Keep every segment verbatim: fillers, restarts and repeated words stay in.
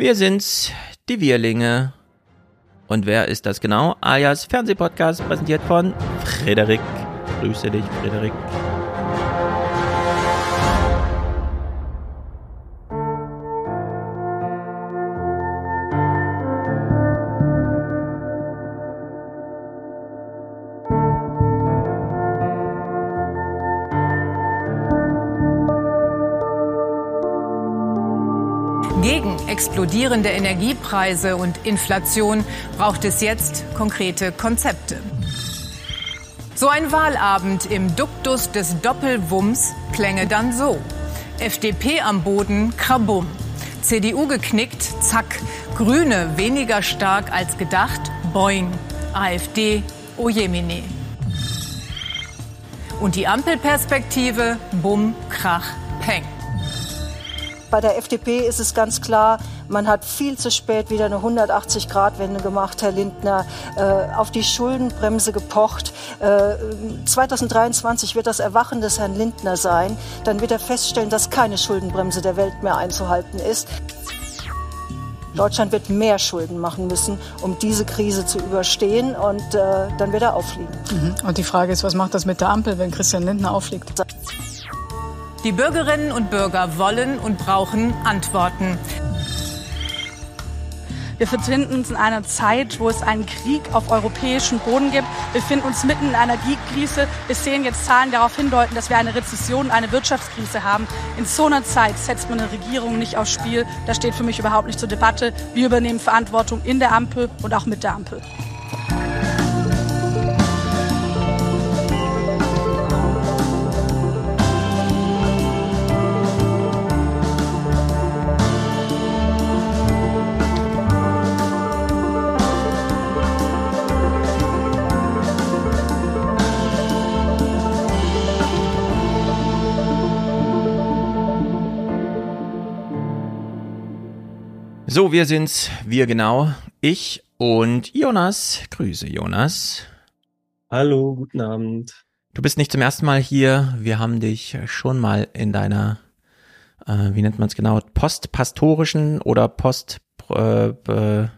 Wir sind's, die Wirlinge. Und wer ist das genau? Alias Fernsehpodcast, präsentiert von Frederik. Grüße dich, Frederik. Explodierende Energiepreise und Inflation braucht es jetzt konkrete Konzepte. So ein Wahlabend im Duktus des Doppelwumms klänge dann so. F D P am Boden, krabum. C D U geknickt, zack. Grüne weniger stark als gedacht, boing. AfD, ojemine. Und die Ampelperspektive, bum, krach, peng. Bei der F D P ist es ganz klar, man hat viel zu spät wieder eine hundertachtzig-Grad-Wende gemacht, Herr Lindner, äh, auf die Schuldenbremse gepocht. Äh, zwanzig dreiundzwanzig wird das Erwachen des Herrn Lindner sein. Dann wird er feststellen, dass keine Schuldenbremse der Welt mehr einzuhalten ist. Deutschland wird mehr Schulden machen müssen, um diese Krise zu überstehen. Und äh, dann wird er auffliegen. Mhm. Und die Frage ist, was macht das mit der Ampel, wenn Christian Lindner auffliegt? Die Bürgerinnen und Bürger wollen und brauchen Antworten. Wir befinden uns in einer Zeit, wo es einen Krieg auf europäischem Boden gibt. Wir befinden uns mitten in einer Energiekrise. Wir sehen jetzt Zahlen, die darauf hindeuten, dass wir eine Rezession, eine Wirtschaftskrise haben. In so einer Zeit setzt man eine Regierung nicht aufs Spiel. Das steht für mich überhaupt nicht zur Debatte. Wir übernehmen Verantwortung in der Ampel und auch mit der Ampel. So, wir sind's, wir genau, ich und Jonas. Grüße, Jonas. Hallo, guten Abend. Du bist nicht zum ersten Mal hier, wir haben dich schon mal in deiner, äh, wie nennt man's genau, postpastorischen oder post, äh, äh,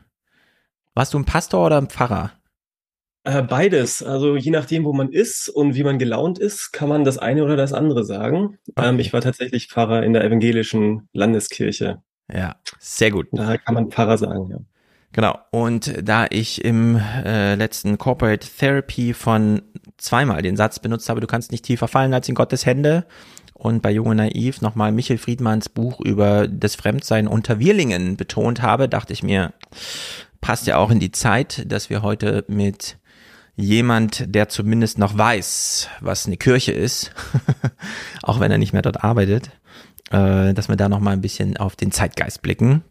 warst du ein Pastor oder ein Pfarrer? Äh, beides, also je nachdem, wo man ist und wie man gelaunt ist, kann man das eine oder das andere sagen. Okay. Ähm, ich war tatsächlich Pfarrer in der evangelischen Landeskirche. Ja, sehr gut. Da kann man Pfarrer sagen, ja. Genau, und da ich im äh, letzten Corporate Therapy von zweimal den Satz benutzt habe, du kannst nicht tiefer fallen als in Gottes Hände, und bei Jung und Naiv nochmal Michel Friedmans Buch über das Fremdsein unter Wirlingen betont habe, dachte ich mir, passt ja auch in die Zeit, dass wir heute mit jemand, der zumindest noch weiß, was eine Kirche ist, auch wenn er nicht mehr dort arbeitet, dass wir da noch mal ein bisschen auf den Zeitgeist blicken,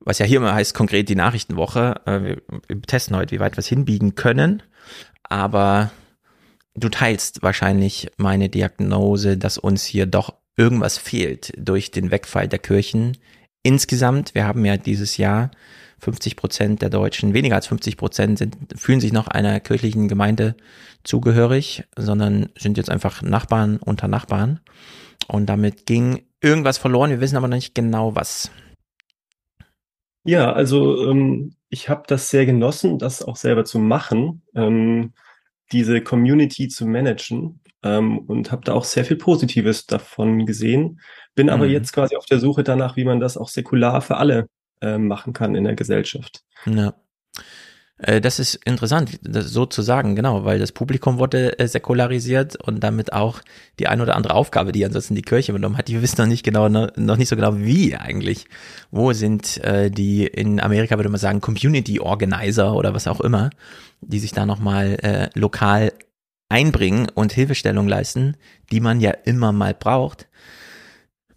was ja hier mal heißt, konkret die Nachrichtenwoche. Wir testen heute, wie weit wir es hinbiegen können, aber du teilst wahrscheinlich meine Diagnose, dass uns hier doch irgendwas fehlt durch den Wegfall der Kirchen. Insgesamt, wir haben ja dieses Jahr fünfzig Prozent der Deutschen, weniger als fünfzig Prozent sind, fühlen sich noch einer kirchlichen Gemeinde zugehörig, sondern sind jetzt einfach Nachbarn unter Nachbarn, und damit ging irgendwas verloren, wir wissen aber noch nicht genau was. Ja, also ähm, ich habe das sehr genossen, das auch selber zu machen, ähm, diese Community zu managen, ähm, und habe da auch sehr viel Positives davon gesehen. Bin mhm. aber jetzt quasi auf der Suche danach, wie man das auch säkular für alle äh, machen kann in der Gesellschaft. Ja. Das ist interessant, das so zu sagen, genau, weil das Publikum wurde säkularisiert und damit auch die ein oder andere Aufgabe, die ansonsten die Kirche übernommen hat. Wir wissen noch nicht genau, noch nicht so genau wie eigentlich. Wo sind äh, die, in Amerika würde man sagen, Community Organizer oder was auch immer, die sich da nochmal äh, lokal einbringen und Hilfestellung leisten, die man ja immer mal braucht.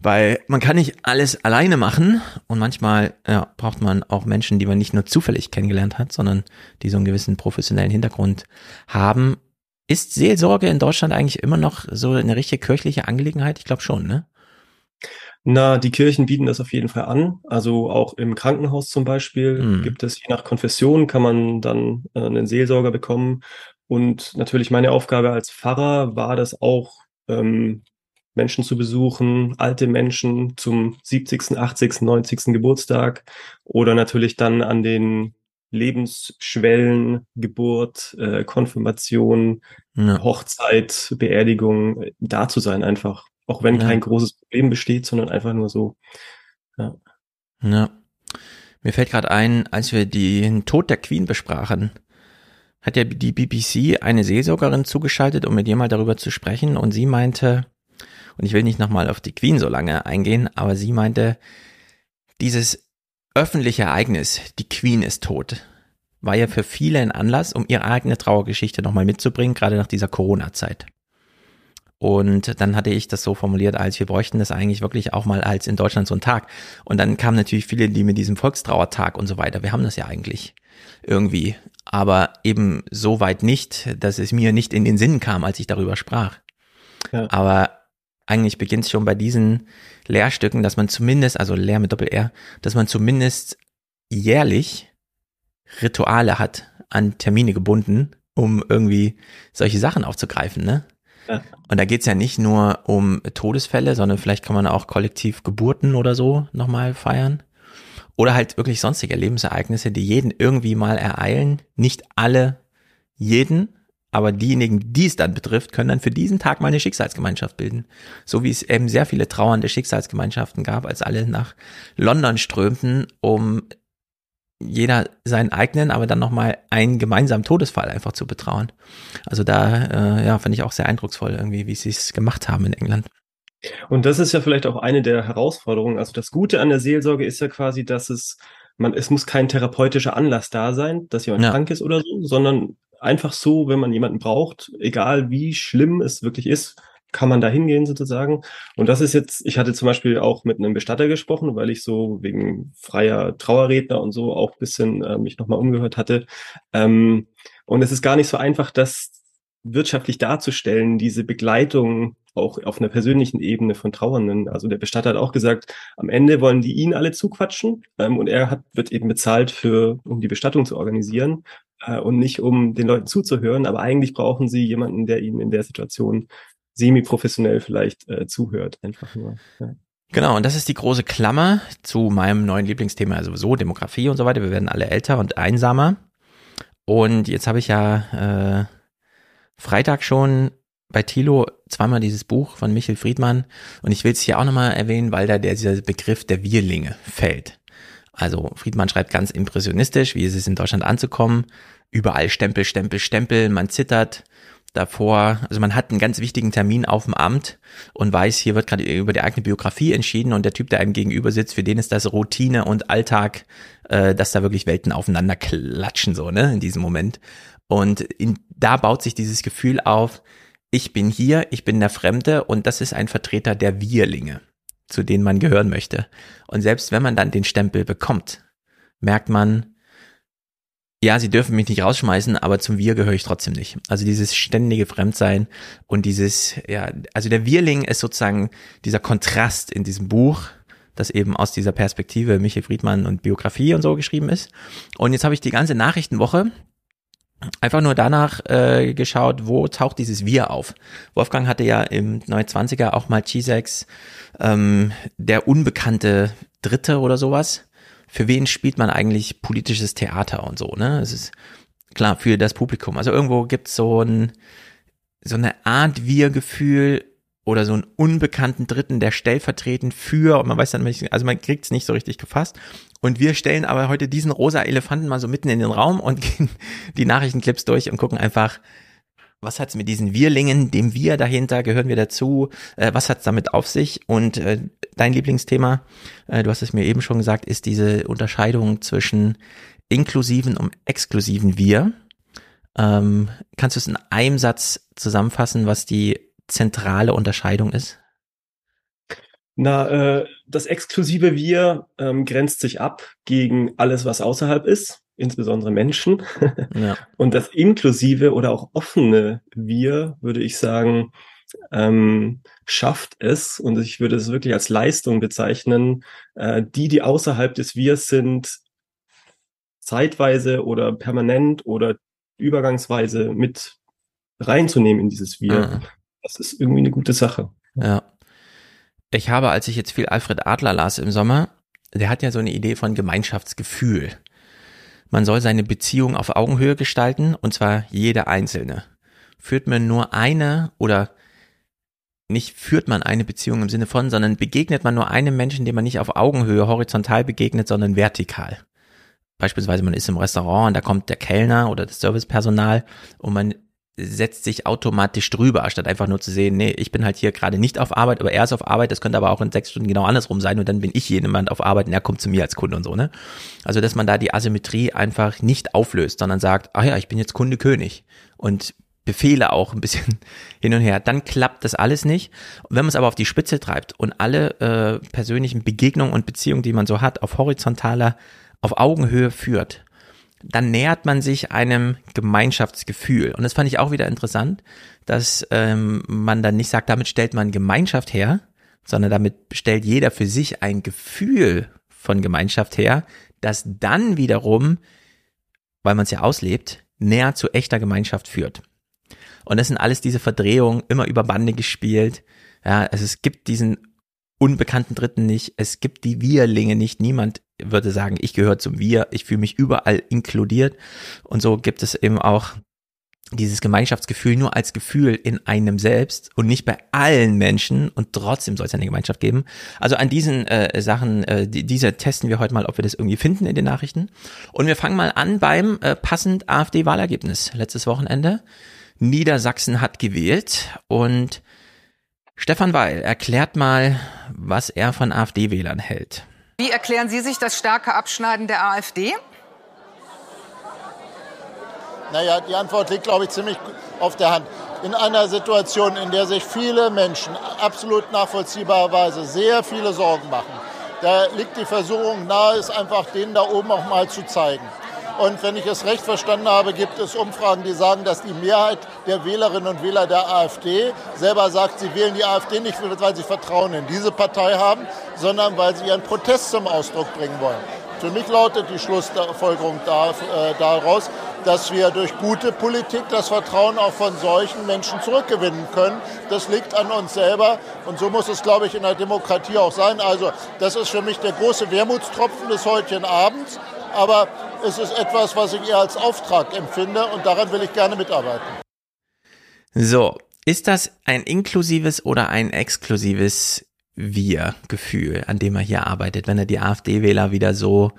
Weil man kann nicht alles alleine machen, und manchmal ja, braucht man auch Menschen, die man nicht nur zufällig kennengelernt hat, sondern die so einen gewissen professionellen Hintergrund haben. Ist Seelsorge in Deutschland eigentlich immer noch so eine richtige kirchliche Angelegenheit? Ich glaube schon, ne? Na, die Kirchen bieten das auf jeden Fall an. Also auch im Krankenhaus zum Beispiel hm. gibt es, je nach Konfession kann man dann einen Seelsorger bekommen. Und natürlich meine Aufgabe als Pfarrer war das auch, ähm, Menschen zu besuchen, alte Menschen zum siebzigsten, achtzigsten, neunzigsten Geburtstag oder natürlich dann an den Lebensschwellen, Geburt, äh, Konfirmation, ja. Hochzeit, Beerdigung, da zu sein einfach. Auch wenn ja. kein großes Problem besteht, sondern einfach nur so. Ja. ja. Mir fällt gerade ein, als wir den Tod der Queen besprachen, hat ja die B B C eine Seelsorgerin zugeschaltet, um mit ihr mal darüber zu sprechen. Und sie meinte, und ich will nicht nochmal auf die Queen so lange eingehen, aber sie meinte, dieses öffentliche Ereignis, die Queen ist tot, war ja für viele ein Anlass, um ihre eigene Trauergeschichte nochmal mitzubringen, gerade nach dieser Corona-Zeit. Und dann hatte ich das so formuliert, als wir bräuchten das eigentlich wirklich auch mal als in Deutschland so einen Tag. Und dann kamen natürlich viele, die mit diesem Volkstrauertag und so weiter, wir haben das ja eigentlich irgendwie, aber eben so weit nicht, dass es mir nicht in den Sinn kam, als ich darüber sprach. Ja. Aber eigentlich beginnt es schon bei diesen Lehrstücken, dass man zumindest, also Lehr mit Doppel-R, dass man zumindest jährlich Rituale hat, an Termine gebunden, um irgendwie solche Sachen aufzugreifen, ne? Ja. Und da geht's ja nicht nur um Todesfälle, sondern vielleicht kann man auch kollektiv Geburten oder so nochmal feiern. Oder halt wirklich sonstige Lebensereignisse, die jeden irgendwie mal ereilen. Nicht alle, jeden, aber diejenigen, die es dann betrifft, können dann für diesen Tag mal eine Schicksalsgemeinschaft bilden. So wie es eben sehr viele trauernde Schicksalsgemeinschaften gab, als alle nach London strömten, um jeder seinen eigenen, aber dann nochmal einen gemeinsamen Todesfall einfach zu betrauen. Also da, äh, ja, fand ich auch sehr eindrucksvoll irgendwie, wie sie es gemacht haben in England. Und das ist ja vielleicht auch eine der Herausforderungen. Also das Gute an der Seelsorge ist ja quasi, dass es, man, es muss kein therapeutischer Anlass da sein, dass jemand ja. krank ist oder so, sondern einfach so, wenn man jemanden braucht, egal wie schlimm es wirklich ist, kann man da hingehen sozusagen. Und das ist jetzt, ich hatte zum Beispiel auch mit einem Bestatter gesprochen, weil ich so wegen freier Trauerredner und so auch ein bisschen äh, mich nochmal umgehört hatte. Ähm, und es ist gar nicht so einfach, das wirtschaftlich darzustellen, diese Begleitung auch auf einer persönlichen Ebene von Trauernden. Also der Bestatter hat auch gesagt, am Ende wollen die ihn alle zuquatschen ähm, und er hat, wird eben bezahlt, für, um die Bestattung zu organisieren äh, und nicht, um den Leuten zuzuhören. Aber eigentlich brauchen sie jemanden, der ihnen in der Situation semi-professionell vielleicht äh, zuhört, einfach nur. Ja. Genau, und das ist die große Klammer zu meinem neuen Lieblingsthema, also sowieso Demografie und so weiter. Wir werden alle älter und einsamer. Und jetzt habe ich ja äh, Freitag schon bei Thilo zweimal dieses Buch von Michel Friedman. Und ich will es hier auch nochmal erwähnen, weil da der, dieser Begriff der Wirlinge fällt. Also Friedman schreibt ganz impressionistisch, wie ist es in Deutschland anzukommen. Überall Stempel, Stempel, Stempel, man zittert davor, also man hat einen ganz wichtigen Termin auf dem Amt und weiß, hier wird gerade über die eigene Biografie entschieden und der Typ, der einem gegenüber sitzt, für den ist das Routine und Alltag, äh, dass da wirklich Welten aufeinander klatschen, so, ne, in diesem Moment. Und in, da baut sich dieses Gefühl auf, ich bin hier, ich bin der Fremde und das ist ein Vertreter der Wirlinge, zu denen man gehören möchte. Und selbst wenn man dann den Stempel bekommt, merkt man, ja, sie dürfen mich nicht rausschmeißen, aber zum Wir gehöre ich trotzdem nicht. Also dieses ständige Fremdsein und dieses, ja, also der Wirling ist sozusagen dieser Kontrast in diesem Buch, das eben aus dieser Perspektive Michel Friedman und Biografie und so geschrieben ist. Und jetzt habe ich die ganze Nachrichtenwoche einfach nur danach äh, geschaut, wo taucht dieses Wir auf. Wolfgang hatte ja im neunundzwanziger auch mal Ciseks, ähm, der unbekannte Dritte oder sowas. Für wen spielt man eigentlich politisches Theater und so, ne? Es ist klar, für das Publikum. Also irgendwo gibt's so ein, so eine Art Wir-Gefühl oder so einen unbekannten Dritten, der stellvertretend für, und man weiß dann nicht, also man kriegt's nicht so richtig gefasst. Und wir stellen aber heute diesen rosa Elefanten mal so mitten in den Raum und gehen die Nachrichtenclips durch und gucken einfach, was hat's mit diesen Wirlingen, dem Wir dahinter, gehören wir dazu, äh, was hat's damit auf sich? Und äh, dein Lieblingsthema, äh, du hast es mir eben schon gesagt, ist diese Unterscheidung zwischen inklusiven und exklusiven Wir. Ähm, kannst du es in einem Satz zusammenfassen, was die zentrale Unterscheidung ist? Na, äh, das exklusive Wir ähm, grenzt sich ab gegen alles, was außerhalb ist, insbesondere Menschen. Ja. Und das inklusive oder auch offene Wir, würde ich sagen, ähm, schafft es, und ich würde es wirklich als Leistung bezeichnen, äh, die, die außerhalb des Wirs sind, zeitweise oder permanent oder übergangsweise mit reinzunehmen in dieses Wir. Mhm. Das ist irgendwie eine gute Sache. Ja, Ich habe, als ich jetzt viel Alfred Adler las im Sommer, der hat ja so eine Idee von Gemeinschaftsgefühl. Man soll seine Beziehung auf Augenhöhe gestalten, und zwar jede einzelne. Führt man nur eine oder nicht führt man eine Beziehung im Sinne von, sondern begegnet man nur einem Menschen, dem man nicht auf Augenhöhe horizontal begegnet, sondern vertikal. Beispielsweise man ist im Restaurant und da kommt der Kellner oder das Servicepersonal und man setzt sich automatisch drüber, statt einfach nur zu sehen, nee, ich bin halt hier gerade nicht auf Arbeit, aber er ist auf Arbeit, das könnte aber auch in sechs Stunden genau andersrum sein und dann bin ich jemand auf Arbeit und er kommt zu mir als Kunde und so, ne? Also, dass man da die Asymmetrie einfach nicht auflöst, sondern sagt, ach ja, ich bin jetzt Kunde König und Befehle auch ein bisschen hin und her, dann klappt das alles nicht. Und wenn man es aber auf die Spitze treibt und alle äh, persönlichen Begegnungen und Beziehungen, die man so hat, auf horizontaler, auf Augenhöhe führt, dann nähert man sich einem Gemeinschaftsgefühl. Und das fand ich auch wieder interessant, dass ähm, man dann nicht sagt, damit stellt man Gemeinschaft her, sondern damit stellt jeder für sich ein Gefühl von Gemeinschaft her, das dann wiederum, weil man es ja auslebt, näher zu echter Gemeinschaft führt. Und das sind alles diese Verdrehungen, immer über Bande gespielt. Ja, also es gibt diesen unbekannten Dritten nicht, es gibt die Wirlinge nicht, niemand würde sagen, ich gehöre zum Wir, ich fühle mich überall inkludiert und so gibt es eben auch dieses Gemeinschaftsgefühl nur als Gefühl in einem selbst und nicht bei allen Menschen und trotzdem soll es eine Gemeinschaft geben. Also an diesen äh, Sachen, äh, die, diese testen wir heute mal, ob wir das irgendwie finden in den Nachrichten und wir fangen mal an beim äh, passend AfD-Wahlergebnis letztes Wochenende. Niedersachsen hat gewählt und Stephan Weil erklärt mal, was er von AfD-Wählern hält. Wie erklären Sie sich das starke Abschneiden der AfD? Naja, die Antwort liegt, glaube ich, ziemlich auf der Hand. In einer Situation, in der sich viele Menschen absolut nachvollziehbarerweise sehr viele Sorgen machen, da liegt die Versuchung nahe, es einfach denen da oben auch mal zu zeigen. Und wenn ich es recht verstanden habe, gibt es Umfragen, die sagen, dass die Mehrheit der Wählerinnen und Wähler der AfD selber sagt, sie wählen die AfD nicht, weil sie Vertrauen in diese Partei haben, sondern weil sie ihren Protest zum Ausdruck bringen wollen. Für mich lautet die Schlussfolgerung daraus, dass wir durch gute Politik das Vertrauen auch von solchen Menschen zurückgewinnen können. Das liegt an uns selber und so muss es, glaube ich, in der Demokratie auch sein. Also das ist für mich der große Wermutstropfen des heutigen Abends. Aber es ist etwas, was ich eher als Auftrag empfinde und daran will ich gerne mitarbeiten. So, ist das ein inklusives oder ein exklusives Wir-Gefühl, an dem er hier arbeitet, wenn er die AfD-Wähler wieder so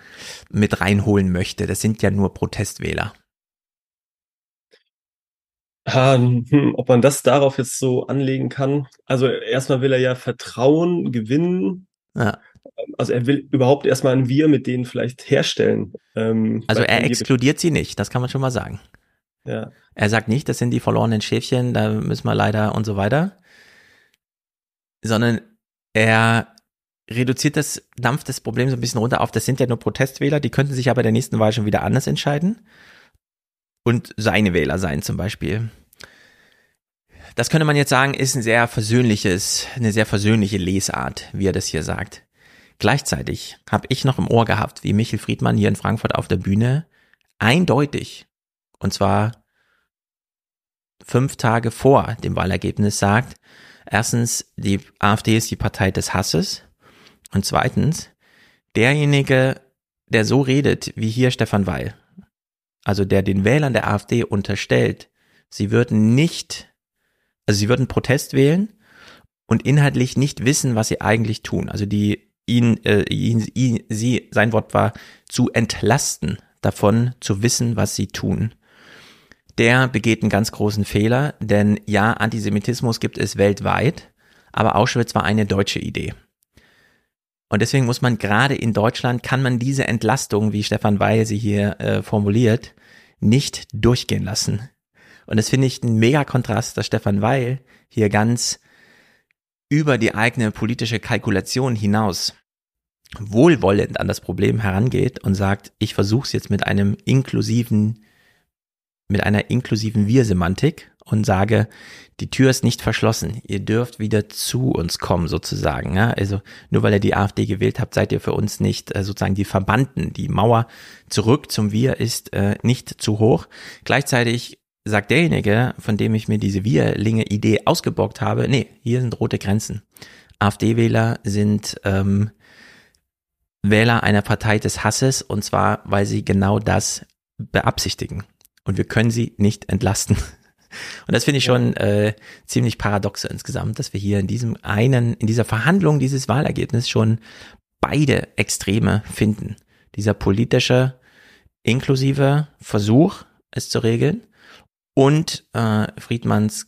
mit reinholen möchte? Das sind ja nur Protestwähler. Ähm, ob man das darauf jetzt so anlegen kann? Also erstmal will er ja Vertrauen gewinnen. Ja. Also er will überhaupt erstmal ein Wir mit denen vielleicht herstellen. Ähm, also er exkludiert sie nicht, das kann man schon mal sagen. Ja. Er sagt nicht, das sind die verlorenen Schäfchen, da müssen wir leider und so weiter. Sondern er reduziert das, dampft das Problem so ein bisschen runter auf, das sind ja nur Protestwähler, die könnten sich ja bei der nächsten Wahl schon wieder anders entscheiden. Und seine Wähler sein zum Beispiel. Das könnte man jetzt sagen, ist ein sehr versöhnliches, eine sehr versöhnliche Lesart, wie er das hier sagt. Gleichzeitig habe ich noch im Ohr gehabt, wie Michel Friedman hier in Frankfurt auf der Bühne eindeutig, und zwar fünf Tage vor dem Wahlergebnis sagt, erstens, die AfD ist die Partei des Hasses und zweitens, derjenige, der so redet wie hier Stephan Weil, also der den Wählern der AfD unterstellt, sie würden nicht, also sie würden Protest wählen und inhaltlich nicht wissen, was sie eigentlich tun, also die Ihn, äh, ihn, ihn, sie, sein Wort war, zu entlasten davon, zu wissen, was sie tun. Der begeht einen ganz großen Fehler, denn ja, Antisemitismus gibt es weltweit, aber Auschwitz war eine deutsche Idee. Und deswegen muss man gerade in Deutschland, kann man diese Entlastung, wie Stephan Weil sie hier äh, formuliert, nicht durchgehen lassen. Und das finde ich einen mega Kontrast, dass Stephan Weil hier ganz über die eigene politische Kalkulation hinaus wohlwollend an das Problem herangeht und sagt, ich versuche es jetzt mit einem inklusiven, mit einer inklusiven Wir-Semantik und sage, die Tür ist nicht verschlossen, ihr dürft wieder zu uns kommen sozusagen. Ja? Also nur weil ihr die AfD gewählt habt, seid ihr für uns nicht äh, sozusagen die Verbannten. Die Mauer zurück zum Wir ist äh, nicht zu hoch. Gleichzeitig sagt derjenige, von dem ich mir diese Wirlinge-Idee ausgebockt habe, nee, hier sind rote Grenzen. AfD-Wähler sind ähm, Wähler einer Partei des Hasses, und zwar, weil sie genau das beabsichtigen. Und wir können sie nicht entlasten. Und das finde ich schon äh, ziemlich paradox insgesamt, dass wir hier in diesem einen, in dieser Verhandlung dieses Wahlergebnis schon beide Extreme finden. Dieser politische, inklusive Versuch, es zu regeln, und äh, Friedmanns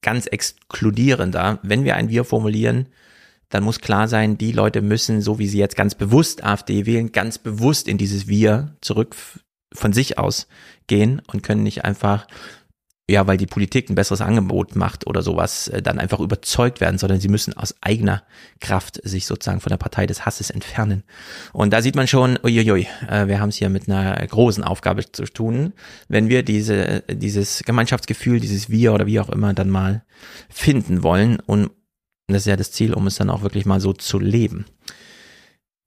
ganz exkludierender, wenn wir ein Wir formulieren, dann muss klar sein, die Leute müssen, so wie sie jetzt ganz bewusst AfD wählen, ganz bewusst in dieses Wir zurück von sich aus gehen und können nicht einfach, ja, weil die Politik ein besseres Angebot macht oder sowas, dann einfach überzeugt werden, sondern sie müssen aus eigener Kraft sich sozusagen von der Partei des Hasses entfernen. Und da sieht man schon, uiuiui, wir haben es hier mit einer großen Aufgabe zu tun, wenn wir diese dieses Gemeinschaftsgefühl, dieses Wir oder wie auch immer dann mal finden wollen. Und das ist ja das Ziel, um es dann auch wirklich mal so zu leben.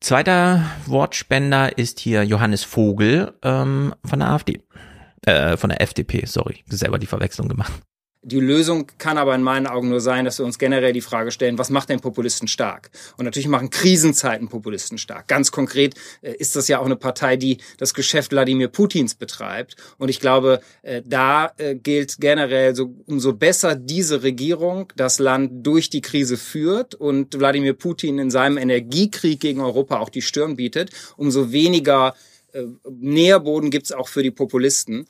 Zweiter Wortspender ist hier Johannes Vogel ähm, von der AfD. Äh, von der F D P, sorry, selber die Verwechslung gemacht. Die Lösung kann aber in meinen Augen nur sein, dass wir uns generell die Frage stellen, was macht denn Populisten stark? Und natürlich machen Krisenzeiten Populisten stark. Ganz konkret äh, ist das ja auch eine Partei, die das Geschäft Wladimir Putins betreibt. Und ich glaube, äh, da äh, gilt generell, so, umso besser diese Regierung das Land durch die Krise führt und Wladimir Putin in seinem Energiekrieg gegen Europa auch die Stirn bietet, umso weniger Nährboden gibt's auch für die Populisten.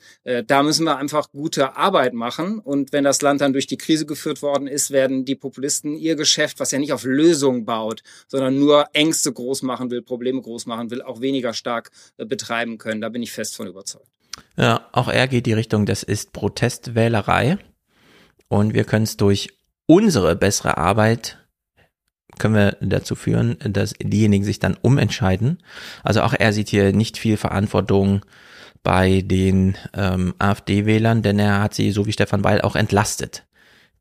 Da müssen wir einfach gute Arbeit machen. Und wenn das Land dann durch die Krise geführt worden ist, werden die Populisten ihr Geschäft, was ja nicht auf Lösungen baut, sondern nur Ängste groß machen will, Probleme groß machen will, auch weniger stark betreiben können. Da bin ich fest von überzeugt. Ja, auch er geht die Richtung, das ist Protestwählerei. Und wir können es durch unsere bessere Arbeit können wir dazu führen, dass diejenigen sich dann umentscheiden. Also auch er sieht hier nicht viel Verantwortung bei den ähm, AfD-Wählern, denn er hat sie, so wie Stephan Weil, auch entlastet.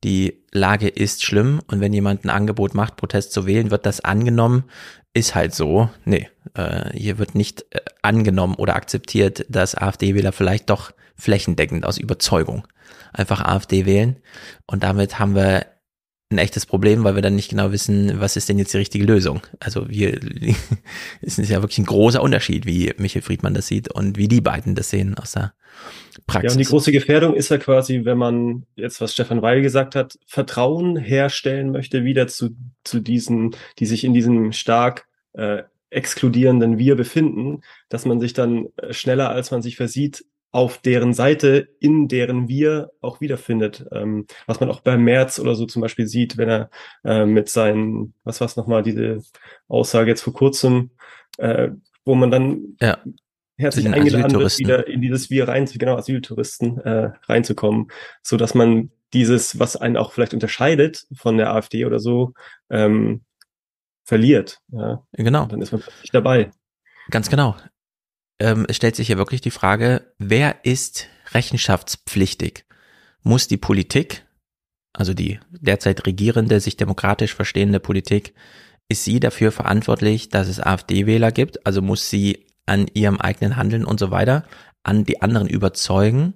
Die Lage ist schlimm, und wenn jemand ein Angebot macht, Protest zu wählen, wird das angenommen, ist halt so. Nee, äh, hier wird nicht äh, angenommen oder akzeptiert, dass AfD-Wähler vielleicht doch flächendeckend aus Überzeugung einfach AfD wählen, und damit haben wir ein echtes Problem, weil wir dann nicht genau wissen, was ist denn jetzt die richtige Lösung. Also wir, es ist ja wirklich ein großer Unterschied, wie Michel Friedman das sieht und wie die beiden das sehen aus der Praxis. Ja, und die große Gefährdung ist ja quasi, wenn man jetzt, was Stephan Weil gesagt hat, Vertrauen herstellen möchte, wieder zu, zu diesen, die sich in diesem stark äh, exkludierenden Wir befinden, dass man sich dann schneller, als man sich versieht, auf deren Seite, in deren Wir auch wiederfindet. Ähm, was man auch bei Merz oder so zum Beispiel sieht, wenn er äh, mit seinen, was war's nochmal, diese Aussage jetzt vor kurzem, äh, wo man dann ja, herzlich eingeladen wird, wieder in dieses Wir rein, genau, Asyltouristen äh, reinzukommen, so dass man dieses, was einen auch vielleicht unterscheidet von der AfD oder so, ähm, verliert. Ja. Genau. Und dann ist man plötzlich dabei. Ganz genau. Ähm, es stellt sich hier wirklich die Frage, wer ist rechenschaftspflichtig? Muss die Politik, also die derzeit regierende, sich demokratisch verstehende Politik, ist sie dafür verantwortlich, dass es AfD-Wähler gibt? Also muss sie an ihrem eigenen Handeln und so weiter an die anderen überzeugen?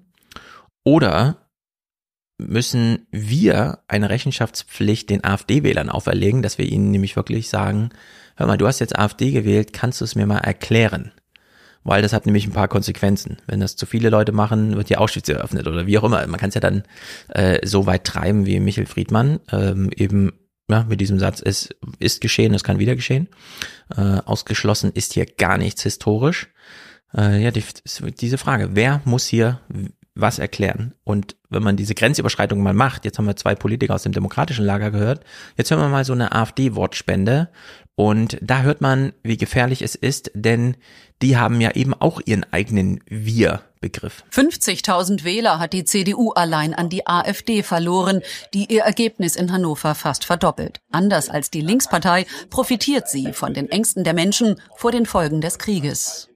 Oder müssen wir eine Rechenschaftspflicht den AfD-Wählern auferlegen, dass wir ihnen nämlich wirklich sagen, hör mal, du hast jetzt AfD gewählt, kannst du es mir mal erklären? Weil das hat nämlich ein paar Konsequenzen. Wenn das zu viele Leute machen, wird ja Auschwitz eröffnet oder wie auch immer. Man kann es ja dann äh, so weit treiben wie Michel Friedman, ähm, eben ja, mit diesem Satz, es ist geschehen, es kann wieder geschehen. Äh, ausgeschlossen ist hier gar nichts historisch. Äh, ja, die, diese Frage, wer muss hier was erklären? Und wenn man diese Grenzüberschreitung mal macht, jetzt haben wir zwei Politiker aus dem demokratischen Lager gehört, jetzt hören wir mal so eine AfD-Wortspende. Und da hört man, wie gefährlich es ist, denn die haben ja eben auch ihren eigenen Wir-Begriff. fünfzigtausend Wähler hat die C D U allein an die AfD verloren, die ihr Ergebnis in Hannover fast verdoppelt. Anders als die Linkspartei profitiert sie von den Ängsten der Menschen vor den Folgen des Krieges.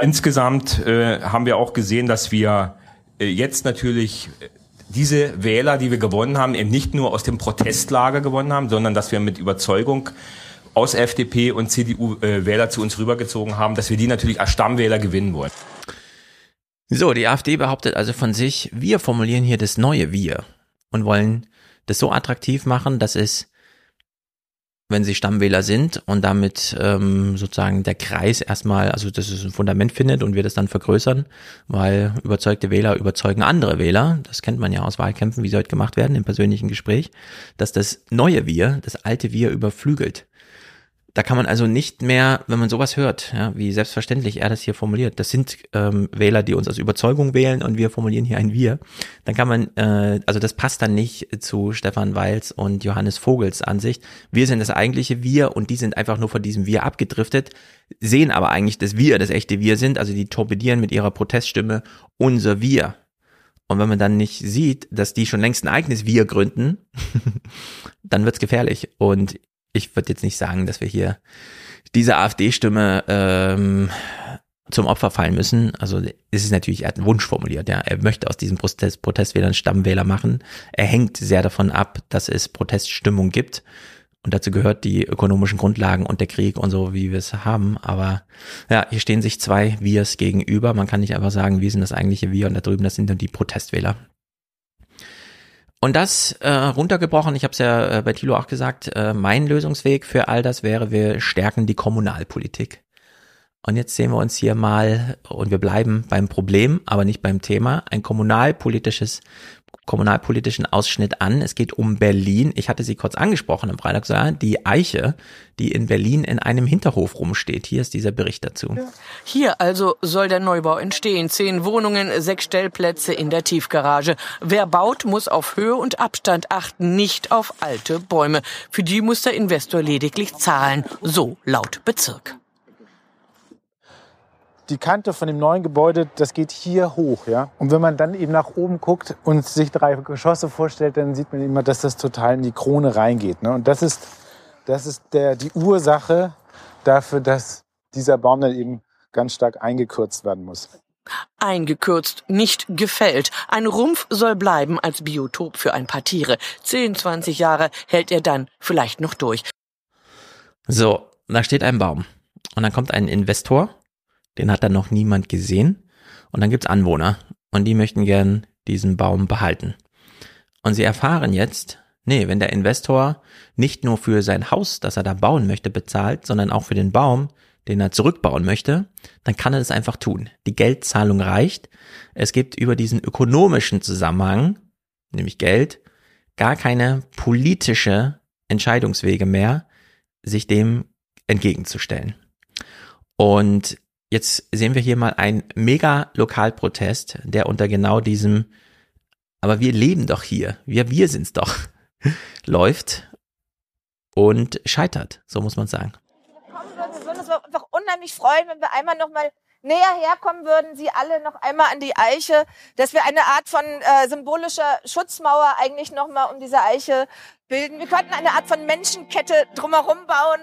Insgesamt äh, haben wir auch gesehen, dass wir äh, jetzt natürlich äh, diese Wähler, die wir gewonnen haben, eben nicht nur aus dem Protestlager gewonnen haben, sondern dass wir mit Überzeugung aus F D P und C D U äh, Wähler zu uns rübergezogen haben, dass wir die natürlich als Stammwähler gewinnen wollen. So, die AfD behauptet also von sich, wir formulieren hier das neue Wir und wollen das so attraktiv machen, dass es wenn sie Stammwähler sind und damit ähm, sozusagen der Kreis erstmal, also dass es ein Fundament findet und wir das dann vergrößern, weil überzeugte Wähler überzeugen andere Wähler, das kennt man ja aus Wahlkämpfen, wie sie heute gemacht werden, im persönlichen Gespräch, dass das neue Wir, das alte Wir überflügelt. Da kann man also nicht mehr, wenn man sowas hört, ja, wie selbstverständlich er das hier formuliert, das sind ähm, Wähler, die uns aus Überzeugung wählen und wir formulieren hier ein Wir, dann kann man, äh, also das passt dann nicht zu Stephan Weils und Johannes Vogels Ansicht. Wir sind das eigentliche Wir und die sind einfach nur von diesem Wir abgedriftet, sehen aber eigentlich, dass wir das echte Wir sind, also die torpedieren mit ihrer Proteststimme unser Wir. Und wenn man dann nicht sieht, dass die schon längst ein eigenes Wir gründen, dann wird's gefährlich. Und ich würde jetzt nicht sagen, dass wir hier diese AfD-Stimme ähm, zum Opfer fallen müssen. Also es ist natürlich, er hat einen Wunsch formuliert. Ja, er möchte aus diesen Protest, Protestwählern Stammwähler machen. Er hängt sehr davon ab, dass es Proteststimmung gibt. Und dazu gehört die ökonomischen Grundlagen und der Krieg und so, wie wir es haben. Aber ja, hier stehen sich zwei Wirs gegenüber. Man kann nicht einfach sagen, wir sind das eigentliche Wir und da drüben, das sind dann die Protestwähler. Und das äh, runtergebrochen, ich habe es ja äh, bei Thilo auch gesagt, äh, mein Lösungsweg für all das wäre, wir stärken die Kommunalpolitik. Und jetzt sehen wir uns hier mal, und wir bleiben beim Problem, aber nicht beim Thema, ein kommunalpolitisches, kommunalpolitischen Ausschnitt an. Es geht um Berlin. Ich hatte sie kurz angesprochen am Freitag, die Eiche, die in Berlin in einem Hinterhof rumsteht. Hier ist dieser Bericht dazu. Hier also soll der Neubau entstehen. Zehn Wohnungen, sechs Stellplätze in der Tiefgarage. Wer baut, muss auf Höhe und Abstand achten, nicht auf alte Bäume. Für die muss der Investor lediglich zahlen. So laut Bezirk. Die Kante von dem neuen Gebäude, das geht hier hoch, ja. Und wenn man dann eben nach oben guckt und sich drei Geschosse vorstellt, dann sieht man immer, dass das total in die Krone reingeht, ne? Und das ist, das ist der, die Ursache dafür, dass dieser Baum dann eben ganz stark eingekürzt werden muss. Eingekürzt, nicht gefällt. Ein Rumpf soll bleiben als Biotop für ein paar Tiere. zehn, zwanzig Jahre hält er dann vielleicht noch durch. So, da steht ein Baum. Und dann kommt ein Investor. Den hat dann noch niemand gesehen. Und dann gibt's Anwohner. Und die möchten gern diesen Baum behalten. Und sie erfahren jetzt, nee, wenn der Investor nicht nur für sein Haus, das er da bauen möchte, bezahlt, sondern auch für den Baum, den er zurückbauen möchte, dann kann er das einfach tun. Die Geldzahlung reicht. Es gibt über diesen ökonomischen Zusammenhang, nämlich Geld, gar keine politische Entscheidungswege mehr, sich dem entgegenzustellen. Und jetzt sehen wir hier mal einen Mega-Lokalprotest, der unter genau diesem, aber wir leben doch hier, wir, wir sind's doch, läuft und scheitert, so muss man sagen. Wir würden uns einfach unheimlich freuen, wenn wir einmal nochmal näher herkommen würden, Sie alle noch einmal an die Eiche, dass wir eine Art von äh, symbolischer Schutzmauer eigentlich nochmal um diese Eiche bilden. Wir könnten eine Art von Menschenkette drumherum bauen.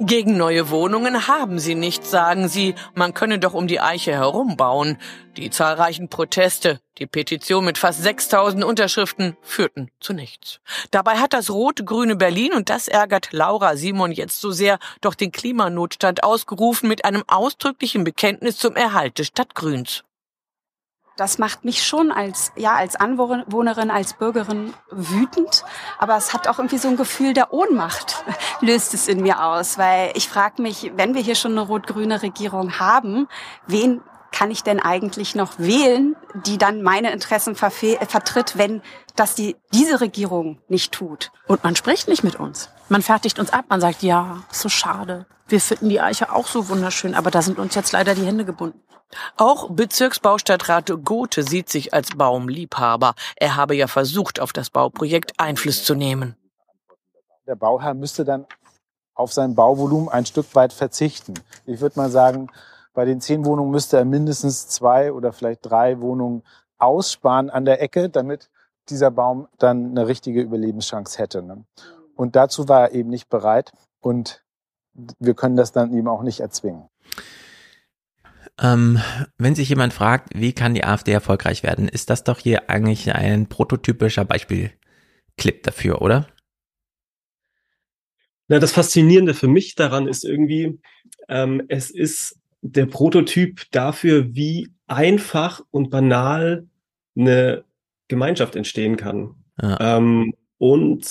Gegen neue Wohnungen haben sie nichts, sagen sie. Man könne doch um die Eiche herum bauen. Die zahlreichen Proteste, die Petition mit fast sechstausend Unterschriften führten zu nichts. Dabei hat das rot-grüne Berlin, und das ärgert Laura Simon jetzt so sehr, doch den Klimanotstand ausgerufen mit einem ausdrücklichen Bekenntnis zum Erhalt des Stadtgrüns. Das macht mich schon als, ja, als Anwohnerin, als Bürgerin wütend. Aber es hat auch irgendwie so ein Gefühl der Ohnmacht, löst es in mir aus. Weil ich frage mich, wenn wir hier schon eine rot-grüne Regierung haben, wen kann ich denn eigentlich noch wählen, die dann meine Interessen verfe- vertritt, wenn das die, diese Regierung nicht tut? Und man spricht nicht mit uns. Man fertigt uns ab. Man sagt, ja, so schade. Wir finden die Eiche auch so wunderschön, aber da sind uns jetzt leider die Hände gebunden. Auch Bezirksbaustadtrat Gothe sieht sich als Baumliebhaber. Er habe ja versucht, auf das Bauprojekt Einfluss zu nehmen. Der Bauherr müsste dann auf sein Bauvolumen ein Stück weit verzichten. Ich würde mal sagen, bei den zehn Wohnungen müsste er mindestens zwei oder vielleicht drei Wohnungen aussparen an der Ecke, damit dieser Baum dann eine richtige Überlebenschance hätte, ne? Und dazu war er eben nicht bereit und wir können das dann eben auch nicht erzwingen. Ähm, wenn sich jemand fragt, wie kann die AfD erfolgreich werden, ist das doch hier eigentlich ein prototypischer Beispielclip dafür, oder? Na, das Faszinierende für mich daran ist irgendwie, ähm, es ist der Prototyp dafür, wie einfach und banal eine Gemeinschaft entstehen kann. Ah. Ähm, und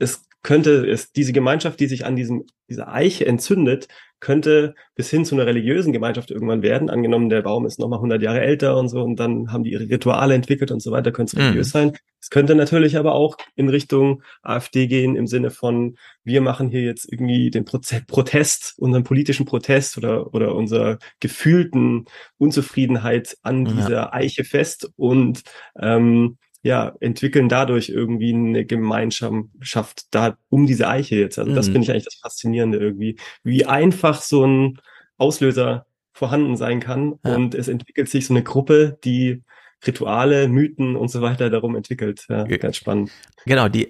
es könnte es diese Gemeinschaft, die sich an diesem dieser Eiche entzündet, könnte bis hin zu einer religiösen Gemeinschaft irgendwann werden. Angenommen, der Baum ist nochmal hundert Jahre älter und so und dann haben die ihre Rituale entwickelt und so weiter, könnte es religiös mhm. sein. Es könnte natürlich aber auch in Richtung AfD gehen im Sinne von, wir machen hier jetzt irgendwie den Proze- Protest, unseren politischen Protest oder oder unserer gefühlten Unzufriedenheit an ja. dieser Eiche fest und ähm, ja, entwickeln dadurch irgendwie eine Gemeinschaft da um diese Eiche jetzt. Also das mhm. finde ich eigentlich das Faszinierende irgendwie, wie einfach so ein Auslöser vorhanden sein kann ja. und es entwickelt sich so eine Gruppe, die Rituale, Mythen und so weiter darum entwickelt. Ja, okay. Ganz spannend. Genau, die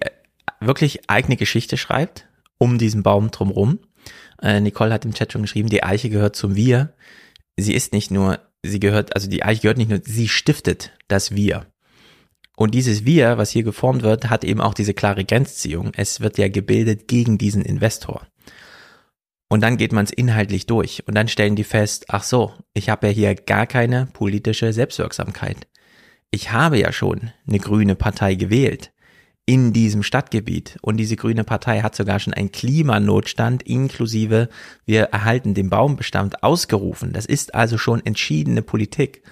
wirklich eigene Geschichte schreibt, um diesen Baum drumherum. Äh, Nicole hat im Chat schon geschrieben, die Eiche gehört zum Wir. Sie ist nicht nur, sie gehört, also die Eiche gehört nicht nur, sie stiftet das Wir. Und dieses Wir, was hier geformt wird, hat eben auch diese klare Grenzziehung. Es wird ja gebildet gegen diesen Investor. Und dann geht man es inhaltlich durch. Und dann stellen die fest, ach so, ich habe ja hier gar keine politische Selbstwirksamkeit. Ich habe ja schon eine grüne Partei gewählt in diesem Stadtgebiet. Und diese grüne Partei hat sogar schon einen Klimanotstand inklusive, wir erhalten den Baumbestand ausgerufen. Das ist also schon entschiedene Politik.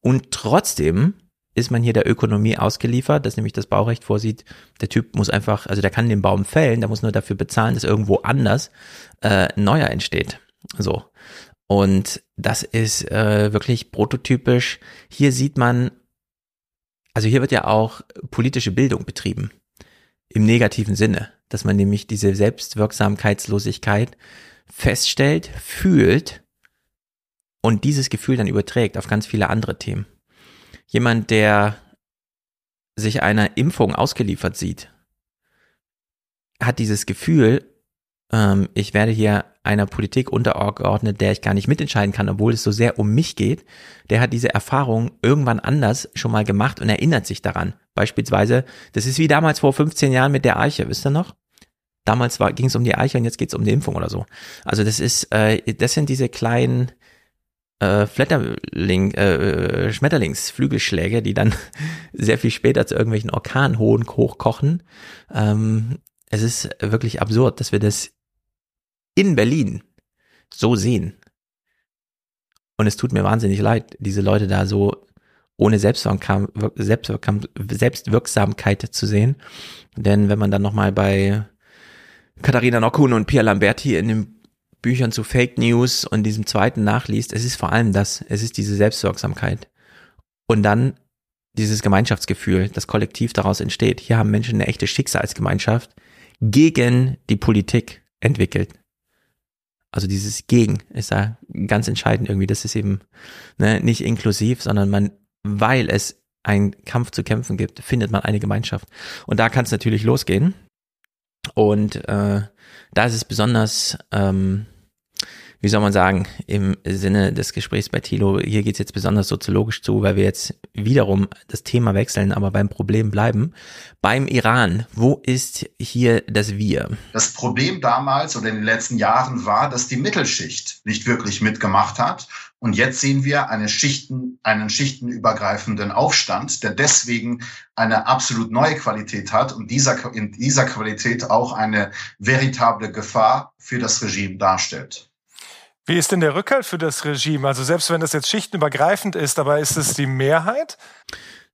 Und trotzdem ist man hier der Ökonomie ausgeliefert, dass nämlich das Baurecht vorsieht, der Typ muss einfach, also der kann den Baum fällen, der muss nur dafür bezahlen, dass irgendwo anders äh, neuer entsteht. So. Und das ist äh, wirklich prototypisch. Hier sieht man, also hier wird ja auch politische Bildung betrieben. Im negativen Sinne, dass man nämlich diese Selbstwirksamkeitslosigkeit feststellt, fühlt und dieses Gefühl dann überträgt auf ganz viele andere Themen. Jemand, der sich einer Impfung ausgeliefert sieht, hat dieses Gefühl, ähm, ich werde hier einer Politik untergeordnet, der ich gar nicht mitentscheiden kann, obwohl es so sehr um mich geht. Der hat diese Erfahrung irgendwann anders schon mal gemacht und erinnert sich daran. Beispielsweise, das ist wie damals vor fünfzehn Jahren mit der Eiche, wisst ihr noch? Damals ging es um die Eiche und jetzt geht es um die Impfung oder so. Also das ist, äh, das sind diese kleinen Äh, Flatterling, äh, Schmetterlingsflügelschläge, die dann sehr viel später zu irgendwelchen Orkanhohen hochkochen. Ähm, es ist wirklich absurd, dass wir das in Berlin so sehen. Und es tut mir wahnsinnig leid, diese Leute da so ohne Selbstwirksam- Selbstwirksam- Selbstwirksamkeit zu sehen. Denn wenn man dann nochmal bei Katharina Nockhuhn und Pia Lamberti in dem Büchern zu Fake News und diesem zweiten nachliest, es ist vor allem das, es ist diese Selbstwirksamkeit. Und dann dieses Gemeinschaftsgefühl, das kollektiv daraus entsteht. Hier haben Menschen eine echte Schicksalsgemeinschaft gegen die Politik entwickelt. Also dieses Gegen ist da ganz entscheidend irgendwie. Das ist eben ne, nicht inklusiv, sondern man, weil es einen Kampf zu kämpfen gibt, findet man eine Gemeinschaft. Und da kann es natürlich losgehen. Und äh, da ist es besonders, ähm, wie soll man sagen, im Sinne des Gesprächs bei Thilo, hier geht es jetzt besonders soziologisch zu, weil wir jetzt wiederum das Thema wechseln, aber beim Problem bleiben. Beim Iran, wo ist hier das Wir? Das Problem damals oder in den letzten Jahren war, dass die Mittelschicht nicht wirklich mitgemacht hat. Und jetzt sehen wir eine Schichten, einen schichtenübergreifenden Aufstand, der deswegen eine absolut neue Qualität hat und dieser, in dieser Qualität auch eine veritable Gefahr für das Regime darstellt. Wie ist denn der Rückhalt für das Regime? Also selbst wenn das jetzt schichtenübergreifend ist, aber ist es die Mehrheit?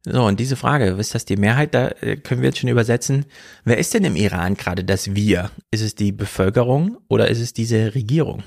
So, und diese Frage, ist das die Mehrheit? Da können wir jetzt schon übersetzen. Wer ist denn im Iran gerade das Wir? Ist es die Bevölkerung oder ist es diese Regierung?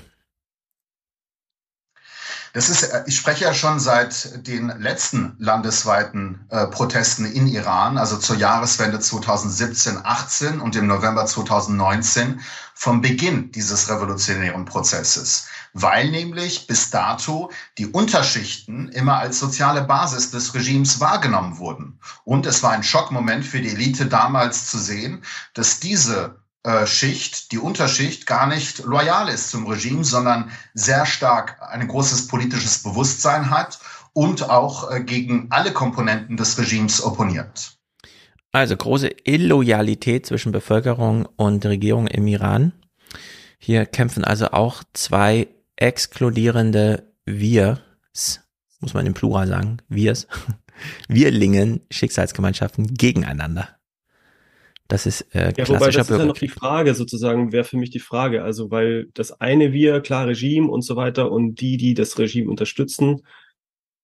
Das ist, ich spreche ja schon seit den letzten landesweiten äh, Protesten in Iran, also zur Jahreswende zweitausendsiebzehn achtzehn und im November zweitausendneunzehn vom Beginn dieses revolutionären Prozesses, weil nämlich bis dato die Unterschichten immer als soziale Basis des Regimes wahrgenommen wurden. Und es war ein Schockmoment für die Elite damals zu sehen, dass diese Schicht, die Unterschicht, gar nicht loyal ist zum Regime, sondern sehr stark ein großes politisches Bewusstsein hat und auch gegen alle Komponenten des Regimes opponiert. Also große Illoyalität zwischen Bevölkerung und Regierung im Iran. Hier kämpfen also auch zwei exkludierende Wirs, muss man im Plural sagen, Wirs, Wirlingen, Schicksalsgemeinschaften gegeneinander. Das ist äh, klassischer Bürgerkrieg. Ja, wobei, das ist ja noch die Frage sozusagen, wäre für mich die Frage. Also, weil das eine wir, klar, Regime und so weiter und die, die das Regime unterstützen,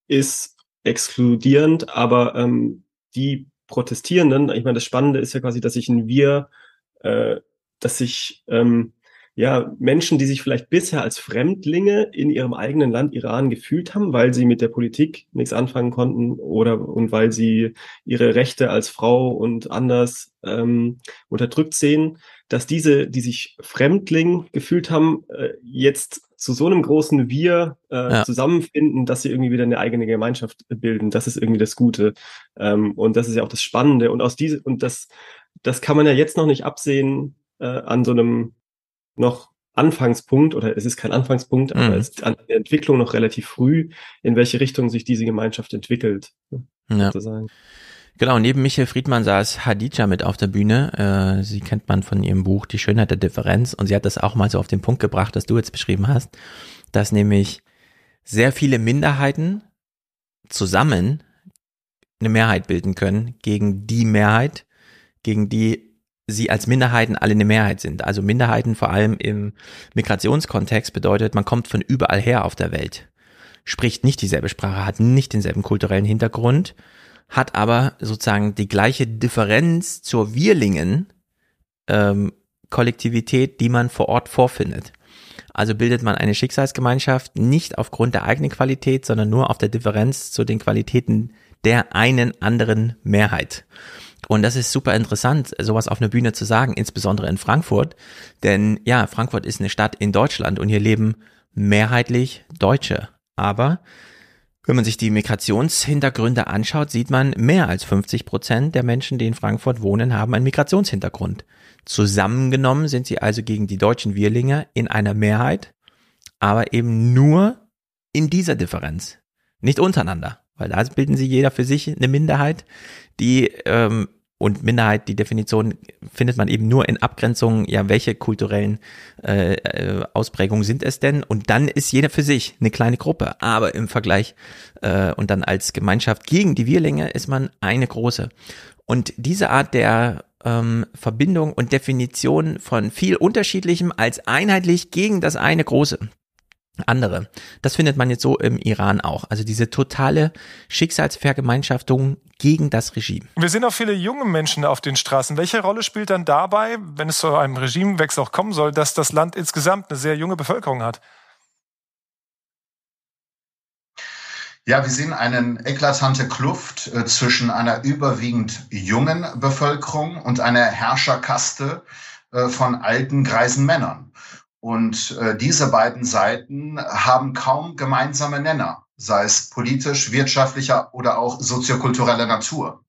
ist exkludierend, aber ähm, die Protestierenden, ich meine, das Spannende ist ja quasi, dass sich ein Wir, äh, dass sich ähm, ja Menschen, die sich vielleicht bisher als Fremdlinge in ihrem eigenen Land Iran gefühlt haben, weil sie mit der Politik nichts anfangen konnten oder und weil sie ihre Rechte als Frau und anders ähm, unterdrückt sehen, dass diese, die sich Fremdling gefühlt haben, äh, jetzt zu so einem großen Wir äh, ja. zusammenfinden, dass sie irgendwie wieder eine eigene Gemeinschaft bilden. Das ist irgendwie das Gute. Ähm, und das ist ja auch das Spannende. Und aus diese, und das, das kann man ja jetzt noch nicht absehen äh, an so einem noch Anfangspunkt, oder es ist kein Anfangspunkt, mhm. aber es ist an der Entwicklung noch relativ früh, in welche Richtung sich diese Gemeinschaft entwickelt, ja. sozusagen. Genau, neben Michel Friedman saß Hadidja mit auf der Bühne. Äh, sie kennt man von ihrem Buch Die Schönheit der Differenz, und sie hat das auch mal so auf den Punkt gebracht, dass du jetzt beschrieben hast, dass nämlich sehr viele Minderheiten zusammen eine Mehrheit bilden können gegen die Mehrheit, gegen die sie als Minderheiten alle eine Mehrheit sind. Also Minderheiten vor allem im Migrationskontext bedeutet, man kommt von überall her auf der Welt, spricht nicht dieselbe Sprache, hat nicht denselben kulturellen Hintergrund, hat aber sozusagen die gleiche Differenz zur Wirlingen ähm, Kollektivität, die man vor Ort vorfindet. Also bildet man eine Schicksalsgemeinschaft nicht aufgrund der eigenen Qualität, sondern nur auf der Differenz zu den Qualitäten der einen anderen Mehrheit. Und das ist super interessant, sowas auf einer Bühne zu sagen, insbesondere in Frankfurt. Denn ja, Frankfurt ist eine Stadt in Deutschland und hier leben mehrheitlich Deutsche. Aber wenn man sich die Migrationshintergründe anschaut, sieht man, mehr als fünfzig Prozent der Menschen, die in Frankfurt wohnen, haben einen Migrationshintergrund. Zusammengenommen sind sie also gegen die deutschen Wirlinge in einer Mehrheit, aber eben nur in dieser Differenz, nicht untereinander. Weil da bilden sie jeder für sich eine Minderheit, die ähm, und Minderheit, die Definition findet man eben nur in Abgrenzungen, ja, welche kulturellen äh, Ausprägungen sind es denn? Und dann ist jeder für sich eine kleine Gruppe, aber im Vergleich äh, und dann als Gemeinschaft gegen die Wirlinge ist man eine große. Und diese Art der ähm, Verbindung und Definition von viel Unterschiedlichem als einheitlich gegen das eine große andere. Das findet man jetzt so im Iran auch. Also diese totale Schicksalsvergemeinschaftung gegen das Regime. Wir sehen auch viele junge Menschen auf den Straßen. Welche Rolle spielt dann dabei, wenn es zu einem Regimewechsel auch kommen soll, dass das Land insgesamt eine sehr junge Bevölkerung hat? Ja, wir sehen eine eklatante Kluft zwischen einer überwiegend jungen Bevölkerung und einer Herrscherkaste von alten, greisen Männern. Und äh, diese beiden Seiten haben kaum gemeinsame Nenner, sei es politisch, wirtschaftlicher oder auch soziokultureller Natur.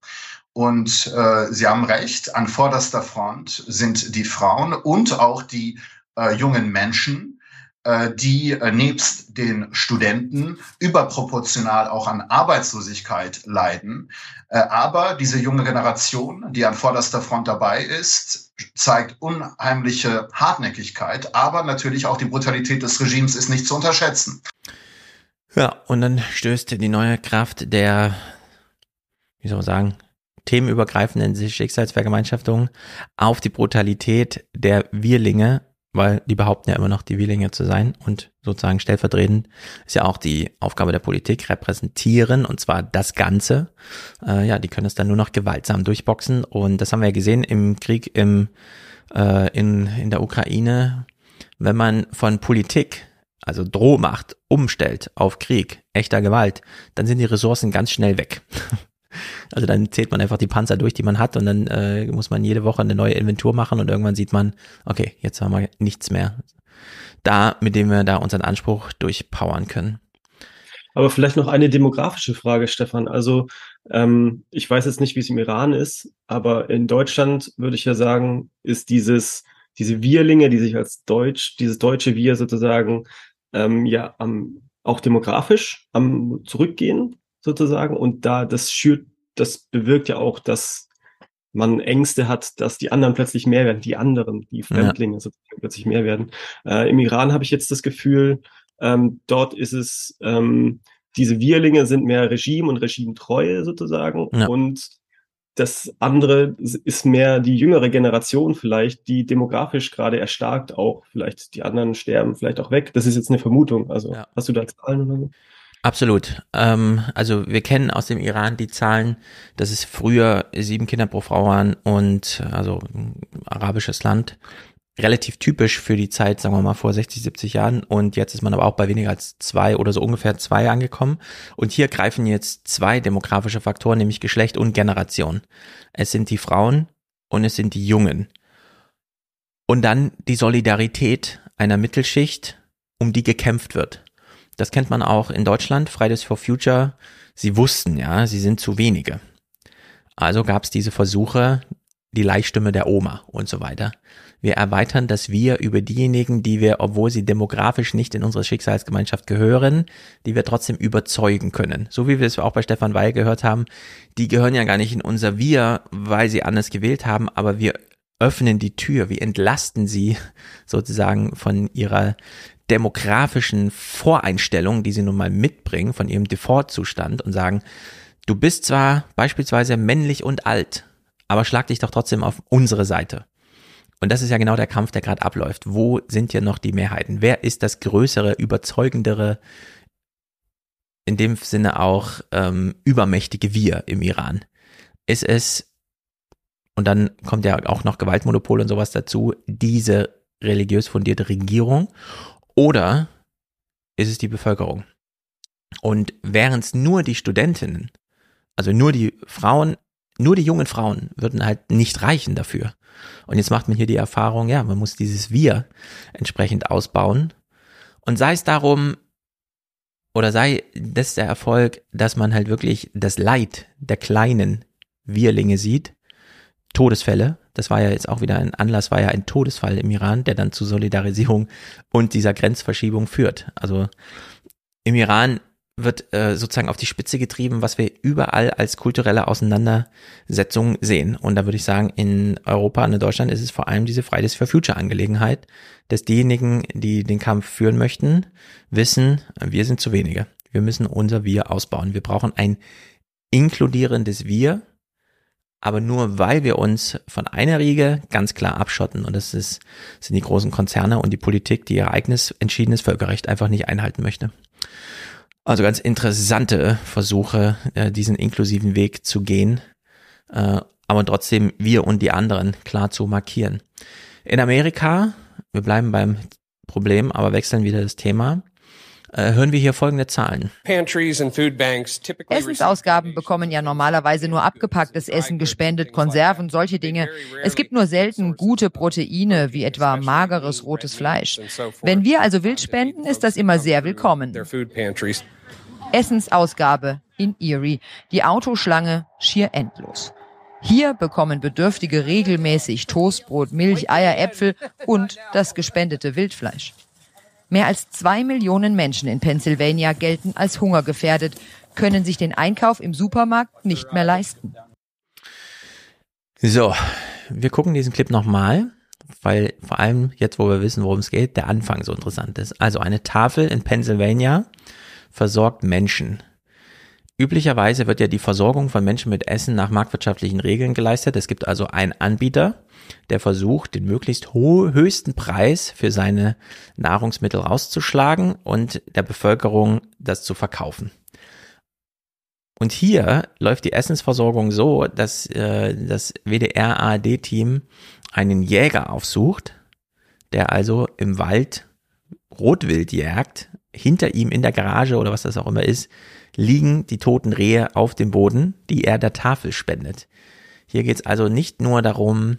Und äh, Sie haben recht, an vorderster Front sind die Frauen und auch die äh, jungen Menschen, äh, die äh, nebst den Studenten überproportional auch an Arbeitslosigkeit leiden. Äh, aber diese junge Generation, die an vorderster Front dabei ist, zeigt unheimliche Hartnäckigkeit, aber natürlich auch die Brutalität des Regimes ist nicht zu unterschätzen. Ja, und dann stößt die neue Kraft der, wie soll man sagen, themenübergreifenden Schicksalsvergemeinschaftung auf die Brutalität der Wirlinge, weil die behaupten ja immer noch, die Wirlinge zu sein, und sozusagen stellvertretend ist ja auch die Aufgabe der Politik, repräsentieren, und zwar das Ganze. Äh, ja, die können es dann nur noch gewaltsam durchboxen, und das haben wir ja gesehen im Krieg im äh, in in der Ukraine. Wenn man von Politik, also Drohmacht, umstellt auf Krieg, echter Gewalt, dann sind die Ressourcen ganz schnell weg. Also dann zählt man einfach die Panzer durch, die man hat, und dann äh, muss man jede Woche eine neue Inventur machen, und irgendwann sieht man, okay, jetzt haben wir nichts mehr da, mit dem wir da unseren Anspruch durchpowern können. Aber vielleicht noch eine demografische Frage, Stefan. Also ähm, ich weiß jetzt nicht, wie es im Iran ist, aber in Deutschland würde ich ja sagen, ist dieses, diese Wirlinge, die sich als Deutsch, dieses deutsche Wir sozusagen ähm, ja am, auch demografisch am Zurückgehen sozusagen, und da das schürt, das bewirkt ja auch, dass man Ängste hat, dass die anderen plötzlich mehr werden, die anderen, die Fremdlinge ja. sozusagen plötzlich mehr werden. Äh, im Iran habe ich jetzt das Gefühl, ähm, dort ist es, ähm, diese Wirlinge sind mehr Regime und Regimetreue sozusagen ja. und Das andere ist mehr die jüngere Generation vielleicht, die demografisch gerade erstarkt auch. Vielleicht die anderen sterben vielleicht auch weg. Das ist jetzt eine Vermutung. Also ja. Hast du da Zahlen oder so? Absolut. Ähm, also wir kennen aus dem Iran die Zahlen, dass es früher sieben Kinder pro Frau waren und also arabisches Land. Relativ typisch für die Zeit, sagen wir mal, vor sechzig, siebzig Jahren. Und jetzt ist man aber auch bei weniger als zwei oder so ungefähr zwei angekommen. Und hier greifen jetzt zwei demografische Faktoren, nämlich Geschlecht und Generation. Es sind die Frauen und es sind die Jungen. Und dann die Solidarität einer Mittelschicht, um die gekämpft wird. Das kennt man auch in Deutschland. Fridays for Future, sie wussten ja, sie sind zu wenige. Also gab es diese Versuche, die Leichstimme der Oma und so weiter. Wir erweitern das Wir über diejenigen, die wir, obwohl sie demografisch nicht in unsere Schicksalsgemeinschaft gehören, die wir trotzdem überzeugen können. So wie wir es auch bei Stephan Weil gehört haben, die gehören ja gar nicht in unser Wir, weil sie anders gewählt haben, aber wir öffnen die Tür, wir entlasten sie sozusagen von ihrer demografischen Voreinstellung, die sie nun mal mitbringen, von ihrem Default-Zustand und sagen, du bist zwar beispielsweise männlich und alt, aber schlag dich doch trotzdem auf unsere Seite. Und das ist ja genau der Kampf, der gerade abläuft. Wo sind hier noch die Mehrheiten? Wer ist das größere, überzeugendere, in dem Sinne auch ähm, übermächtige Wir im Iran? Ist es, und dann kommt ja auch noch Gewaltmonopol und sowas dazu, diese religiös fundierte Regierung, oder ist es die Bevölkerung? Und während es nur die Studentinnen, also nur die Frauen, nur die jungen Frauen würden halt nicht reichen dafür. Und jetzt macht man hier die Erfahrung, ja, man muss dieses Wir entsprechend ausbauen. Und sei es darum, oder sei das der Erfolg, dass man halt wirklich das Leid der kleinen Wirlinge sieht. Todesfälle, das war ja jetzt auch wieder ein Anlass, war ja ein Todesfall im Iran, der dann zu Solidarisierung und dieser Grenzverschiebung führt. Also im Iran wird äh, sozusagen auf die Spitze getrieben, was wir überall als kulturelle Auseinandersetzung sehen. Und da würde ich sagen, in Europa und in Deutschland ist es vor allem diese Fridays for Future Angelegenheit, dass diejenigen, die den Kampf führen möchten, wissen, wir sind zu wenige. Wir müssen unser Wir ausbauen. Wir brauchen ein inkludierendes Wir, aber nur weil wir uns von einer Riege ganz klar abschotten. Und das ist, sind die großen Konzerne und die Politik, die ihr eigenes entschiedenes Völkerrecht einfach nicht einhalten möchte. Also ganz interessante Versuche, diesen inklusiven Weg zu gehen, aber trotzdem wir und die anderen klar zu markieren. In Amerika, wir bleiben beim Problem, aber wechseln wieder das Thema, hören wir hier folgende Zahlen. Essensausgaben bekommen ja normalerweise nur abgepacktes Essen gespendet, Konserven, solche Dinge. Es gibt nur selten gute Proteine, wie etwa mageres rotes Fleisch. Wenn wir also wild spenden, ist das immer sehr willkommen. Essensausgabe in Erie, die Autoschlange schier endlos. Hier bekommen Bedürftige regelmäßig Toastbrot, Milch, Eier, Äpfel und das gespendete Wildfleisch. Mehr als zwei Millionen Menschen in Pennsylvania gelten als hungergefährdet, können sich den Einkauf im Supermarkt nicht mehr leisten. So, wir gucken diesen Clip nochmal, weil vor allem jetzt, wo wir wissen, worum es geht, der Anfang so interessant ist. Also eine Tafel in Pennsylvania versorgt Menschen. Üblicherweise wird ja die Versorgung von Menschen mit Essen nach marktwirtschaftlichen Regeln geleistet. Es gibt also einen Anbieter, der versucht, den möglichst ho- höchsten Preis für seine Nahrungsmittel rauszuschlagen und der Bevölkerung das zu verkaufen. Und hier läuft die Essensversorgung so, dass äh, das W D R A R D-Team einen Jäger aufsucht, der also im Wald Rotwild jagt. Hinter ihm in der Garage oder was das auch immer ist, liegen die toten Rehe auf dem Boden, die er der Tafel spendet. Hier geht es also nicht nur darum,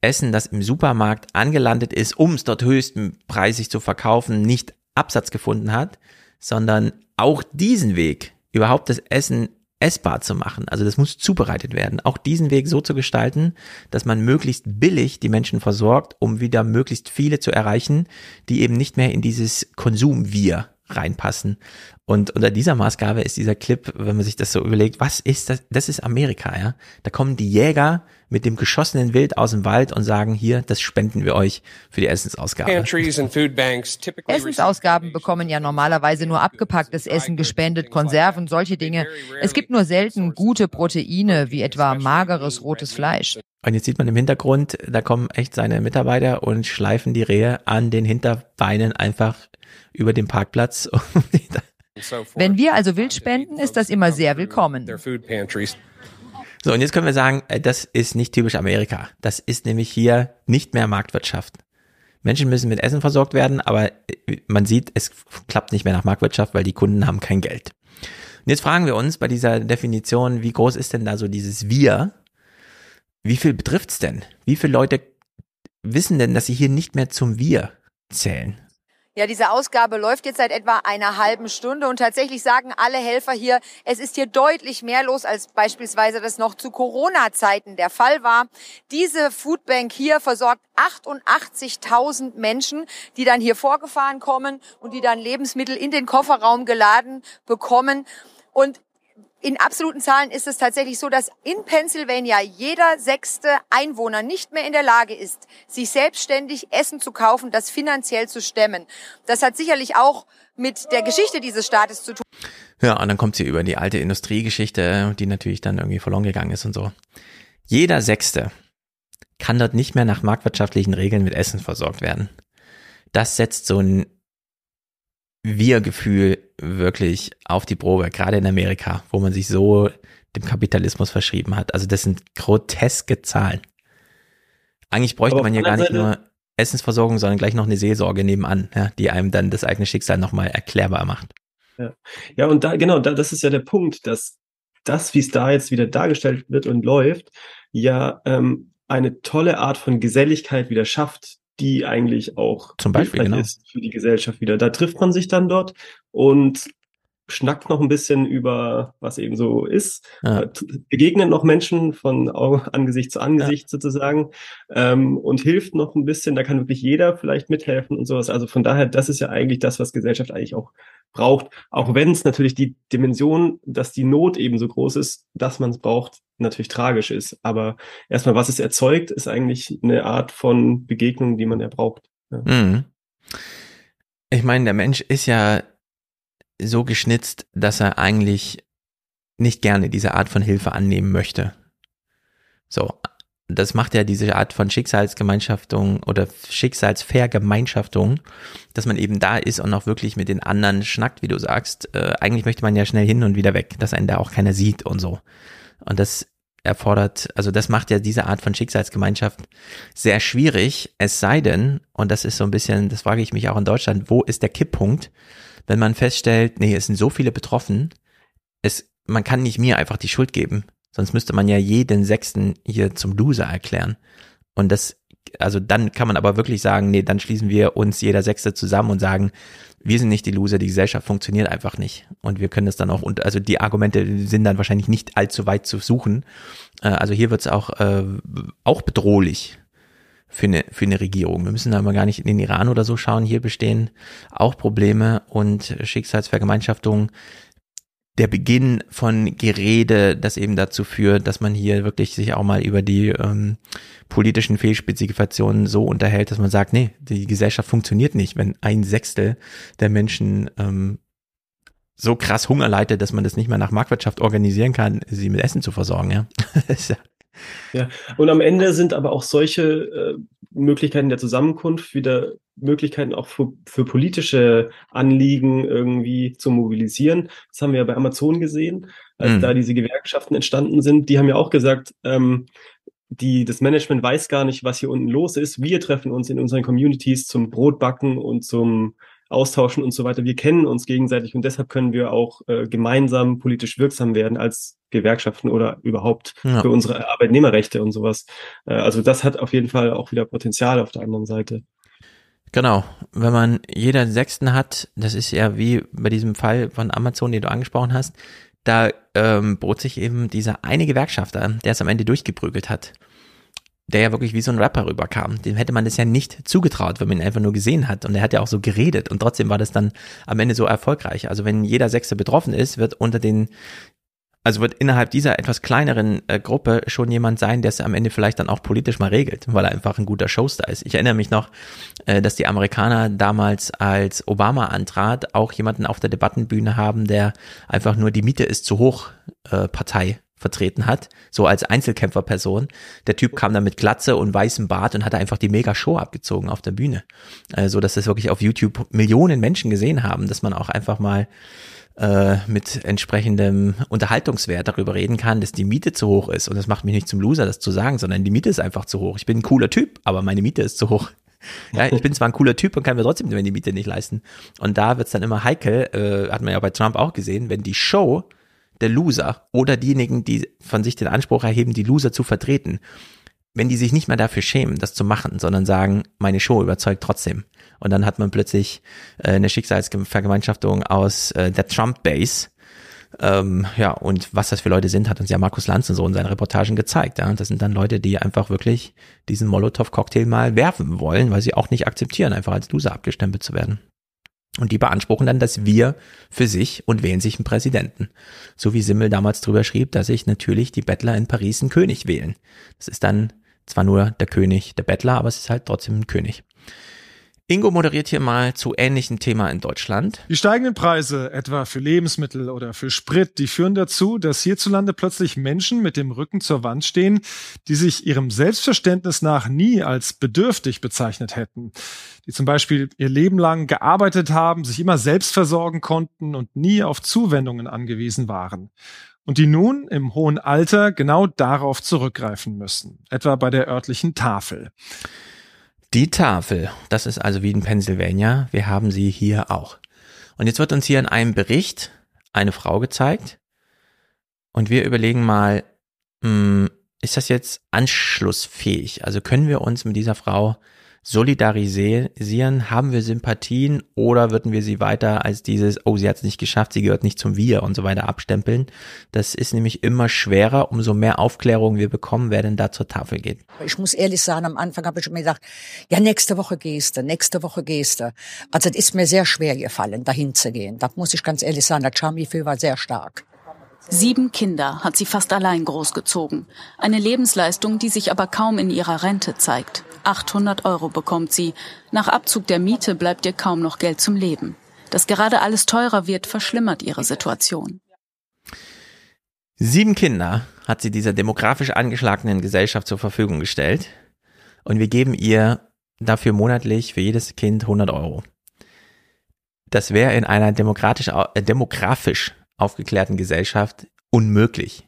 Essen, das im Supermarkt angelandet ist, um es dort höchstpreisig zu verkaufen, nicht Absatz gefunden hat, sondern auch diesen Weg, überhaupt das Essen essbar zu machen. Also das muss zubereitet werden. Auch diesen Weg so zu gestalten, dass man möglichst billig die Menschen versorgt, um wieder möglichst viele zu erreichen, die eben nicht mehr in dieses Konsum-Wir reinpassen. Und unter dieser Maßgabe ist dieser Clip, wenn man sich das so überlegt, was ist das? Das ist Amerika, ja. Da kommen die Jäger mit dem geschossenen Wild aus dem Wald und sagen, hier, das spenden wir euch für die Essensausgabe. Essensausgaben bekommen ja normalerweise nur abgepacktes Essen gespendet, Konserven, solche Dinge. Es gibt nur selten gute Proteine, wie etwa mageres rotes Fleisch. Und jetzt sieht man im Hintergrund, da kommen echt seine Mitarbeiter und schleifen die Rehe an den Hinterbeinen einfach über den Parkplatz. Wenn wir also wild spenden, ist das immer sehr willkommen. So, und jetzt können wir sagen, das ist nicht typisch Amerika. Das ist nämlich hier nicht mehr Marktwirtschaft. Menschen müssen mit Essen versorgt werden, aber man sieht, es klappt nicht mehr nach Marktwirtschaft, weil die Kunden haben kein Geld. Und jetzt fragen wir uns bei dieser Definition, wie groß ist denn da so dieses Wir? Wie viel betrifft's denn? Wie viele Leute wissen denn, dass sie hier nicht mehr zum Wir zählen? Ja, diese Ausgabe läuft jetzt seit etwa einer halben Stunde und tatsächlich sagen alle Helfer hier, es ist hier deutlich mehr los, als beispielsweise das noch zu Corona-Zeiten der Fall war. Diese Foodbank hier versorgt achtundachtzigtausend Menschen, die dann hier vorgefahren kommen und die dann Lebensmittel in den Kofferraum geladen bekommen. Und in absoluten Zahlen ist es tatsächlich so, dass in Pennsylvania jeder sechste Einwohner nicht mehr in der Lage ist, sich selbstständig Essen zu kaufen, das finanziell zu stemmen. Das hat sicherlich auch mit der Geschichte dieses Staates zu tun. Ja, und dann kommt sie über die alte Industriegeschichte, die natürlich dann irgendwie verloren gegangen ist und so. Jeder sechste kann dort nicht mehr nach marktwirtschaftlichen Regeln mit Essen versorgt werden. Das setzt so ein Wir-Gefühl wirklich auf die Probe, gerade in Amerika, wo man sich so dem Kapitalismus verschrieben hat. Also das sind groteske Zahlen. Eigentlich bräuchte man ja gar nicht nur Essensversorgung, sondern gleich noch eine Seelsorge nebenan, ja, die einem dann das eigene Schicksal nochmal erklärbar macht. Ja, ja und da genau, da, das ist ja der Punkt, dass das, wie es da jetzt wieder dargestellt wird und läuft, ja ähm, eine tolle Art von Geselligkeit wieder schafft, die eigentlich auch zum Beispiel genau ist für die Gesellschaft wieder. Da trifft man sich dann dort und schnackt noch ein bisschen über, was eben so ist. Ja. Begegnet noch Menschen von Angesicht zu Angesicht ja. sozusagen ähm, und hilft noch ein bisschen. Da kann wirklich jeder vielleicht mithelfen und sowas. Also von daher, das ist ja eigentlich das, was Gesellschaft eigentlich auch braucht. Auch wenn es natürlich die Dimension, dass die Not eben so groß ist, dass man es braucht, natürlich tragisch ist. Aber erstmal, was es erzeugt, ist eigentlich eine Art von Begegnung, die man ja braucht. Ja. Mhm. Ich meine, der Mensch ist ja so geschnitzt, dass er eigentlich nicht gerne diese Art von Hilfe annehmen möchte. So, das macht ja diese Art von Schicksalsgemeinschaftung oder Schicksalsvergemeinschaftung, dass man eben da ist und auch wirklich mit den anderen schnackt, wie du sagst. Äh, eigentlich möchte man ja schnell hin und wieder weg, dass einen da auch keiner sieht und so. Und das erfordert, also das macht ja diese Art von Schicksalsgemeinschaft sehr schwierig, es sei denn, und das ist so ein bisschen, das frage ich mich auch in Deutschland, wo ist der Kipppunkt, wenn man feststellt, nee, es sind so viele betroffen, es, man kann nicht mir einfach die Schuld geben, sonst müsste man ja jeden Sechsten hier zum Loser erklären. Und das, also dann kann man aber wirklich sagen, nee, dann schließen wir uns jeder Sechste zusammen und sagen, wir sind nicht die Loser, die Gesellschaft funktioniert einfach nicht. Und wir können das dann auch, unter, also die Argumente sind dann wahrscheinlich nicht allzu weit zu suchen. Also hier wird es auch, äh, auch bedrohlich. Für eine, für eine Regierung. Wir müssen da mal gar nicht in den Iran oder so schauen. Hier bestehen auch Probleme und Schicksalsvergemeinschaftungen. Der Beginn von Gerede, das eben dazu führt, dass man hier wirklich sich auch mal über die ähm, politischen Fehlspezifikationen so unterhält, dass man sagt, nee, die Gesellschaft funktioniert nicht, wenn ein Sechstel der Menschen ähm, so krass Hunger leidet, dass man das nicht mehr nach Marktwirtschaft organisieren kann, sie mit Essen zu versorgen. Ja, ja, und am Ende sind aber auch solche äh, Möglichkeiten der Zusammenkunft wieder Möglichkeiten auch für, für politische Anliegen irgendwie zu mobilisieren. Das haben wir ja bei Amazon gesehen, als mhm. da diese Gewerkschaften entstanden sind. Die haben ja auch gesagt, ähm, die, das Management weiß gar nicht, was hier unten los ist. Wir treffen uns in unseren Communities zum Brotbacken und zum Austauschen und so weiter. Wir kennen uns gegenseitig und deshalb können wir auch äh, gemeinsam politisch wirksam werden als Gewerkschaften oder überhaupt ja. für unsere Arbeitnehmerrechte und sowas. Äh, also das hat auf jeden Fall auch wieder Potenzial auf der anderen Seite. Genau, wenn man jeder Sechsten hat, das ist ja wie bei diesem Fall von Amazon, den du angesprochen hast, da ähm, bot sich eben dieser eine Gewerkschafter, der es am Ende durchgeprügelt hat. der ja wirklich wie so ein Rapper rüberkam. Dem hätte man das ja nicht zugetraut, wenn man ihn einfach nur gesehen hat. Und er hat ja auch so geredet und trotzdem war das dann am Ende so erfolgreich. Also wenn jeder Sechste betroffen ist, wird unter den, also wird innerhalb dieser etwas kleineren äh, Gruppe schon jemand sein, der es am Ende vielleicht dann auch politisch mal regelt, weil er einfach ein guter Showstar ist. Ich erinnere mich noch, äh, dass die Amerikaner damals, als Obama antrat, auch jemanden auf der Debattenbühne haben, der einfach nur die Miete ist zu hoch äh, Partei vertreten hat, so als Einzelkämpferperson. Der Typ kam dann mit Glatze und weißem Bart und hatte einfach die Mega-Show abgezogen auf der Bühne. Äh, so dass das wirklich auf YouTube Millionen Menschen gesehen haben, dass man auch einfach mal äh, mit entsprechendem Unterhaltungswert darüber reden kann, dass die Miete zu hoch ist. Und das macht mich nicht zum Loser, das zu sagen, sondern die Miete ist einfach zu hoch. Ich bin ein cooler Typ, aber meine Miete ist zu hoch. Ja, ich bin zwar ein cooler Typ und kann mir trotzdem die Miete nicht leisten. Und da wird's dann immer heikel, äh, hat man ja bei Trump auch gesehen, wenn die Show der Loser oder diejenigen, die von sich den Anspruch erheben, die Loser zu vertreten, wenn die sich nicht mehr dafür schämen, das zu machen, sondern sagen, meine Show überzeugt trotzdem. Und dann hat man plötzlich äh, eine Schicksalsvergemeinschaftung aus äh, der Trump-Base. Ähm, ja, und was das für Leute sind, hat uns ja Markus Lanz und so in seinen Reportagen gezeigt. Ja? Das sind dann Leute, die einfach wirklich diesen Molotow-Cocktail mal werfen wollen, weil sie auch nicht akzeptieren, einfach als Loser abgestempelt zu werden. Und die beanspruchen dann, dass wir für sich und wählen sich einen Präsidenten. So wie Simmel damals drüber schrieb, dass sich natürlich die Bettler in Paris einen König wählen. Das ist dann zwar nur der König der Bettler, aber es ist halt trotzdem ein König. Ingo moderiert hier mal zu ähnlichem Thema in Deutschland. Die steigenden Preise, etwa für Lebensmittel oder für Sprit, die führen dazu, dass hierzulande plötzlich Menschen mit dem Rücken zur Wand stehen, die sich ihrem Selbstverständnis nach nie als bedürftig bezeichnet hätten. Die zum Beispiel ihr Leben lang gearbeitet haben, sich immer selbst versorgen konnten und nie auf Zuwendungen angewiesen waren. Und die nun im hohen Alter genau darauf zurückgreifen müssen, etwa bei der örtlichen Tafel. Die Tafel, das ist also wie in Pennsylvania, wir haben sie hier auch. Und jetzt wird uns hier in einem Bericht eine Frau gezeigt und wir überlegen mal, ist das jetzt anschlussfähig? Also können wir uns mit dieser Frau solidarisieren, haben wir Sympathien oder würden wir sie weiter als dieses, oh, sie hat es nicht geschafft, sie gehört nicht zum Wir und so weiter abstempeln? Das ist nämlich immer schwerer, umso mehr Aufklärung wir bekommen, wer denn da zur Tafel geht. Ich muss ehrlich sagen, am Anfang habe ich schon mir gedacht, ja, nächste Woche gehst du, nächste Woche gehst du. Also es ist mir sehr schwer gefallen, dahin zu gehen. Da muss ich ganz ehrlich sagen, das Charme-Gefühl war sehr stark. Sieben Kinder hat sie fast allein großgezogen. Eine Lebensleistung, die sich aber kaum in ihrer Rente zeigt. achthundert Euro bekommt sie. Nach Abzug der Miete bleibt ihr kaum noch Geld zum Leben. Dass gerade alles teurer wird, verschlimmert ihre Situation. Sieben Kinder hat sie dieser demografisch angeschlagenen Gesellschaft zur Verfügung gestellt. Und wir geben ihr dafür monatlich für jedes Kind hundert Euro. Das wäre in einer demokratisch, äh, demografisch aufgeklärten Gesellschaft unmöglich.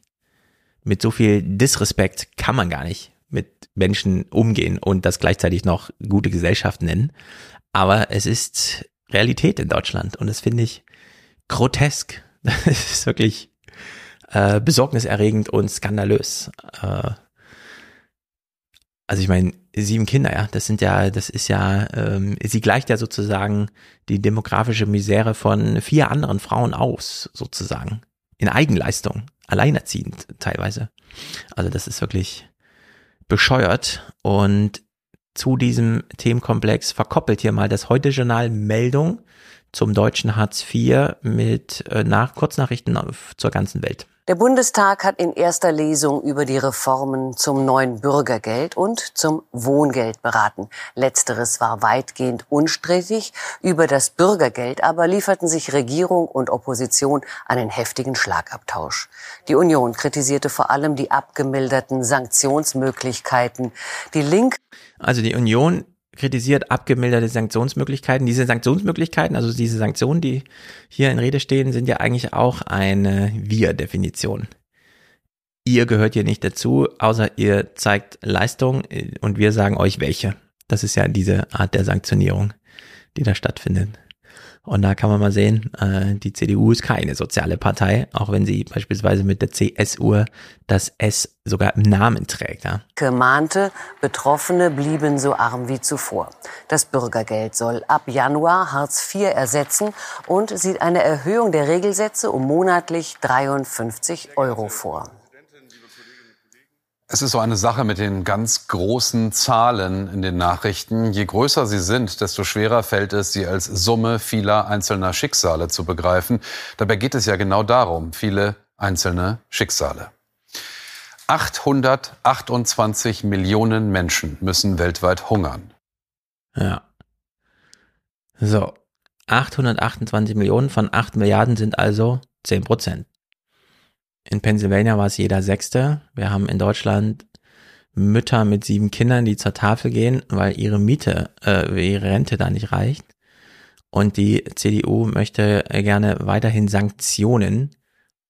Mit so viel Disrespekt kann man gar nicht mit Menschen umgehen und das gleichzeitig noch gute Gesellschaft nennen. Aber es ist Realität in Deutschland und das finde ich grotesk. Das ist wirklich äh, besorgniserregend und skandalös. Äh, also ich meine, sieben Kinder, ja, das sind ja, das ist ja, ähm, sie gleicht ja sozusagen die demografische Misere von vier anderen Frauen aus, sozusagen. In Eigenleistung, alleinerziehend teilweise. Also das ist wirklich bescheuert und zu diesem Themenkomplex verkoppelt hier mal das Heute-Journal Meldung zum deutschen Hartz vier mit äh, nach Kurznachrichten auf, zur ganzen Welt. Der Bundestag hat in erster Lesung über die Reformen zum neuen Bürgergeld und zum Wohngeld beraten. Letzteres war weitgehend unstrittig. Über das Bürgergeld aber lieferten sich Regierung und Opposition einen heftigen Schlagabtausch. Die Union kritisierte vor allem die abgemilderten Sanktionsmöglichkeiten. Die Linke... Also die Union kritisiert abgemilderte Sanktionsmöglichkeiten. Diese Sanktionsmöglichkeiten, also diese Sanktionen, die hier in Rede stehen, sind ja eigentlich auch eine Wir-Definition. Ihr gehört hier nicht dazu, außer ihr zeigt Leistung und wir sagen euch welche. Das ist ja diese Art der Sanktionierung, die da stattfindet. Und da kann man mal sehen, die C D U ist keine soziale Partei, auch wenn sie beispielsweise mit der C S U das S sogar im Namen trägt. Ja. Mahnte, Betroffene blieben so arm wie zuvor. Das Bürgergeld soll ab Januar Hartz vier ersetzen und sieht eine Erhöhung der Regelsätze um monatlich dreiundfünfzig Euro vor. Es ist so eine Sache mit den ganz großen Zahlen in den Nachrichten. Je größer sie sind, desto schwerer fällt es, sie als Summe vieler einzelner Schicksale zu begreifen. Dabei geht es ja genau darum, viele einzelne Schicksale. achthundertachtundzwanzig Millionen Menschen müssen weltweit hungern. Ja. So, achthundertachtundzwanzig Millionen von acht Milliarden sind also zehn Prozent. In Pennsylvania war es jeder Sechste. Wir haben in Deutschland Mütter mit sieben Kindern, die zur Tafel gehen, weil ihre Miete, äh, ihre Rente da nicht reicht. Und die C D U möchte gerne weiterhin Sanktionen,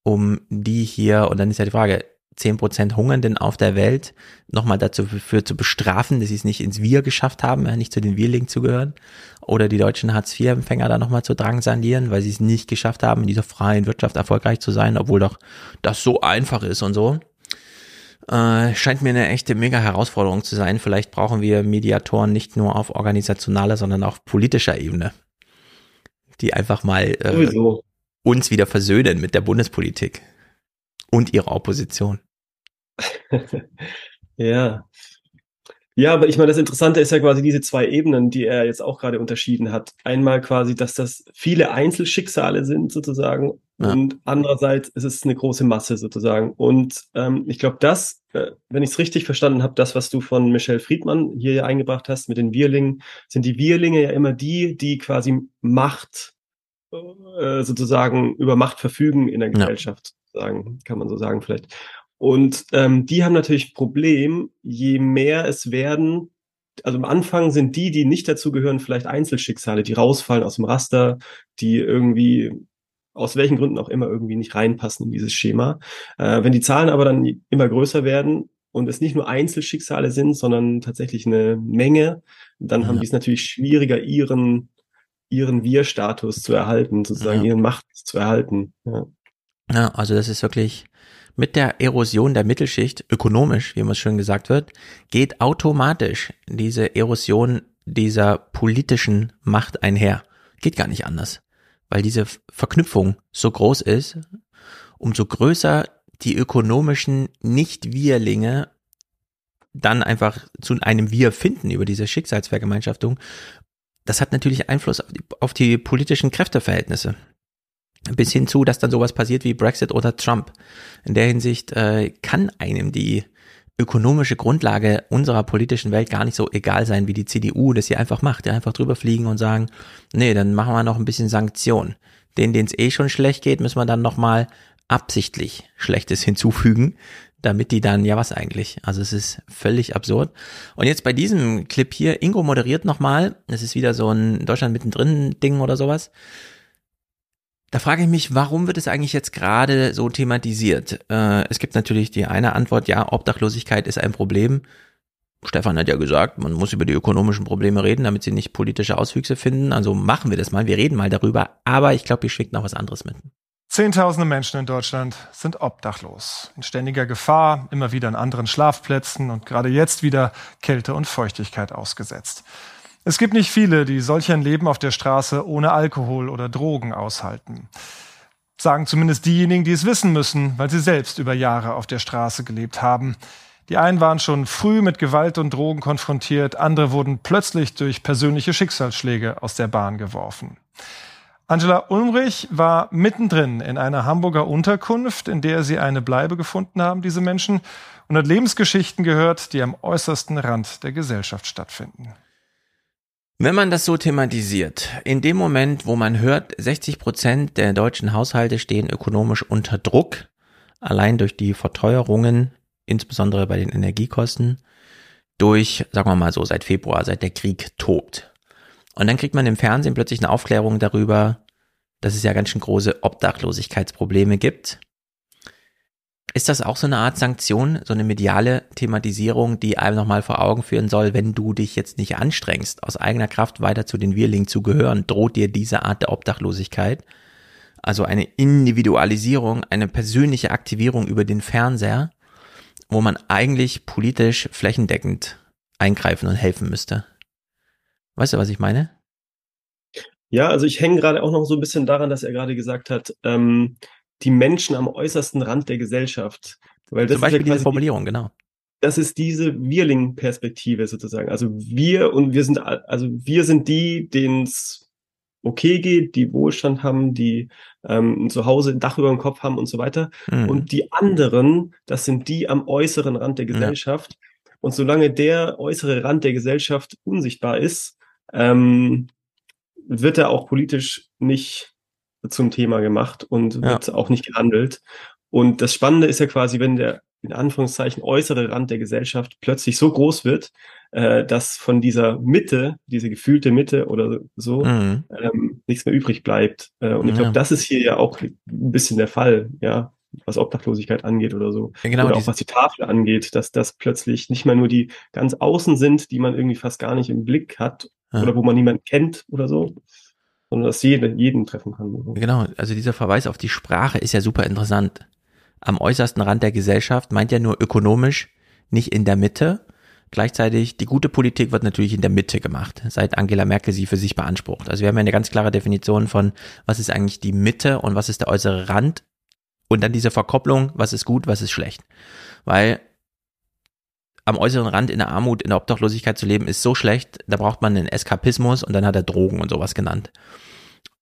um die hier, und dann ist ja die Frage, zehn Prozent Hungernden auf der Welt nochmal dazu für zu bestrafen, dass sie es nicht ins Wir geschafft haben, nicht zu den Wirlingen zu gehören, oder die deutschen Hartz-vier-Empfänger da nochmal zu drangsalieren, weil sie es nicht geschafft haben, in dieser freien Wirtschaft erfolgreich zu sein, obwohl doch das so einfach ist und so. Äh, scheint mir eine echte mega Herausforderung zu sein. Vielleicht brauchen wir Mediatoren nicht nur auf organisationaler, sondern auch politischer Ebene, die einfach mal äh, uns wieder versöhnen mit der Bundespolitik. Und ihre Opposition. Ja. Ja, aber ich meine, das Interessante ist ja quasi diese zwei Ebenen, die er jetzt auch gerade unterschieden hat. Einmal quasi, dass das viele Einzelschicksale sind sozusagen, ja, und andererseits ist es eine große Masse sozusagen. Und ähm, ich glaube, das, äh, wenn ich es richtig verstanden habe, das, was du von Michel Friedman hier ja eingebracht hast mit den Wirlingen, sind die Wirlinge ja immer die, die quasi Macht, äh, sozusagen über Macht verfügen in der Gesellschaft. Ja. Sagen, kann man so sagen vielleicht. Und ähm, die haben natürlich ein Problem, je mehr es werden, also am Anfang sind die, die nicht dazugehören, vielleicht Einzelschicksale, die rausfallen aus dem Raster, die irgendwie aus welchen Gründen auch immer irgendwie nicht reinpassen in dieses Schema. Äh, wenn die Zahlen aber dann immer größer werden und es nicht nur Einzelschicksale sind, sondern tatsächlich eine Menge, dann ja. haben die es natürlich schwieriger, ihren, ihren Wir-Status zu erhalten, sozusagen ja. ihren Macht zu erhalten. Ja. Ja, also das ist wirklich mit der Erosion der Mittelschicht, ökonomisch, wie immer schön gesagt wird, geht automatisch diese Erosion dieser politischen Macht einher. Geht gar nicht anders, weil diese Verknüpfung so groß ist, umso größer die ökonomischen Nicht-Wirlinge dann einfach zu einem Wir finden über diese Schicksalsvergemeinschaftung. Das hat natürlich Einfluss auf die, auf die politischen Kräfteverhältnisse. Bis hin zu, dass dann sowas passiert wie Brexit oder Trump. In der Hinsicht äh, kann einem die ökonomische Grundlage unserer politischen Welt gar nicht so egal sein, wie die C D U das hier einfach macht. Ja, einfach drüber fliegen und sagen, nee, dann machen wir noch ein bisschen Sanktionen. Denen, denen es eh schon schlecht geht, müssen wir dann nochmal absichtlich Schlechtes hinzufügen, damit die dann, ja was eigentlich. Also es ist völlig absurd. Und jetzt bei diesem Clip hier, Ingo moderiert nochmal, das ist wieder so ein Deutschland mittendrin Ding oder sowas. Da frage ich mich, warum wird es eigentlich jetzt gerade so thematisiert? Äh, es gibt natürlich die eine Antwort, ja, Obdachlosigkeit ist ein Problem. Stefan hat ja gesagt, man muss über die ökonomischen Probleme reden, damit sie nicht politische Auswüchse finden. Also machen wir das mal, wir reden mal darüber. Aber ich glaube, hier schwingt noch was anderes mit. Zehntausende Menschen in Deutschland sind obdachlos, in ständiger Gefahr, immer wieder an anderen Schlafplätzen und gerade jetzt wieder Kälte und Feuchtigkeit ausgesetzt. Es gibt nicht viele, die solch ein Leben auf der Straße ohne Alkohol oder Drogen aushalten. Sagen zumindest diejenigen, die es wissen müssen, weil sie selbst über Jahre auf der Straße gelebt haben. Die einen waren schon früh mit Gewalt und Drogen konfrontiert, andere wurden plötzlich durch persönliche Schicksalsschläge aus der Bahn geworfen. Angela Ulmrich war mittendrin in einer Hamburger Unterkunft, in der sie eine Bleibe gefunden haben, diese Menschen, und hat Lebensgeschichten gehört, die am äußersten Rand der Gesellschaft stattfinden. Wenn man das so thematisiert, in dem Moment, wo man hört, sechzig Prozent der deutschen Haushalte stehen ökonomisch unter Druck, allein durch die Verteuerungen, insbesondere bei den Energiekosten, durch, sagen wir mal so, seit Februar, seit der Krieg tobt. Und dann kriegt man im Fernsehen plötzlich eine Aufklärung darüber, dass es ja ganz schön große Obdachlosigkeitsprobleme gibt. Ist das auch so eine Art Sanktion, so eine mediale Thematisierung, die einem nochmal vor Augen führen soll, wenn du dich jetzt nicht anstrengst, aus eigener Kraft weiter zu den Wirlingen zu gehören, droht dir diese Art der Obdachlosigkeit? Also eine Individualisierung, eine persönliche Aktivierung über den Fernseher, wo man eigentlich politisch flächendeckend eingreifen und helfen müsste. Weißt du, was ich meine? Ja, also ich hänge gerade auch noch so ein bisschen daran, dass er gerade gesagt hat, ähm, die Menschen am äußersten Rand der Gesellschaft. Weil das Zum Beispiel ist ja diese Formulierung, genau. das ist diese Wirling-Perspektive sozusagen. Also wir und wir sind, also wir sind die, denen es okay geht, die Wohlstand haben, die ähm, zu Hause ein Dach über dem Kopf haben und so weiter. Mhm. Und die anderen, das sind die am äußeren Rand der Gesellschaft. Ja. Und solange der äußere Rand der Gesellschaft unsichtbar ist, ähm, wird er auch politisch nicht zum Thema gemacht und ja. wird auch nicht gehandelt. Und das Spannende ist ja quasi, wenn der in Anführungszeichen äußere Rand der Gesellschaft plötzlich so groß wird, äh, dass von dieser Mitte, diese gefühlte Mitte oder so, mhm. ähm, nichts mehr übrig bleibt. Äh, und ich glaube, ja. das ist hier ja auch ein bisschen der Fall, ja, was Obdachlosigkeit angeht oder so. Ja, genau, oder auch was die Tafel angeht, dass das plötzlich nicht mehr nur die ganz außen sind, die man irgendwie fast gar nicht im Blick hat ja. oder wo man niemanden kennt oder so. Sondern dass jeder jeden treffen kann. Oder? Genau, also dieser Verweis auf die Sprache ist ja super interessant. Am äußersten Rand der Gesellschaft meint ja nur ökonomisch, nicht in der Mitte. Gleichzeitig, die gute Politik wird natürlich in der Mitte gemacht, seit Angela Merkel sie für sich beansprucht. Also wir haben ja eine ganz klare Definition von, was ist eigentlich die Mitte und was ist der äußere Rand. Und dann diese Verkopplung, was ist gut, was ist schlecht. Weil am äußeren Rand in der Armut, in der Obdachlosigkeit zu leben, ist so schlecht, da braucht man einen Eskapismus und dann hat er Drogen und sowas genannt.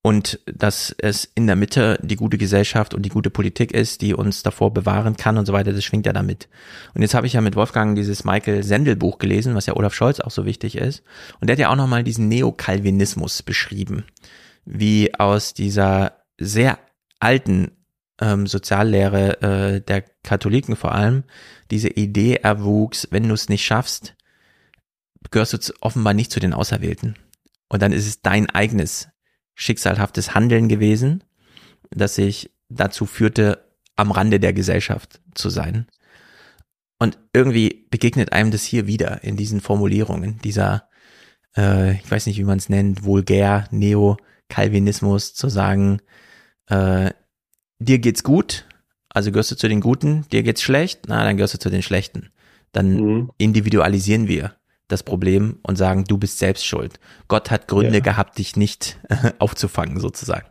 Und dass es in der Mitte die gute Gesellschaft und die gute Politik ist, die uns davor bewahren kann und so weiter, das schwingt ja damit. Und jetzt habe ich ja mit Wolfgang dieses Michael Sandel Buch gelesen, was ja Olaf Scholz auch so wichtig ist. Und der hat ja auch nochmal diesen Neokalvinismus beschrieben, wie aus dieser sehr alten ähm, Soziallehre äh, der Katholiken vor allem diese Idee erwuchs, wenn du es nicht schaffst, gehörst du offenbar nicht zu den Auserwählten. Und dann ist es dein eigenes schicksalhaftes Handeln gewesen, das sich dazu führte, am Rande der Gesellschaft zu sein. Und irgendwie begegnet einem das hier wieder in diesen Formulierungen, dieser, äh, ich weiß nicht, wie man es nennt, vulgär Neokalvinismus, zu sagen, äh, dir geht's gut, also gehörst du zu den Guten, dir geht's schlecht, na, dann gehörst du zu den Schlechten. Dann mhm. individualisieren wir das Problem und sagen, du bist selbst schuld. Gott hat Gründe ja. gehabt, dich nicht aufzufangen, sozusagen.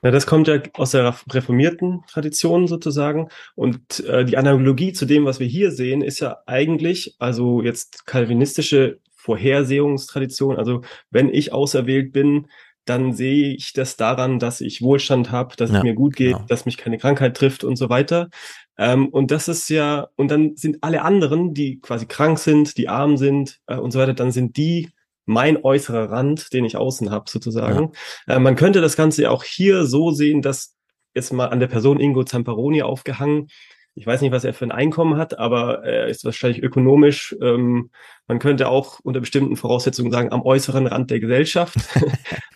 Na, das kommt ja aus der reformierten Tradition sozusagen. Und äh, die Analogie zu dem, was wir hier sehen, ist ja eigentlich, also jetzt kalvinistische Vorhersehungstradition, also wenn ich auserwählt bin, dann sehe ich das daran, dass ich Wohlstand habe, dass ja, es mir gut geht, genau. dass mich keine Krankheit trifft und so weiter. Ähm, und das ist ja, und dann sind alle anderen, die quasi krank sind, die arm sind äh, und so weiter, dann sind die mein äußerer Rand, den ich außen habe sozusagen. Ja. Äh, man könnte das Ganze auch hier so sehen, dass jetzt mal an der Person Ingo Zamperoni aufgehangen, ich weiß nicht, was er für ein Einkommen hat, aber er ist wahrscheinlich ökonomisch, ähm, man könnte auch unter bestimmten Voraussetzungen sagen, am äußeren Rand der Gesellschaft.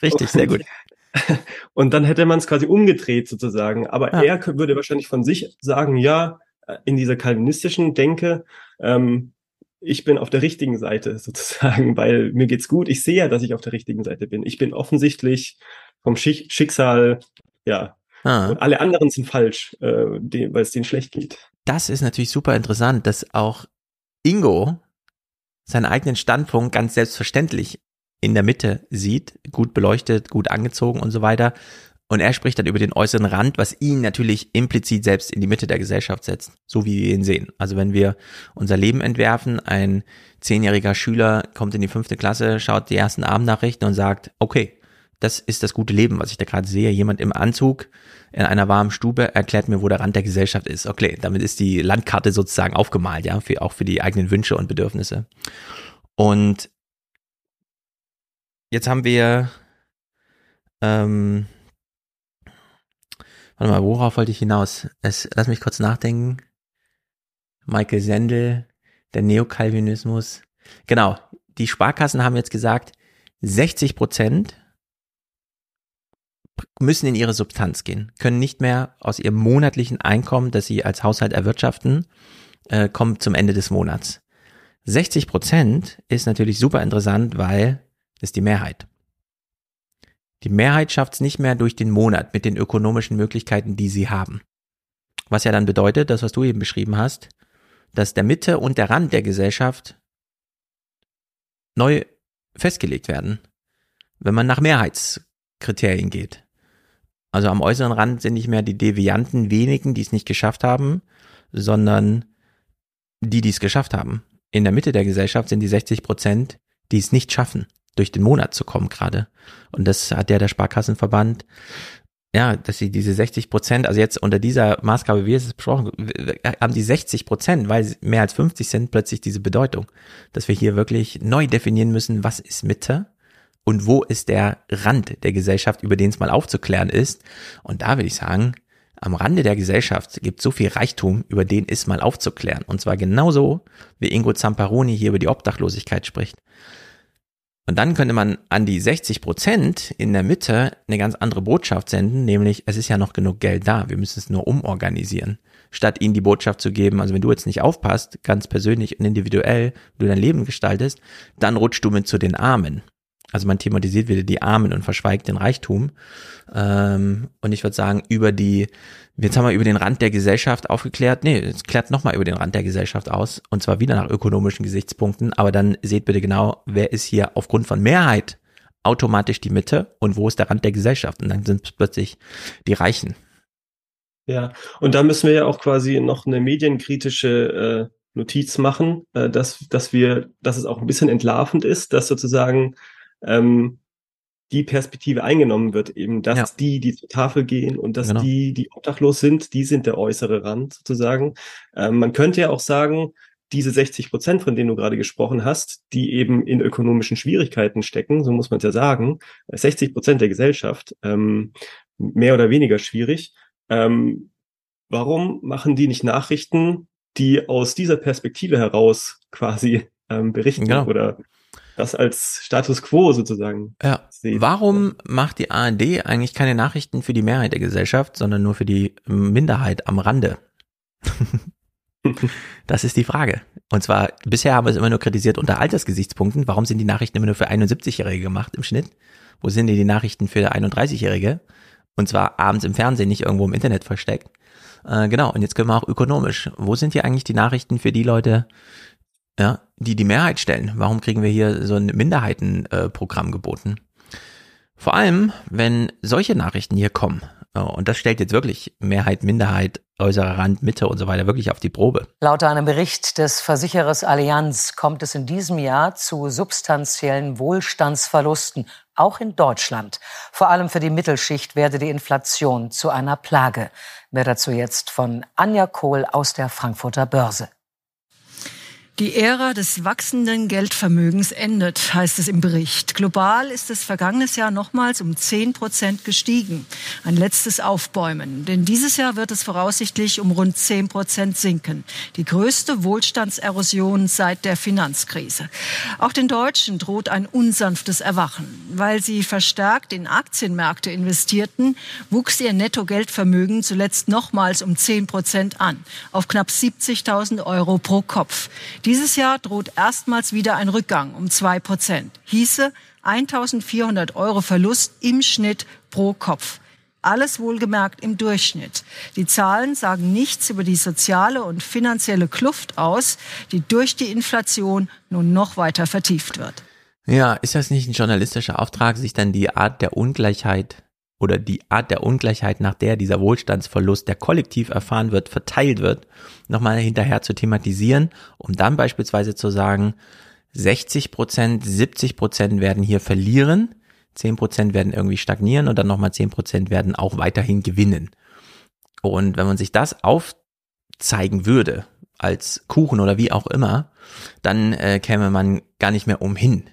Richtig, sehr gut. Und dann hätte man es quasi umgedreht sozusagen. Aber ja. er würde wahrscheinlich von sich sagen, ja, in dieser kalvinistischen Denke, ähm, ich bin auf der richtigen Seite sozusagen, weil mir geht's gut. Ich sehe ja, dass ich auf der richtigen Seite bin. Ich bin offensichtlich vom Schich- Schicksal, ja, ah. und alle anderen sind falsch, äh, weil es denen schlecht geht. Das ist natürlich super interessant, dass auch Ingo seinen eigenen Standpunkt ganz selbstverständlich in der Mitte sieht, gut beleuchtet, gut angezogen und so weiter. Und er spricht dann über den äußeren Rand, was ihn natürlich implizit selbst in die Mitte der Gesellschaft setzt, so wie wir ihn sehen. Also wenn wir unser Leben entwerfen, ein zehnjähriger Schüler kommt in die fünfte Klasse, schaut die ersten Abendnachrichten und sagt, okay, das ist das gute Leben, was ich da gerade sehe. Jemand im Anzug in einer warmen Stube erklärt mir, wo der Rand der Gesellschaft ist. Okay, damit ist die Landkarte sozusagen aufgemalt, ja, für, auch für die eigenen Wünsche und Bedürfnisse. Und jetzt haben wir, ähm, warte mal, worauf wollte ich hinaus? Es, lass mich kurz nachdenken. Michael Sandel, der Neokalvinismus. Genau, die Sparkassen haben jetzt gesagt, sechzig Prozent müssen in ihre Substanz gehen, können nicht mehr aus ihrem monatlichen Einkommen, das sie als Haushalt erwirtschaften, äh, kommen zum Ende des Monats. sechzig Prozent ist natürlich super interessant, weil das ist die Mehrheit. Die Mehrheit schafft es nicht mehr durch den Monat mit den ökonomischen Möglichkeiten, die sie haben. Was ja dann bedeutet, das, was du eben beschrieben hast, dass der Mitte und der Rand der Gesellschaft neu festgelegt werden, wenn man nach Mehrheitskriterien geht. Also am äußeren Rand sind nicht mehr die devianten wenigen, die es nicht geschafft haben, sondern die, die es geschafft haben. In der Mitte der Gesellschaft sind die sechzig Prozent, die es nicht schaffen, durch den Monat zu kommen gerade. Und das hat ja der Sparkassenverband, ja, dass sie diese sechzig Prozent, also jetzt unter dieser Maßgabe, wie es besprochen, haben die sechzig Prozent, weil mehr als fünfzig sind, plötzlich diese Bedeutung, dass wir hier wirklich neu definieren müssen, was ist Mitte und wo ist der Rand der Gesellschaft, über den es mal aufzuklären ist. Und da würde ich sagen, am Rande der Gesellschaft gibt es so viel Reichtum, über den ist mal aufzuklären. Und zwar genauso, wie Ingo Zamperoni hier über die Obdachlosigkeit spricht. Und dann könnte man an die sechzig Prozent in der Mitte eine ganz andere Botschaft senden, nämlich es ist ja noch genug Geld da, wir müssen es nur umorganisieren. Statt ihnen die Botschaft zu geben, also wenn du jetzt nicht aufpasst, ganz persönlich und individuell, wie du dein Leben gestaltest, dann rutschst du mit zu den Armen. Also man thematisiert wieder die Armen und verschweigt den Reichtum. Und ich würde sagen, über die, jetzt haben wir über den Rand der Gesellschaft aufgeklärt. Nee, jetzt klärt nochmal über den Rand der Gesellschaft aus. Und zwar wieder nach ökonomischen Gesichtspunkten. Aber dann seht bitte genau, wer ist hier aufgrund von Mehrheit automatisch die Mitte und wo ist der Rand der Gesellschaft? Und dann sind es plötzlich die Reichen. Ja, und da müssen wir ja auch quasi noch eine medienkritische äh, Notiz machen, äh, dass, dass wir, dass es auch ein bisschen entlarvend ist, dass sozusagen die Perspektive eingenommen wird, eben, dass ja. die, die zur Tafel gehen und dass genau. die, die obdachlos sind, die sind der äußere Rand sozusagen. Ähm, man könnte ja auch sagen, diese sechzig Prozent, von denen du gerade gesprochen hast, die eben in ökonomischen Schwierigkeiten stecken, so muss man es ja sagen, sechzig Prozent der Gesellschaft, ähm, mehr oder weniger schwierig, ähm, warum machen die nicht Nachrichten, die aus dieser Perspektive heraus quasi ähm, berichten genau. oder das als Status Quo sozusagen. Ja. Sehen. Warum macht die A R D eigentlich keine Nachrichten für die Mehrheit der Gesellschaft, sondern nur für die Minderheit am Rande? Das ist die Frage. Und zwar, bisher haben wir es immer nur kritisiert unter Altersgesichtspunkten. Warum sind die Nachrichten immer nur für einundsiebzigjährige gemacht im Schnitt? Wo sind denn die Nachrichten für einunddreißigjährige? Und zwar abends im Fernsehen, nicht irgendwo im Internet versteckt. Äh, genau, und jetzt können wir auch ökonomisch. Wo sind hier eigentlich die Nachrichten für die Leute, ja, die die Mehrheit stellen? Warum kriegen wir hier so ein Minderheitenprogramm äh, geboten? Vor allem, wenn solche Nachrichten hier kommen, und das stellt jetzt wirklich Mehrheit, Minderheit, äußerer Rand, Mitte und so weiter wirklich auf die Probe. Laut einem Bericht des Versicherers Allianz kommt es in diesem Jahr zu substanziellen Wohlstandsverlusten, auch in Deutschland. Vor allem für die Mittelschicht werde die Inflation zu einer Plage. Mehr dazu jetzt von Anja Kohl aus der Frankfurter Börse. Die Ära des wachsenden Geldvermögens endet, heißt es im Bericht. Global ist es vergangenes Jahr nochmals um zehn Prozent gestiegen. Ein letztes Aufbäumen. Denn dieses Jahr wird es voraussichtlich um rund zehn Prozent sinken. Die größte Wohlstandserosion seit der Finanzkrise. Auch den Deutschen droht ein unsanftes Erwachen. Weil sie verstärkt in Aktienmärkte investierten, wuchs ihr Nettogeldvermögen zuletzt nochmals um zehn Prozent an. Auf knapp siebzigtausend Euro pro Kopf. Dieses Jahr droht erstmals wieder ein Rückgang um zwei Prozent. Hieße eintausendvierhundert Euro Verlust im Schnitt pro Kopf. Alles wohlgemerkt im Durchschnitt. Die Zahlen sagen nichts über die soziale und finanzielle Kluft aus, die durch die Inflation nun noch weiter vertieft wird. Ja, ist das nicht ein journalistischer Auftrag, sich dann die Art der Ungleichheit oder die Art der Ungleichheit, nach der dieser Wohlstandsverlust, der kollektiv erfahren wird, verteilt wird, nochmal hinterher zu thematisieren, um dann beispielsweise zu sagen, sechzig Prozent, siebzig Prozent werden hier verlieren, zehn Prozent werden irgendwie stagnieren und dann nochmal zehn Prozent werden auch weiterhin gewinnen. Und wenn man sich das aufzeigen würde, als Kuchen oder wie auch immer, dann äh, käme man gar nicht mehr umhin,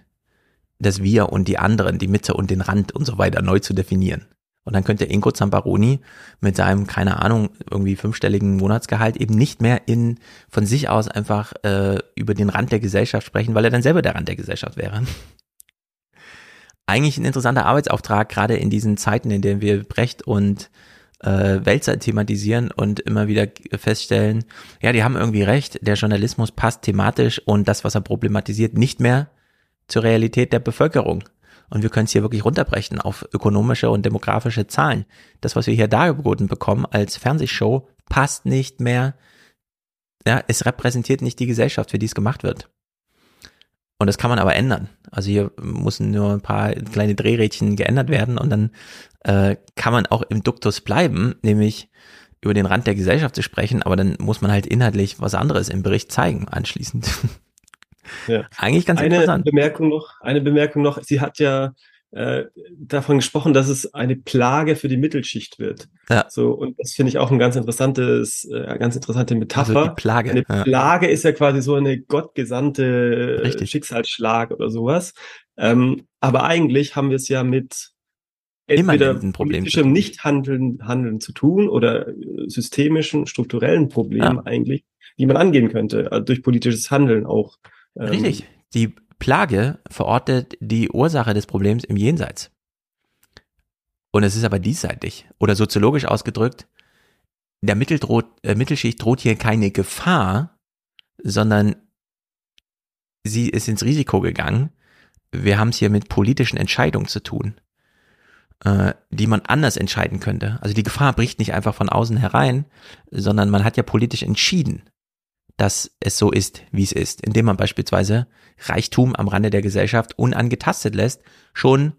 das Wir und die anderen, die Mitte und den Rand und so weiter neu zu definieren. Und dann könnte Ingo Zamperoni mit seinem, keine Ahnung, irgendwie fünfstelligen Monatsgehalt eben nicht mehr in von sich aus einfach äh, über den Rand der Gesellschaft sprechen, weil er dann selber der Rand der Gesellschaft wäre. Eigentlich ein interessanter Arbeitsauftrag, gerade in diesen Zeiten, in denen wir Brecht und äh, Wälzer thematisieren und immer wieder feststellen, ja, die haben irgendwie recht, der Journalismus passt thematisch und das, was er problematisiert, nicht mehr zur Realität der Bevölkerung. Und wir können es hier wirklich runterbrechen auf ökonomische und demografische Zahlen. Das, was wir hier dargeboten bekommen als Fernsehshow, passt nicht mehr. Ja, es repräsentiert nicht die Gesellschaft, für die es gemacht wird. Und das kann man aber ändern. Also hier müssen nur ein paar kleine Drehrädchen geändert werden und dann äh, kann man auch im Duktus bleiben, nämlich über den Rand der Gesellschaft zu sprechen, aber dann muss man halt inhaltlich was anderes im Bericht zeigen anschließend. Ja. Eigentlich ganz eine interessant. Bemerkung noch, eine Bemerkung noch, sie hat ja äh, davon gesprochen, dass es eine Plage für die Mittelschicht wird. Ja. So, und das finde ich auch ein ganz interessantes, äh, ganz interessante Metapher. Also die Plage. Eine ja. Plage ist ja quasi so eine gottgesandte Richtig. Schicksalsschlag oder sowas. Ähm, aber eigentlich haben wir es ja mit entweder politischem Nichthandeln Handeln zu tun oder systemischen, strukturellen Problemen ja. eigentlich, die man angehen könnte, also durch politisches Handeln auch. Ähm, Richtig. Die Plage verortet die Ursache des Problems im Jenseits. Und es ist aber diesseitig. Oder soziologisch ausgedrückt, der Mittel droht, äh, Mittelschicht droht hier keine Gefahr, sondern sie ist ins Risiko gegangen. Wir haben es hier mit politischen Entscheidungen zu tun, äh, die man anders entscheiden könnte. Also die Gefahr bricht nicht einfach von außen herein, sondern man hat ja politisch entschieden, dass es so ist, wie es ist, indem man beispielsweise Reichtum am Rande der Gesellschaft unangetastet lässt, schon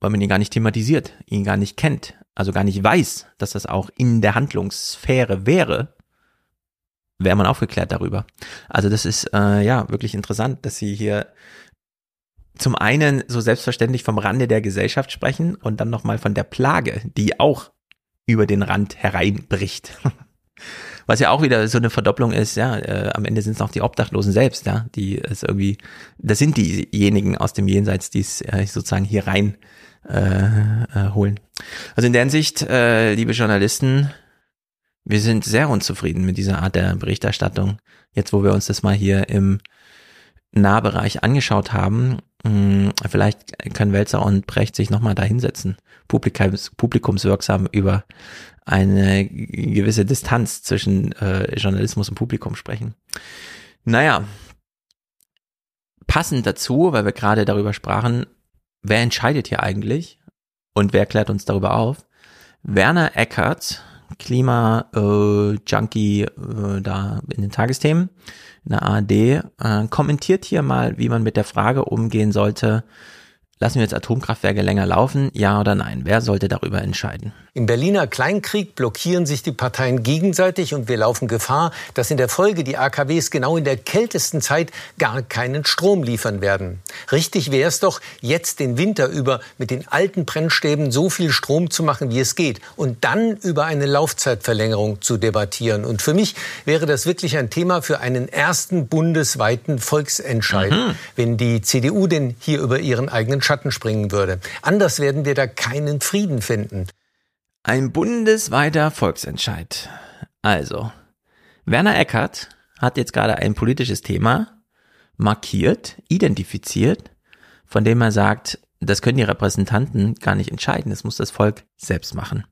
weil man ihn gar nicht thematisiert, ihn gar nicht kennt, also gar nicht weiß, dass das auch in der Handlungssphäre wäre, wäre man aufgeklärt darüber. Also das ist äh, ja wirklich interessant, dass sie hier zum einen so selbstverständlich vom Rande der Gesellschaft sprechen und dann nochmal von der Plage, die auch über den Rand hereinbricht. Was ja auch wieder so eine Verdopplung ist, ja, äh, am Ende sind es noch die Obdachlosen selbst, ja, die ist irgendwie, das sind diejenigen aus dem Jenseits, die es äh, sozusagen hier rein äh, äh, holen. Also in der Hinsicht, äh, liebe Journalisten, wir sind sehr unzufrieden mit dieser Art der Berichterstattung. Jetzt, wo wir uns das mal hier im Nahbereich angeschaut haben, mh, vielleicht können Welzer und Precht sich nochmal da hinsetzen, Publikums, publikumswirksam über eine gewisse Distanz zwischen äh, Journalismus und Publikum sprechen. Naja, passend dazu, weil wir gerade darüber sprachen, wer entscheidet hier eigentlich und wer klärt uns darüber auf? Werner Eckert, Klima-Junkie äh, äh, da in den Tagesthemen, in der A R D, äh, kommentiert hier mal, wie man mit der Frage umgehen sollte, lassen wir jetzt Atomkraftwerke länger laufen, ja oder nein? Wer sollte darüber entscheiden? Im Berliner Kleinkrieg blockieren sich die Parteien gegenseitig und wir laufen Gefahr, dass in der Folge die A K Ws genau in der kältesten Zeit gar keinen Strom liefern werden. Richtig wäre es doch, jetzt den Winter über mit den alten Brennstäben so viel Strom zu machen, wie es geht und dann über eine Laufzeitverlängerung zu debattieren. Und für mich wäre das wirklich ein Thema für einen ersten bundesweiten Volksentscheid, mhm. wenn die C D U denn hier über ihren eigenen Schatten springen würde. Anders werden wir da keinen Frieden finden. Ein bundesweiter Volksentscheid. Also, Werner Eckert hat jetzt gerade ein politisches Thema markiert, identifiziert, von dem er sagt, das können die Repräsentanten gar nicht entscheiden, das muss das Volk selbst machen.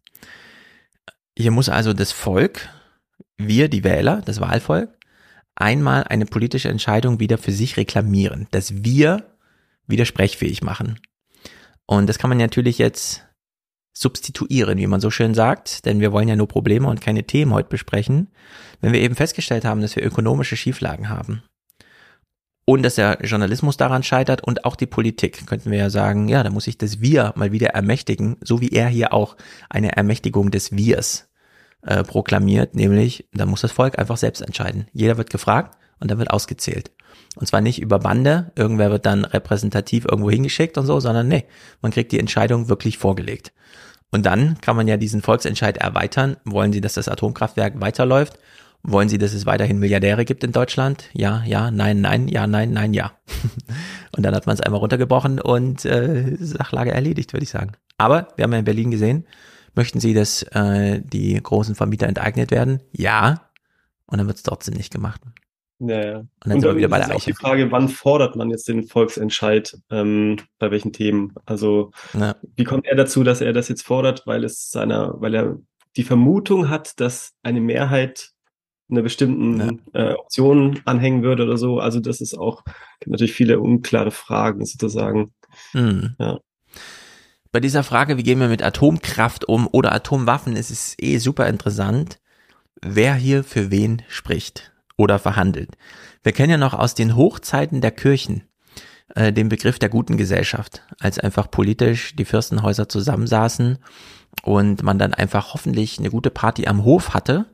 Hier muss also das Volk, wir, die Wähler, das Wahlvolk, einmal eine politische Entscheidung wieder für sich reklamieren, dass wir widersprechfähig machen. Und das kann man natürlich jetzt substituieren, wie man so schön sagt, denn wir wollen ja nur Probleme und keine Themen heute besprechen, wenn wir eben festgestellt haben, dass wir ökonomische Schieflagen haben und dass der Journalismus daran scheitert und auch die Politik, könnten wir ja sagen, ja, da muss sich das Wir mal wieder ermächtigen, so wie er hier auch eine Ermächtigung des Wirs äh, proklamiert, nämlich, da muss das Volk einfach selbst entscheiden. Jeder wird gefragt und dann wird ausgezählt. Und zwar nicht über Bande, irgendwer wird dann repräsentativ irgendwo hingeschickt und so, sondern nee, man kriegt die Entscheidung wirklich vorgelegt. Und dann kann man ja diesen Volksentscheid erweitern. Wollen Sie, dass das Atomkraftwerk weiterläuft? Wollen Sie, dass es weiterhin Milliardäre gibt in Deutschland? Ja, ja, nein, nein, ja, nein, nein, ja. Und dann hat man es einmal runtergebrochen und äh, Sachlage erledigt, würde ich sagen. Aber wir haben ja in Berlin gesehen, möchten Sie, dass äh, die großen Vermieter enteignet werden? Ja. Und dann wird es trotzdem nicht gemacht. Ja, ja. Und dann Und sind wir wieder bei der Eiche. Die Frage, wann fordert man jetzt den Volksentscheid, ähm, bei welchen Themen? Also, ja. Wie kommt er dazu, dass er das jetzt fordert, weil es seiner, weil er die Vermutung hat, dass eine Mehrheit einer bestimmten ja. äh, Option anhängen würde oder so? Also, das ist auch, gibt natürlich viele unklare Fragen sozusagen. Mhm. Ja. Bei dieser Frage, wie gehen wir mit Atomkraft um oder Atomwaffen, ist es eh super interessant, wer hier für wen spricht oder verhandelt. Wir kennen ja noch aus den Hochzeiten der Kirchen äh, den Begriff der guten Gesellschaft, als einfach politisch die Fürstenhäuser zusammensaßen und man dann einfach hoffentlich eine gute Party am Hof hatte,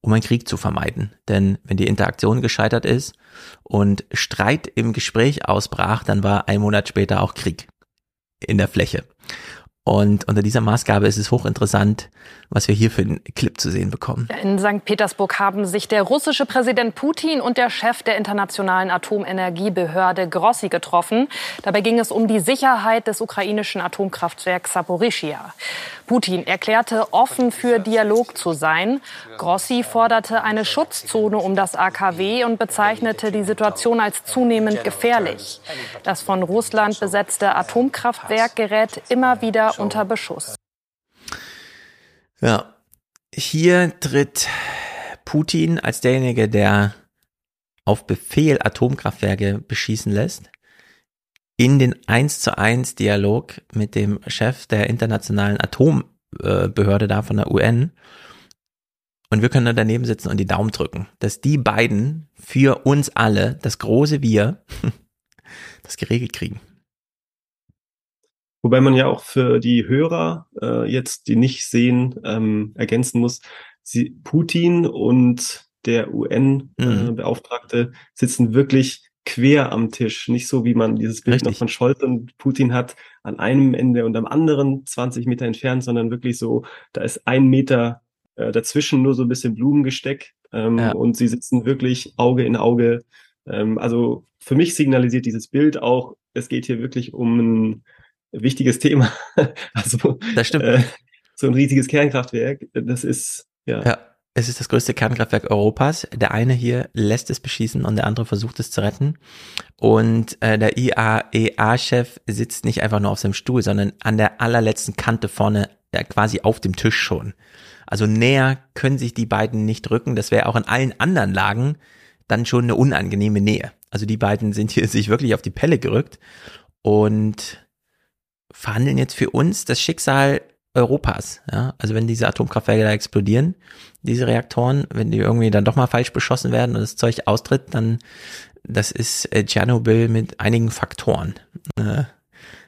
um einen Krieg zu vermeiden. Denn wenn die Interaktion gescheitert ist und Streit im Gespräch ausbrach, dann war ein Monat später auch Krieg in der Fläche. Und unter dieser Maßgabe ist es hochinteressant, was wir hier für einen Clip zu sehen bekommen. In Sankt Petersburg haben sich der russische Präsident Putin und der Chef der internationalen Atomenergiebehörde Grossi getroffen. Dabei ging es um die Sicherheit des ukrainischen Atomkraftwerks Saporischschja. Putin erklärte, offen für Dialog zu sein. Grossi forderte eine Schutzzone um das A K W und bezeichnete die Situation als zunehmend gefährlich. Das von Russland besetzte Atomkraftwerk gerät immer wieder unter Beschuss. Ja, hier tritt Putin als derjenige, der auf Befehl Atomkraftwerke beschießen lässt, in den eins zu eins Dialog mit dem Chef der internationalen Atombehörde da von der U N. Und wir können da daneben sitzen und die Daumen drücken, dass die beiden für uns alle, das große Wir, das geregelt kriegen. Wobei man ja auch für die Hörer äh, jetzt, die nicht sehen, ähm, ergänzen muss, sie, Putin und der U N-Beauftragte äh, sitzen wirklich quer am Tisch, nicht so wie man dieses Bild Richtig. noch von Scholz und Putin hat, an einem Ende und am anderen zwanzig Meter entfernt, sondern wirklich so, da ist ein Meter äh, dazwischen nur so ein bisschen Blumengesteck ähm, ja. und sie sitzen wirklich Auge in Auge. Ähm, also für mich signalisiert dieses Bild auch, es geht hier wirklich um ein wichtiges Thema, also das stimmt. Äh, so ein riesiges Kernkraftwerk, das ist, ja. ja. Es ist das größte Kernkraftwerk Europas. Der eine hier lässt es beschießen und der andere versucht es zu retten. Und äh, der I A E A-Chef sitzt nicht einfach nur auf seinem Stuhl, sondern an der allerletzten Kante vorne, ja, quasi auf dem Tisch schon. Also näher können sich die beiden nicht rücken. Das wäre auch in allen anderen Lagen dann schon eine unangenehme Nähe. Also die beiden sind hier sich wirklich auf die Pelle gerückt und verhandeln jetzt für uns das Schicksal Europas, ja, also wenn diese Atomkraftwerke da explodieren, diese Reaktoren, wenn die irgendwie dann doch mal falsch beschossen werden und das Zeug austritt, dann, das ist äh, Tschernobyl mit einigen Faktoren, äh,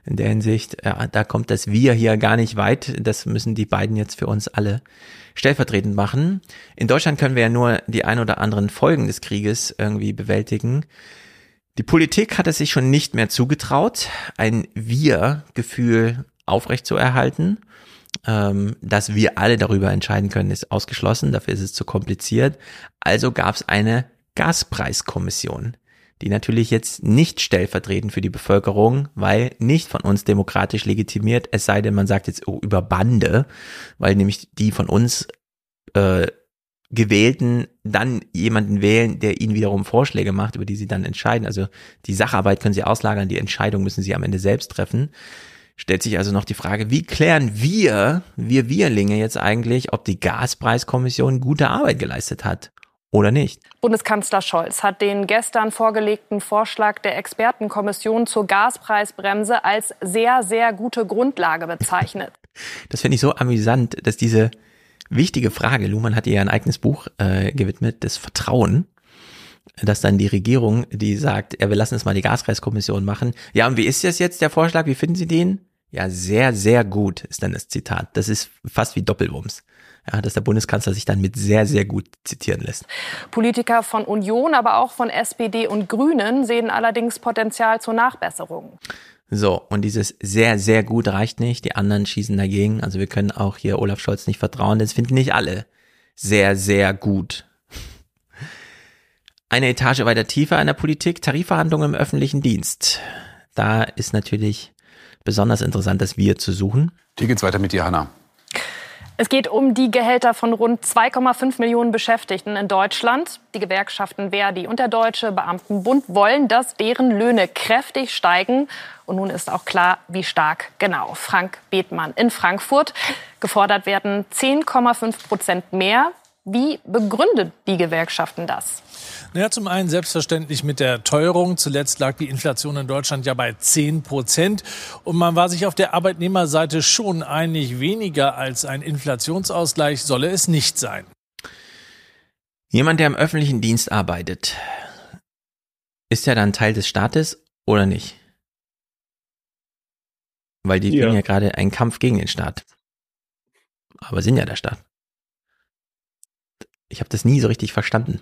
in der Hinsicht, ja, da kommt das Wir hier gar nicht weit, das müssen die beiden jetzt für uns alle stellvertretend machen. In Deutschland können wir ja nur die ein oder anderen Folgen des Krieges irgendwie bewältigen. Die Politik hat es sich schon nicht mehr zugetraut, ein Wir-Gefühl aufrechtzuerhalten. Ähm, dass wir alle darüber entscheiden können, ist ausgeschlossen, dafür ist es zu kompliziert. Also gab es eine Gaspreiskommission, die natürlich jetzt nicht stellvertretend für die Bevölkerung, weil nicht von uns demokratisch legitimiert, es sei denn, man sagt jetzt oh, über Bande, weil nämlich die von uns äh, Gewählten dann jemanden wählen, der ihnen wiederum Vorschläge macht, über die sie dann entscheiden. Also die Sacharbeit können sie auslagern, die Entscheidung müssen sie am Ende selbst treffen. Stellt sich also noch die Frage, wie klären wir, wir Wirlinge jetzt eigentlich, ob die Gaspreiskommission gute Arbeit geleistet hat oder nicht? Bundeskanzler Scholz hat den gestern vorgelegten Vorschlag der Expertenkommission zur Gaspreisbremse als sehr, sehr gute Grundlage bezeichnet. Das finde ich so amüsant, dass diese wichtige Frage, Luhmann hat ihr ja ein eigenes Buch äh, gewidmet, das Vertrauen, dass dann die Regierung, die sagt, ja, wir lassen es mal die Gaspreiskommission machen. Ja, und wie ist das jetzt, der Vorschlag? Wie finden Sie den? Ja, sehr, sehr gut ist dann das Zitat. Das ist fast wie Doppelwumms. Ja, dass der Bundeskanzler sich dann mit sehr, sehr gut zitieren lässt. Politiker von Union, aber auch von S P D und Grünen sehen allerdings Potenzial zur Nachbesserung. So, und dieses sehr, sehr gut reicht nicht. Die anderen schießen dagegen. Also wir können auch hier Olaf Scholz nicht vertrauen. Das finden nicht alle sehr, sehr gut. Eine Etage weiter tiefer in der Politik, Tarifverhandlungen im öffentlichen Dienst. Da ist natürlich besonders interessant, das Wir zu suchen. Hier geht's weiter mit dir, Hanna. Es geht um die Gehälter von rund zwei Komma fünf Millionen Beschäftigten in Deutschland. Die Gewerkschaften Verdi und der Deutsche Beamtenbund wollen, dass deren Löhne kräftig steigen. Und nun ist auch klar, wie stark genau. Frank Bethmann in Frankfurt. Gefordert werden zehn Komma fünf Prozent mehr. Wie begründet die Gewerkschaften das? Naja, zum einen selbstverständlich mit der Teuerung. Zuletzt lag die Inflation in Deutschland ja bei zehn Prozent. Und man war sich auf der Arbeitnehmerseite schon einig, weniger als ein Inflationsausgleich solle es nicht sein. Jemand, der im öffentlichen Dienst arbeitet, ist ja dann Teil des Staates oder nicht? Weil die ja. führen ja gerade einen Kampf gegen den Staat. aber sind ja der Staat. Ich habe das nie so richtig verstanden,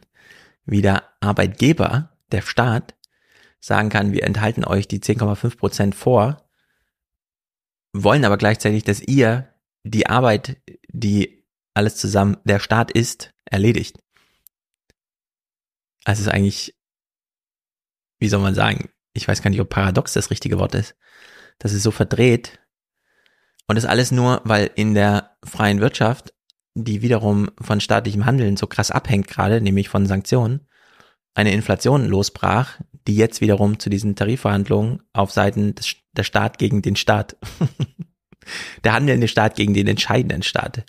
wie der Arbeitgeber, der Staat, sagen kann, wir enthalten euch die zehn Komma fünf Prozent vor, wollen aber gleichzeitig, dass ihr die Arbeit, die alles zusammen der Staat ist, erledigt. Also es ist eigentlich, wie soll man sagen, ich weiß gar nicht, ob paradox das richtige Wort ist. Das ist so verdreht und das alles nur, weil in der freien Wirtschaft, die wiederum von staatlichem Handeln so krass abhängt gerade, nämlich von Sanktionen, eine Inflation losbrach, die jetzt wiederum zu diesen Tarifverhandlungen auf Seiten des, der Staat gegen den Staat, der handelnde Staat gegen den entscheidenden Staat,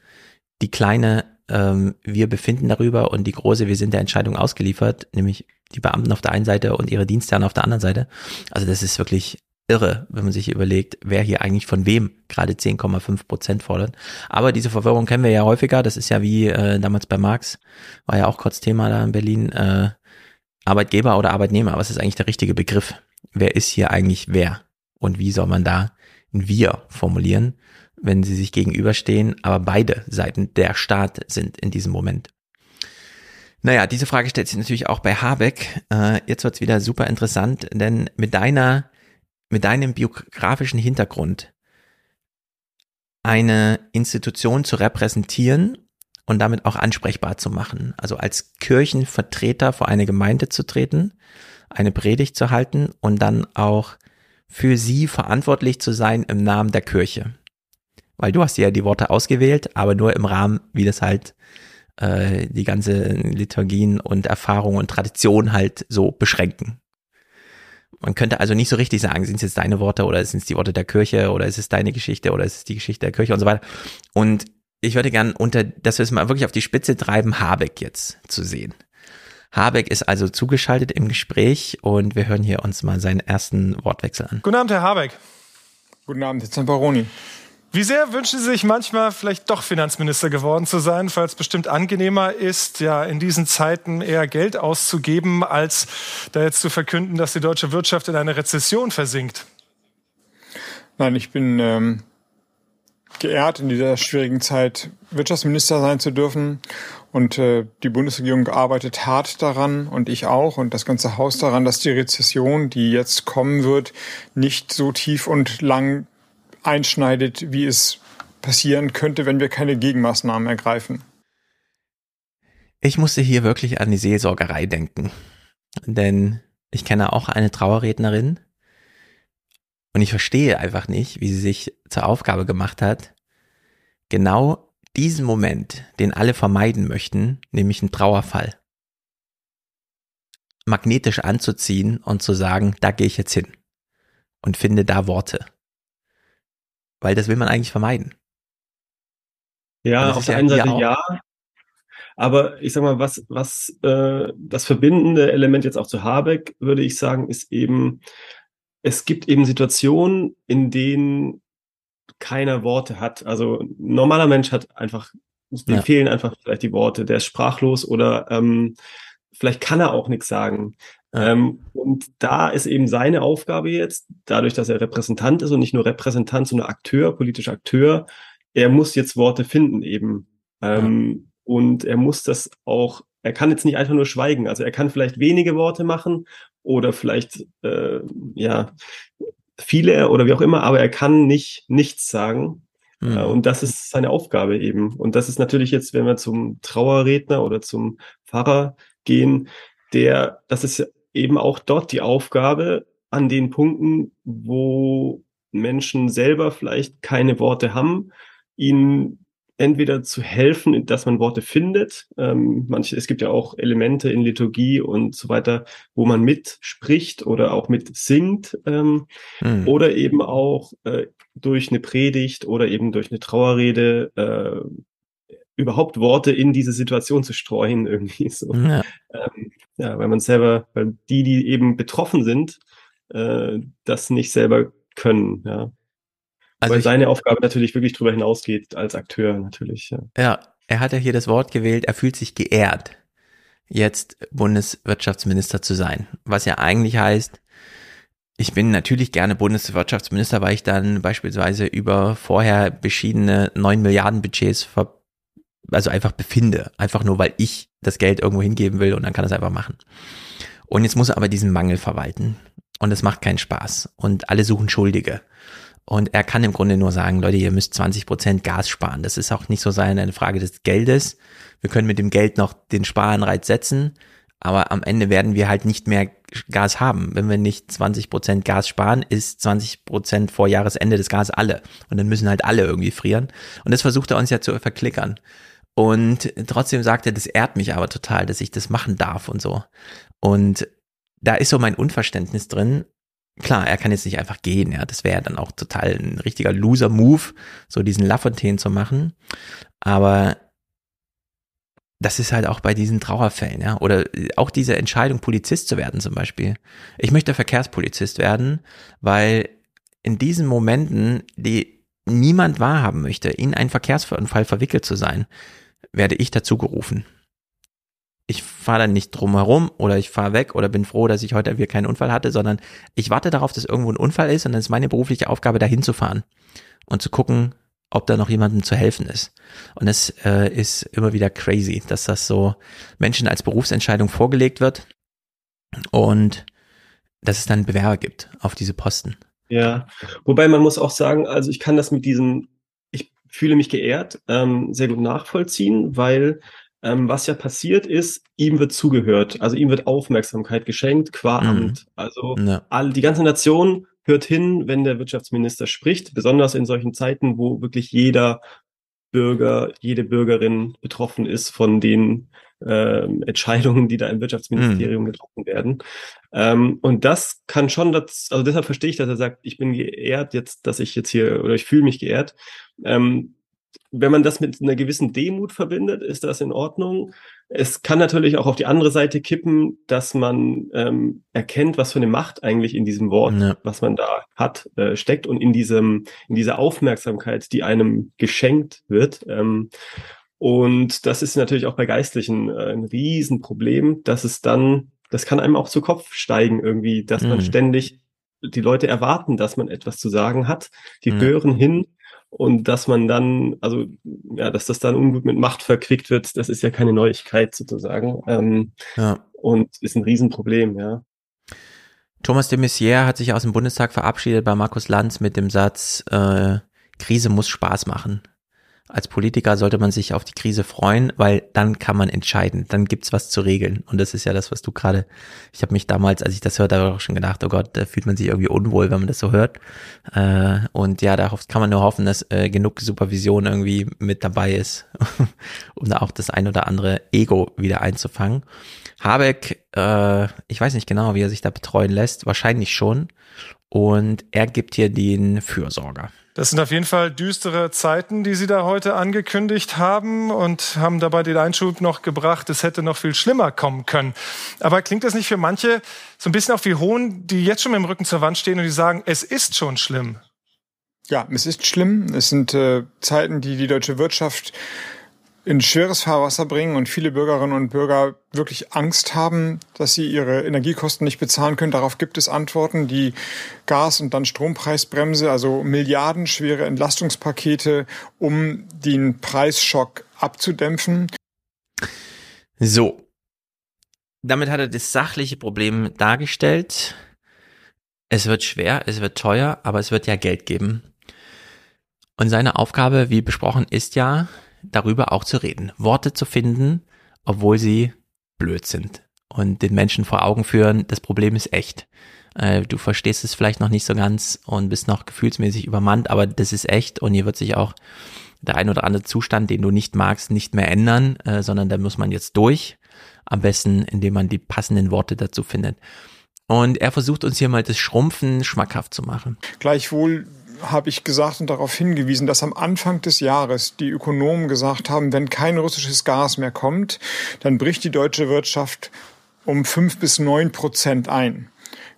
die kleine ähm, wir befinden darüber und die große, wir sind der Entscheidung ausgeliefert, nämlich die Beamten auf der einen Seite und ihre Dienstherren auf der anderen Seite. Also das ist wirklich irre, wenn man sich überlegt, wer hier eigentlich von wem gerade zehn Komma fünf Prozent fordert. Aber diese Verwirrung kennen wir ja häufiger. Das ist ja wie äh, damals bei Marx, war ja auch kurz Thema da in Berlin, äh, Arbeitgeber oder Arbeitnehmer. Was ist eigentlich der richtige Begriff? Wer ist hier eigentlich wer? Und wie soll man da ein Wir formulieren, wenn sie sich gegenüberstehen, aber beide Seiten der Staat sind in diesem Moment? Naja, diese Frage stellt sich natürlich auch bei Habeck. Äh, jetzt wird's wieder super interessant, denn mit deiner mit deinem biografischen Hintergrund eine Institution zu repräsentieren und damit auch ansprechbar zu machen. Also als Kirchenvertreter vor eine Gemeinde zu treten, eine Predigt zu halten und dann auch für sie verantwortlich zu sein im Namen der Kirche. Weil du hast ja die Worte ausgewählt, aber nur im Rahmen, wie das halt äh, die ganzen Liturgien und Erfahrungen und Traditionen halt so beschränken. Man könnte also nicht so richtig sagen, sind es jetzt deine Worte oder sind es die Worte der Kirche oder ist es deine Geschichte oder ist es die Geschichte der Kirche und so weiter. Und ich würde gern unter, dass wir es mal wirklich auf die Spitze treiben, Habeck jetzt zu sehen. Habeck ist also zugeschaltet im Gespräch und wir hören hier uns mal seinen ersten Wortwechsel an. Guten Abend, Herr Habeck. Guten Abend, Herr Zamperoni. Wie sehr wünschen Sie sich manchmal vielleicht doch Finanzminister geworden zu sein, weil es bestimmt angenehmer ist, ja in diesen Zeiten eher Geld auszugeben, als da jetzt zu verkünden, dass die deutsche Wirtschaft in eine Rezession versinkt? Nein, ich bin ähm, geehrt, in dieser schwierigen Zeit Wirtschaftsminister sein zu dürfen. Und äh, die Bundesregierung arbeitet hart daran und ich auch und das ganze Haus daran, dass die Rezession, die jetzt kommen wird, nicht so tief und lang einschneidet, wie es passieren könnte, wenn wir keine Gegenmaßnahmen ergreifen. Ich musste hier wirklich an die Seelsorgerei denken, denn ich kenne auch eine Trauerrednerin und ich verstehe einfach nicht, wie sie sich zur Aufgabe gemacht hat, genau diesen Moment, den alle vermeiden möchten, nämlich einen Trauerfall, magnetisch anzuziehen und zu sagen, da gehe ich jetzt hin und finde da Worte. Weil das will man eigentlich vermeiden. Ja, auf der einen Seite ja. Aber ich sag mal, was, was äh, das verbindende Element jetzt auch zu Habeck, würde ich sagen, ist eben, es gibt eben Situationen, in denen keiner Worte hat. Also ein normaler Mensch hat einfach, dem ja. fehlen einfach vielleicht die Worte. Der ist sprachlos oder ähm, vielleicht kann er auch nichts sagen. Ähm, und da ist eben seine Aufgabe jetzt, dadurch, dass er Repräsentant ist und nicht nur Repräsentant, sondern Akteur, politischer Akteur, er muss jetzt Worte finden eben. Ähm, ja. Und er muss das auch, er kann jetzt nicht einfach nur schweigen, also er kann vielleicht wenige Worte machen oder vielleicht, äh, ja, viele oder wie auch immer, aber er kann nicht nichts sagen. Mhm. Äh, und das ist seine Aufgabe eben. Und das ist natürlich jetzt, wenn wir zum Trauerredner oder zum Pfarrer gehen, der, das ist eben auch dort die Aufgabe an den Punkten, wo Menschen selber vielleicht keine Worte haben, ihnen entweder zu helfen, dass man Worte findet. Ähm, manche, es gibt ja auch Elemente in Liturgie und so weiter, wo man mitspricht oder auch mit singt ähm, mhm. oder eben auch äh, durch eine Predigt oder eben durch eine Trauerrede äh, überhaupt Worte in diese Situation zu streuen irgendwie so. Ja. Ähm, Ja, weil man selber, weil die, die eben betroffen sind, äh, das nicht selber können, ja. Also weil seine Aufgabe natürlich wirklich drüber hinausgeht, als Akteur natürlich, ja. Ja, er hat ja hier das Wort gewählt, er fühlt sich geehrt, jetzt Bundeswirtschaftsminister zu sein. Was ja eigentlich heißt, Ich bin natürlich gerne Bundeswirtschaftsminister, weil ich dann beispielsweise über vorher beschiedene neun Milliarden Budgets ver- also einfach befinde. Einfach nur, weil ich das Geld irgendwo hingeben will und dann kann das einfach machen. Und jetzt muss er aber diesen Mangel verwalten. Und das macht keinen Spaß. Und alle suchen Schuldige. Und er kann im Grunde nur sagen, Leute, ihr müsst zwanzig Prozent Gas sparen. Das ist auch nicht so sein, eine Frage des Geldes. Wir können mit dem Geld noch den Sparanreiz setzen. Aber am Ende werden wir halt nicht mehr Gas haben. Wenn wir nicht zwanzig Prozent Gas sparen, ist zwanzig Prozent vor Jahresende das Gas alle. Und dann müssen halt alle irgendwie frieren. Und das versucht er uns ja zu verklickern. Und trotzdem sagt er, das ehrt mich aber total, dass ich das machen darf und so. Und da ist so mein Unverständnis drin. Klar, er kann jetzt nicht einfach gehen, ja. Das wäre ja dann auch total ein richtiger Loser-Move, so diesen Lafontaine zu machen. Aber das ist halt auch bei diesen Trauerfällen, ja. Oder auch diese Entscheidung, Polizist zu werden zum Beispiel. Ich möchte Verkehrspolizist werden, weil in diesen Momenten, die niemand wahrhaben möchte, in einen Verkehrsunfall verwickelt zu sein, werde ich dazu gerufen. Ich fahre dann nicht drum herum oder ich fahre weg oder bin froh, dass ich heute wieder keinen Unfall hatte, sondern ich warte darauf, dass irgendwo ein Unfall ist und dann ist meine berufliche Aufgabe, dahin zu fahren und zu gucken, ob da noch jemandem zu helfen ist. Und das äh, ist immer wieder crazy, dass das so Menschen als Berufsentscheidung vorgelegt wird und dass es dann Bewerber gibt auf diese Posten. Ja, wobei man muss auch sagen, also ich kann das mit diesem, ich fühle mich geehrt, ähm, sehr gut nachvollziehen, weil Ähm, was ja passiert ist, ihm wird zugehört, also ihm wird Aufmerksamkeit geschenkt qua mhm. Amt. Also ja. all, die ganze Nation hört hin, wenn der Wirtschaftsminister spricht, besonders in solchen Zeiten, wo wirklich jeder Bürger, jede Bürgerin betroffen ist von den ähm, Entscheidungen, die da im Wirtschaftsministerium mhm. getroffen werden. Ähm, und das kann schon, das, also deshalb verstehe ich, dass er sagt, ich bin geehrt jetzt, dass ich jetzt hier, oder ich fühle mich geehrt. Ähm, Wenn man das mit einer gewissen Demut verbindet, ist das in Ordnung. Es kann natürlich auch auf die andere Seite kippen, dass man ähm, erkennt, was für eine Macht eigentlich in diesem Wort, ja. was man da hat, äh, steckt und in diesem in dieser Aufmerksamkeit, die einem geschenkt wird. Ähm, und das ist natürlich auch bei Geistlichen äh, ein Riesenproblem, dass es dann, das kann einem auch zu Kopf steigen irgendwie, dass mhm. man ständig, die Leute erwarten, dass man etwas zu sagen hat, die mhm. hören hin. Und dass man dann, also ja, dass das dann ungut mit Macht verquickt wird, das ist ja keine Neuigkeit sozusagen ähm, ja. und ist ein Riesenproblem, ja. Thomas de Maizière hat sich aus dem Bundestag verabschiedet bei Markus Lanz mit dem Satz, äh, Krise muss Spaß machen. Als Politiker sollte man sich auf die Krise freuen, weil dann kann man entscheiden, dann gibt's was zu regeln. Und das ist ja das, was du gerade, ich habe mich damals, als ich das hörte, auch schon gedacht, oh Gott, da fühlt man sich irgendwie unwohl, wenn man das so hört. Und ja, da kann man nur hoffen, dass genug Supervision irgendwie mit dabei ist, um da auch das ein oder andere Ego wieder einzufangen. Habeck, ich weiß nicht genau, wie er sich da betreuen lässt, wahrscheinlich schon. Und er gibt hier den Fürsorger. Das sind auf jeden Fall düstere Zeiten, die Sie da heute angekündigt haben und haben dabei den Einschub noch gebracht, es hätte noch viel schlimmer kommen können. Aber klingt das nicht für manche so ein bisschen auf die Hohen, die jetzt schon mit dem Rücken zur Wand stehen und die sagen, es ist schon schlimm? Ja, es ist schlimm. Es sind äh, Zeiten, die die deutsche Wirtschaft in schweres Fahrwasser bringen und viele Bürgerinnen und Bürger wirklich Angst haben, dass sie ihre Energiekosten nicht bezahlen können. Darauf gibt es Antworten, die Gas- und dann Strompreisbremse, also milliardenschwere Entlastungspakete, um den Preisschock abzudämpfen. So, damit hat er das sachliche Problem dargestellt. Es wird schwer, es wird teuer, aber es wird ja Geld geben. Und seine Aufgabe, wie besprochen, ist ja, darüber auch zu reden, Worte zu finden, obwohl sie blöd sind und den Menschen vor Augen führen, das Problem ist echt. Äh, du verstehst es vielleicht noch nicht so ganz und bist noch gefühlsmäßig übermannt, aber das ist echt und hier wird sich auch der ein oder andere Zustand, den du nicht magst, nicht mehr ändern, äh, sondern da muss man jetzt durch, am besten, indem man die passenden Worte dazu findet. Und er versucht uns hier mal das Schrumpfen schmackhaft zu machen. Gleichwohl habe ich gesagt und darauf hingewiesen, dass am Anfang des Jahres die Ökonomen gesagt haben, wenn kein russisches Gas mehr kommt, dann bricht die deutsche Wirtschaft um fünf bis neun Prozent ein.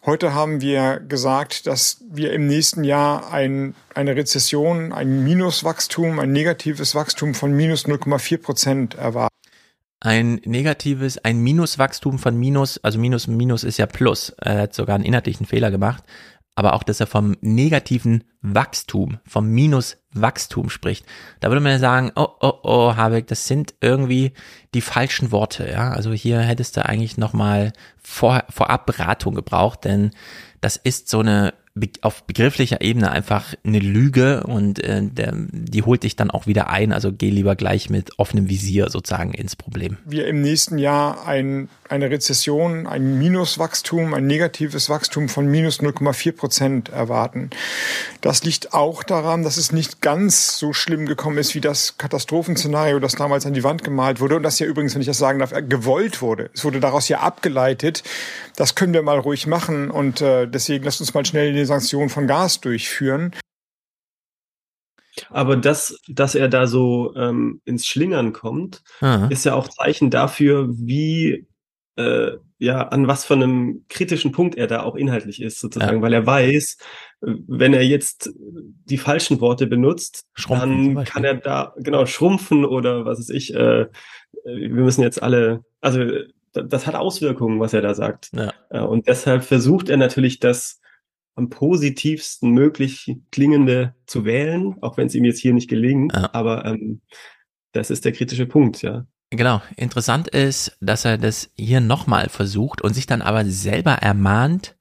Heute haben wir gesagt, dass wir im nächsten Jahr ein, eine Rezession, ein Minuswachstum, ein negatives Wachstum von minus null Komma vier Prozent erwarten. ein negatives, ein Minuswachstum von Minus, also Minus, Minus ist ja Plus, er hat sogar einen inhaltlichen Fehler gemacht, aber auch, dass er vom negativen Wachstum, vom Minuswachstum spricht. Da würde man ja sagen, oh, oh, oh, Habeck, das sind irgendwie die falschen Worte, ja, also hier hättest du eigentlich nochmal vor, vorab Beratung gebraucht, denn das ist so eine, auf begrifflicher Ebene einfach eine Lüge und äh, der, die holt dich dann auch wieder ein, also geh lieber gleich mit offenem Visier sozusagen ins Problem. Wir im nächsten Jahr ein, eine Rezession, ein Minuswachstum, ein negatives Wachstum von minus null Komma vier Prozent erwarten. Das liegt auch daran, dass es nicht ganz so schlimm gekommen ist wie das Katastrophenszenario, das damals an die Wand gemalt wurde und das ja übrigens, wenn ich das sagen darf, gewollt wurde. Es wurde daraus ja abgeleitet, das können wir mal ruhig machen und äh, deswegen lasst uns mal schnell eine Sanktionen von Gas durchführen. Aber dass, dass er da so ähm, ins Schlingern kommt, Aha. ist ja auch Zeichen dafür, wie äh, ja an was für einem kritischen Punkt er da auch inhaltlich ist, sozusagen, ja. weil er weiß, wenn er jetzt die falschen Worte benutzt, schrumpfen, dann kann er da genau schrumpfen oder was weiß ich. Äh, wir müssen jetzt alle, also das hat Auswirkungen, was er da sagt. Ja. Und deshalb versucht er natürlich, das am positivsten möglich klingende zu wählen, auch wenn es ihm jetzt hier nicht gelingt, ja. aber ähm, das ist der kritische Punkt, ja. Genau, interessant ist, dass er das hier nochmal versucht und sich dann aber selber ermahnt,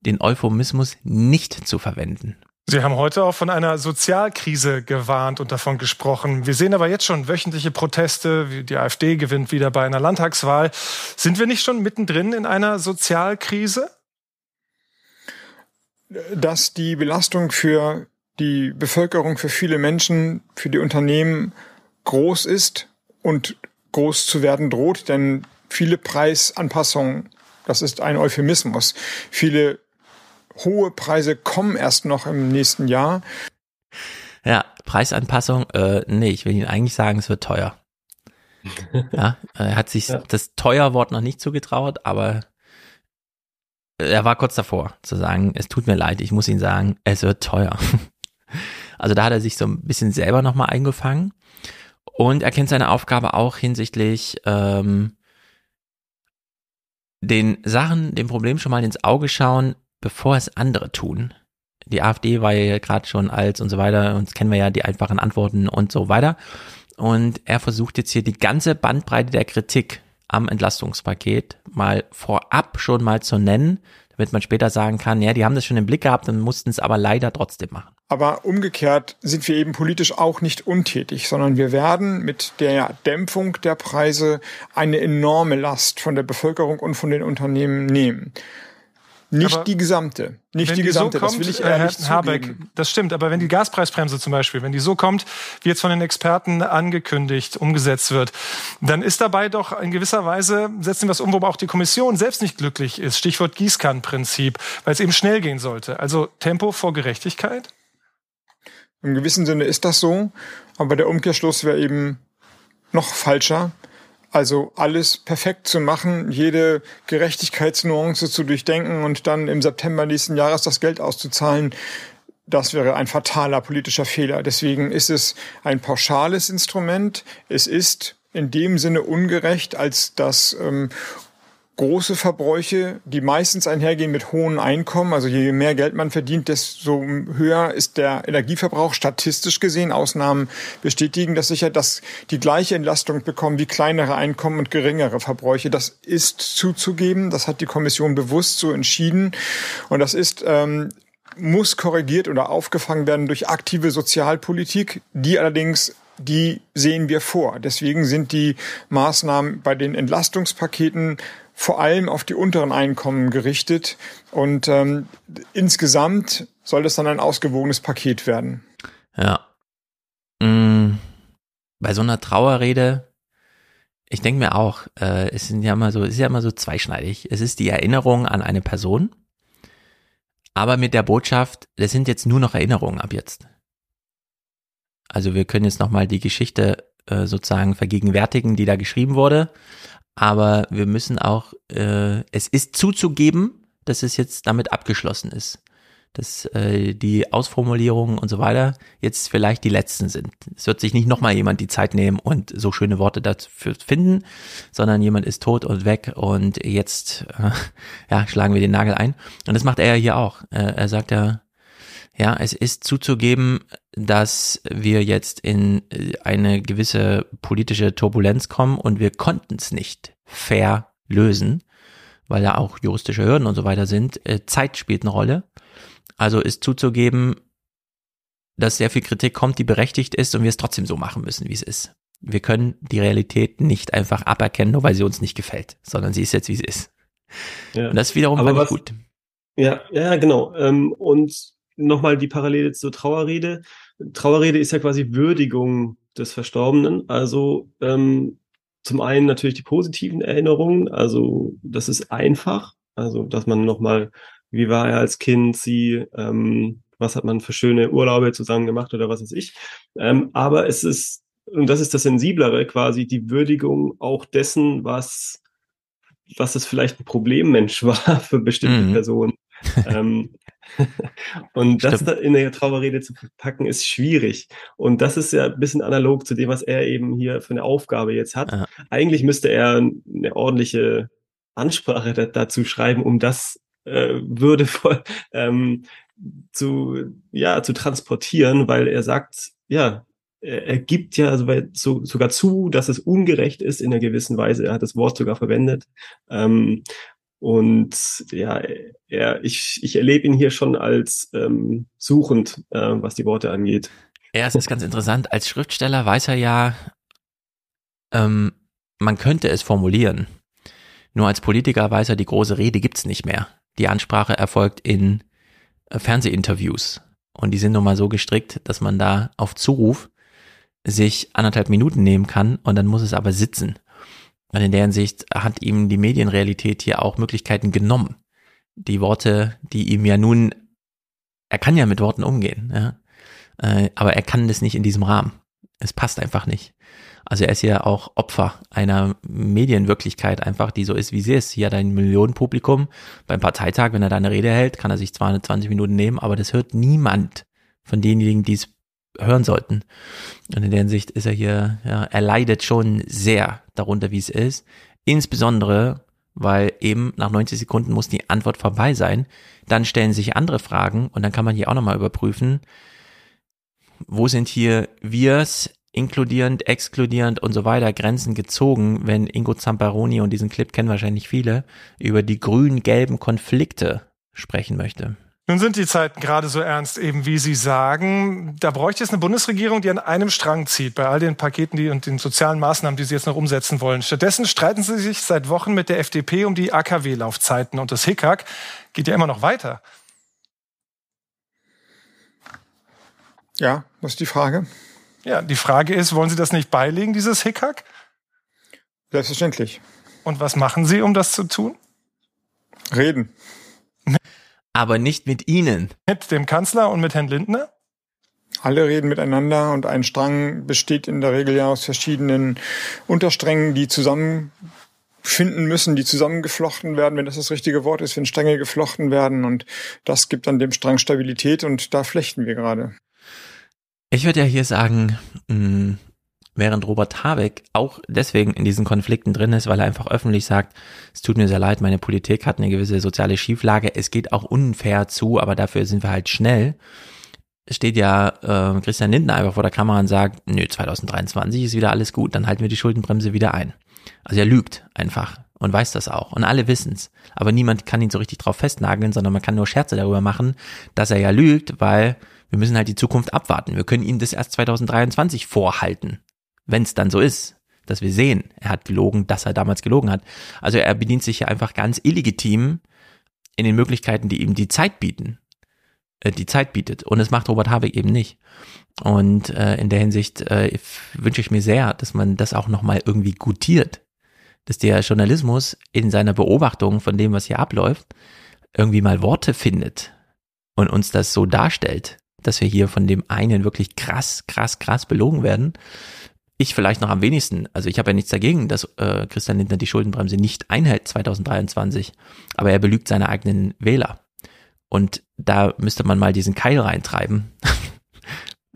den Euphemismus nicht zu verwenden. Sie haben heute auch von einer Sozialkrise gewarnt und davon gesprochen. Wir sehen aber jetzt schon wöchentliche Proteste, die AfD gewinnt wieder bei einer Landtagswahl. Sind wir nicht schon mittendrin in einer Sozialkrise? Dass die Belastung für die Bevölkerung, für viele Menschen, für die Unternehmen groß ist und groß zu werden droht, denn viele Preisanpassungen, das ist ein Euphemismus, viele hohe Preise kommen erst noch im nächsten Jahr. Ja, Preisanpassung, äh, nee, ich will Ihnen eigentlich sagen, es wird teuer. Ja, er hat sich ja. das Teuer-Wort noch nicht zugetraut, aber... Er war kurz davor zu sagen, es tut mir leid, ich muss Ihnen sagen, es wird teuer. Also da hat er sich so ein bisschen selber nochmal eingefangen und erkennt seine Aufgabe auch hinsichtlich ähm, den Sachen, dem Problem schon mal ins Auge schauen, bevor es andere tun. Die AfD war ja gerade schon als und so weiter, uns kennen wir ja die einfachen Antworten und so weiter. Und er versucht jetzt hier die ganze Bandbreite der Kritik am Entlastungspaket mal vorab schon mal zu nennen, damit man später sagen kann, ja, die haben das schon im Blick gehabt und mussten es aber leider trotzdem machen. Aber umgekehrt sind wir eben politisch auch nicht untätig, sondern wir werden mit der Dämpfung der Preise eine enorme Last von der Bevölkerung und von den Unternehmen nehmen. Nicht aber die gesamte, nicht die gesamte, so kommt, das will ich ehrlich Herr Habeck, zugeben. Das stimmt, aber wenn die Gaspreisbremse zum Beispiel, wenn die so kommt, wie jetzt von den Experten angekündigt, umgesetzt wird, dann ist dabei doch in gewisser Weise, setzen wir es um, wo auch die Kommission selbst nicht glücklich ist, Stichwort Gießkannenprinzip, weil es eben schnell gehen sollte. Also Tempo vor Gerechtigkeit? Im gewissen Sinne ist das so, aber der Umkehrschluss wäre eben noch falscher. Also alles perfekt zu machen, jede Gerechtigkeitsnuance zu durchdenken und dann im September nächsten Jahres das Geld auszuzahlen, das wäre ein fataler politischer Fehler. Deswegen ist es ein pauschales Instrument. Es ist in dem Sinne ungerecht, als dass ähm, große Verbräuche, die meistens einhergehen mit hohen Einkommen, also je mehr Geld man verdient, desto höher ist der Energieverbrauch statistisch gesehen. Ausnahmen bestätigen das sicher, dass die gleiche Entlastung bekommen wie kleinere Einkommen und geringere Verbräuche. Das ist zuzugeben, das hat die Kommission bewusst so entschieden und das ist ähm, muss korrigiert oder aufgefangen werden durch aktive Sozialpolitik, die allerdings die sehen wir vor. Deswegen sind die Maßnahmen bei den Entlastungspaketen vor allem auf die unteren Einkommen gerichtet. Und ähm, insgesamt soll das dann ein ausgewogenes Paket werden. Ja. Mm, bei so einer Trauerrede, ich denke mir auch, äh, es sind ja immer so, es ist ja immer so zweischneidig. Es ist die Erinnerung an eine Person, aber mit der Botschaft, das sind jetzt nur noch Erinnerungen ab jetzt. Also wir können jetzt nochmal die Geschichte äh, sozusagen vergegenwärtigen, die da geschrieben wurde. Aber wir müssen auch, äh, es ist zuzugeben, dass es jetzt damit abgeschlossen ist. dass äh, die Ausformulierungen und so weiter jetzt vielleicht die letzten sind. Es wird sich nicht nochmal jemand die Zeit nehmen und so schöne Worte dafür finden, sondern jemand ist tot und weg und jetzt äh, ja, schlagen wir den Nagel ein. Und das macht er ja hier auch. Äh, er sagt ja, ja, es ist zuzugeben, dass wir jetzt in eine gewisse politische Turbulenz kommen und wir konnten es nicht fair lösen, weil da auch juristische Hürden und so weiter sind. Zeit spielt eine Rolle. Also ist zuzugeben, dass sehr viel Kritik kommt, die berechtigt ist und wir es trotzdem so machen müssen, wie es ist. Wir können die Realität nicht einfach aberkennen, nur weil sie uns nicht gefällt, sondern sie ist jetzt, wie sie ist. Ja. Und das wiederum war gut. Ja, ja, genau. Und nochmal die Parallele zur Trauerrede. Trauerrede ist ja quasi Würdigung des Verstorbenen. Also ähm, zum einen natürlich die positiven Erinnerungen. Also das ist einfach. Also dass man nochmal, wie war er als Kind, sie, ähm, was hat man für schöne Urlaube zusammen gemacht oder was weiß ich. Ähm, aber es ist, und das ist das Sensiblere quasi, die Würdigung auch dessen, was, was es vielleicht ein Problemmensch war für bestimmte mhm. Personen. ähm, und das da in der Trauerrede zu packen, ist schwierig. Und das ist ja ein bisschen analog zu dem, was er eben hier für eine Aufgabe jetzt hat. Aha. Eigentlich müsste er eine ordentliche Ansprache da, dazu schreiben, um das äh, würdevoll ähm, zu, ja, zu transportieren, weil er sagt, ja, er, er gibt ja so, sogar zu, dass es ungerecht ist in einer gewissen Weise. Er hat das Wort sogar verwendet. Ähm, Und ja, er, ich, ich erlebe ihn hier schon als ähm, suchend, äh, was die Worte angeht. Ja, es ist ganz interessant. Als Schriftsteller weiß er ja, ähm, man könnte es formulieren. Nur als Politiker weiß er, die große Rede gibt's nicht mehr. Die Ansprache erfolgt in äh, Fernsehinterviews. Und die sind nun mal so gestrickt, dass man da auf Zuruf sich anderthalb Minuten nehmen kann und dann muss es aber sitzen. Und in der Hinsicht hat ihm die Medienrealität hier auch Möglichkeiten genommen. Die Worte, die ihm ja nun, er kann ja mit Worten umgehen, ja? Äh, aber er kann das nicht in diesem Rahmen. Es passt einfach nicht. Also er ist ja auch Opfer einer Medienwirklichkeit einfach, die so ist, wie sie ist. Hier hat er ein Millionenpublikum. Beim Parteitag, wenn er da eine Rede hält, kann er sich zwar zwanzig Minuten nehmen, aber das hört niemand von denjenigen, die es hören sollten. Und in der Hinsicht ist er hier, ja, er leidet schon sehr darunter, wie es ist. Insbesondere, weil eben nach neunzig Sekunden muss die Antwort vorbei sein. Dann stellen sich andere Fragen und dann kann man hier auch nochmal überprüfen, wo sind hier Wirs, inkludierend, exkludierend und so weiter, Grenzen gezogen, wenn Ingo Zamperoni, und diesen Clip kennen wahrscheinlich viele, über die grün-gelben Konflikte sprechen möchte. Nun sind die Zeiten gerade so ernst, eben wie Sie sagen. Da bräuchte es eine Bundesregierung, die an einem Strang zieht, bei all den Paketen die und den sozialen Maßnahmen, die Sie jetzt noch umsetzen wollen. Stattdessen streiten Sie sich seit Wochen mit der F D P um die A K W-Laufzeiten. Und das Hickhack geht ja immer noch weiter. Ja, was ist die Frage? Ja, die Frage ist, wollen Sie das nicht beilegen, dieses Hickhack? Selbstverständlich. Und was machen Sie, um das zu tun? Reden. Aber nicht mit Ihnen. Mit dem Kanzler und mit Herrn Lindner? Alle reden miteinander und ein Strang besteht in der Regel ja aus verschiedenen Untersträngen, die zusammenfinden müssen, die zusammengeflochten werden, wenn das das richtige Wort ist, wenn Stränge geflochten werden. Und das gibt dann dem Strang Stabilität und da flechten wir gerade. Ich würde ja hier sagen, mh, während Robert Habeck auch deswegen in diesen Konflikten drin ist, weil er einfach öffentlich sagt, es tut mir sehr leid, meine Politik hat eine gewisse soziale Schieflage, es geht auch unfair zu, aber dafür sind wir halt schnell, steht ja äh, Christian Lindner einfach vor der Kamera und sagt, nö, zwanzig dreiundzwanzig ist wieder alles gut, dann halten wir die Schuldenbremse wieder ein. Also er lügt einfach und weiß das auch und alle wissen es, aber niemand kann ihn so richtig drauf festnageln, sondern man kann nur Scherze darüber machen, dass er ja lügt, weil wir müssen halt die Zukunft abwarten, wir können ihm das erst zwanzig dreiundzwanzig vorhalten. Wenn es dann so ist, dass wir sehen, er hat gelogen, dass er damals gelogen hat. Also er bedient sich ja einfach ganz illegitim in den Möglichkeiten, die ihm die Zeit bieten, äh, die Zeit bietet. Und das macht Robert Habeck eben nicht. Und äh, in der Hinsicht äh, wünsche ich mir sehr, dass man das auch nochmal irgendwie gutiert, dass der Journalismus in seiner Beobachtung von dem, was hier abläuft, irgendwie mal Worte findet und uns das so darstellt, dass wir hier von dem einen wirklich krass, krass, krass belogen werden. Ich vielleicht noch am wenigsten, also ich habe ja nichts dagegen, dass äh, Christian Lindner die Schuldenbremse nicht einhält zwanzig dreiundzwanzig, aber er belügt seine eigenen Wähler Und da müsste man mal diesen Keil reintreiben,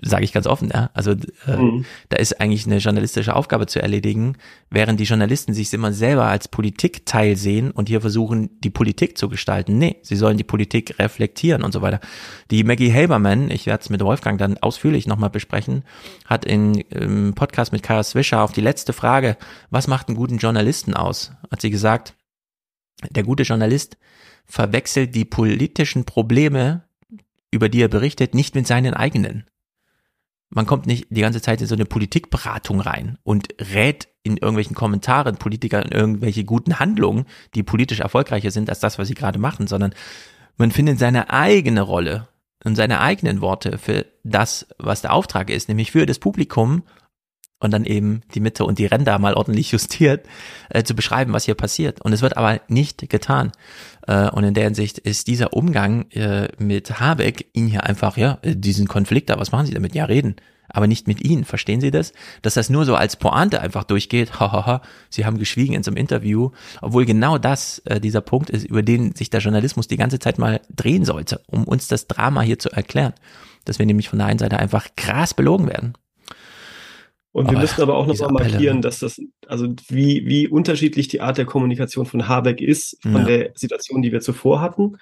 sage ich ganz offen. Ja? Also äh, mhm. da ist eigentlich eine journalistische Aufgabe zu erledigen, während die Journalisten sich immer selber als Politikteil sehen und hier versuchen, die Politik zu gestalten. Nee, sie sollen die Politik reflektieren und so weiter. Die Maggie Haberman, ich werde es mit Wolfgang dann ausführlich nochmal besprechen, hat in, im Podcast mit Kara Swisher auf die letzte Frage, was macht einen guten Journalisten aus, hat sie gesagt, der gute Journalist verwechselt die politischen Probleme, über die er berichtet, nicht mit seinen eigenen. Man kommt nicht die ganze Zeit in so eine Politikberatung rein und rät in irgendwelchen Kommentaren Politikern irgendwelche guten Handlungen, die politisch erfolgreicher sind als das, was sie gerade machen, sondern man findet seine eigene Rolle und seine eigenen Worte für das, was der Auftrag ist, nämlich für das Publikum und dann eben die Mitte und die Ränder mal ordentlich justiert, äh, zu beschreiben, was hier passiert. Und es wird aber nicht getan. Äh, und in der Hinsicht ist dieser Umgang äh, mit Habeck, ihn hier einfach, ja, diesen Konflikt da, was machen Sie damit? Ja, reden, aber nicht mit Ihnen. Verstehen Sie das? Dass das nur so als Pointe einfach durchgeht, hahaha, Sie haben geschwiegen in so einem Interview, obwohl genau das äh, dieser Punkt ist, über den sich der Journalismus die ganze Zeit mal drehen sollte, um uns das Drama hier zu erklären, dass wir nämlich von der einen Seite einfach krass belogen werden. Und aber wir müssen aber auch noch mal markieren, dass das, also wie, wie unterschiedlich die Art der Kommunikation von Habeck ist, von ja. der Situation, die wir zuvor hatten,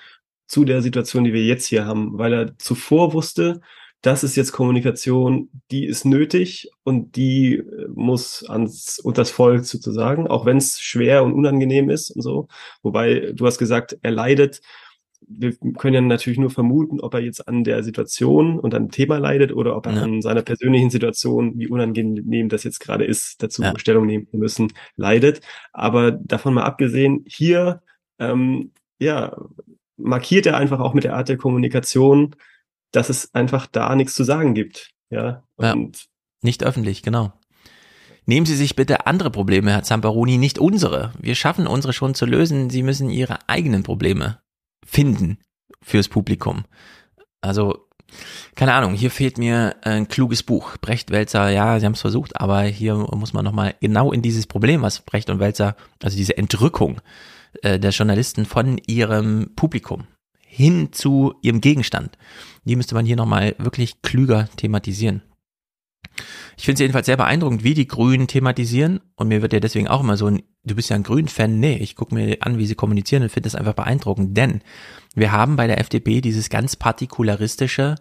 zu der Situation, die wir jetzt hier haben, weil er zuvor wusste, das ist jetzt Kommunikation, die ist nötig und die muss ans, unters Volk sozusagen, auch wenn es schwer und unangenehm ist und so. Wobei, du hast gesagt, er leidet. Wir können ja natürlich nur vermuten, ob er jetzt an der Situation und an dem Thema leidet oder ob er ja. an seiner persönlichen Situation, wie unangenehm das jetzt gerade ist, dazu ja. Stellung nehmen müssen, leidet. Aber davon mal abgesehen, hier ähm, ja, markiert er einfach auch mit der Art der Kommunikation, dass es einfach da nichts zu sagen gibt. Ja, und ja. Nicht öffentlich, genau. Nehmen Sie sich bitte andere Probleme, Herr Zamperoni, nicht unsere. Wir schaffen unsere schon zu lösen. Sie müssen Ihre eigenen Probleme finden fürs Publikum. Also, keine Ahnung, hier fehlt mir ein kluges Buch. Brecht, Welzer, ja, sie haben es versucht, aber hier muss man nochmal genau in dieses Problem, was Brecht und Welzer, also diese Entrückung äh, der Journalisten von ihrem Publikum hin zu ihrem Gegenstand, die müsste man hier nochmal wirklich klüger thematisieren. Ich finde es jedenfalls sehr beeindruckend, wie die Grünen thematisieren und mir wird ja deswegen auch immer so ein, du bist ja ein Grün-Fan, nee, ich gucke mir an, wie sie kommunizieren und finde das einfach beeindruckend, denn wir haben bei der F D P dieses ganz partikularistische,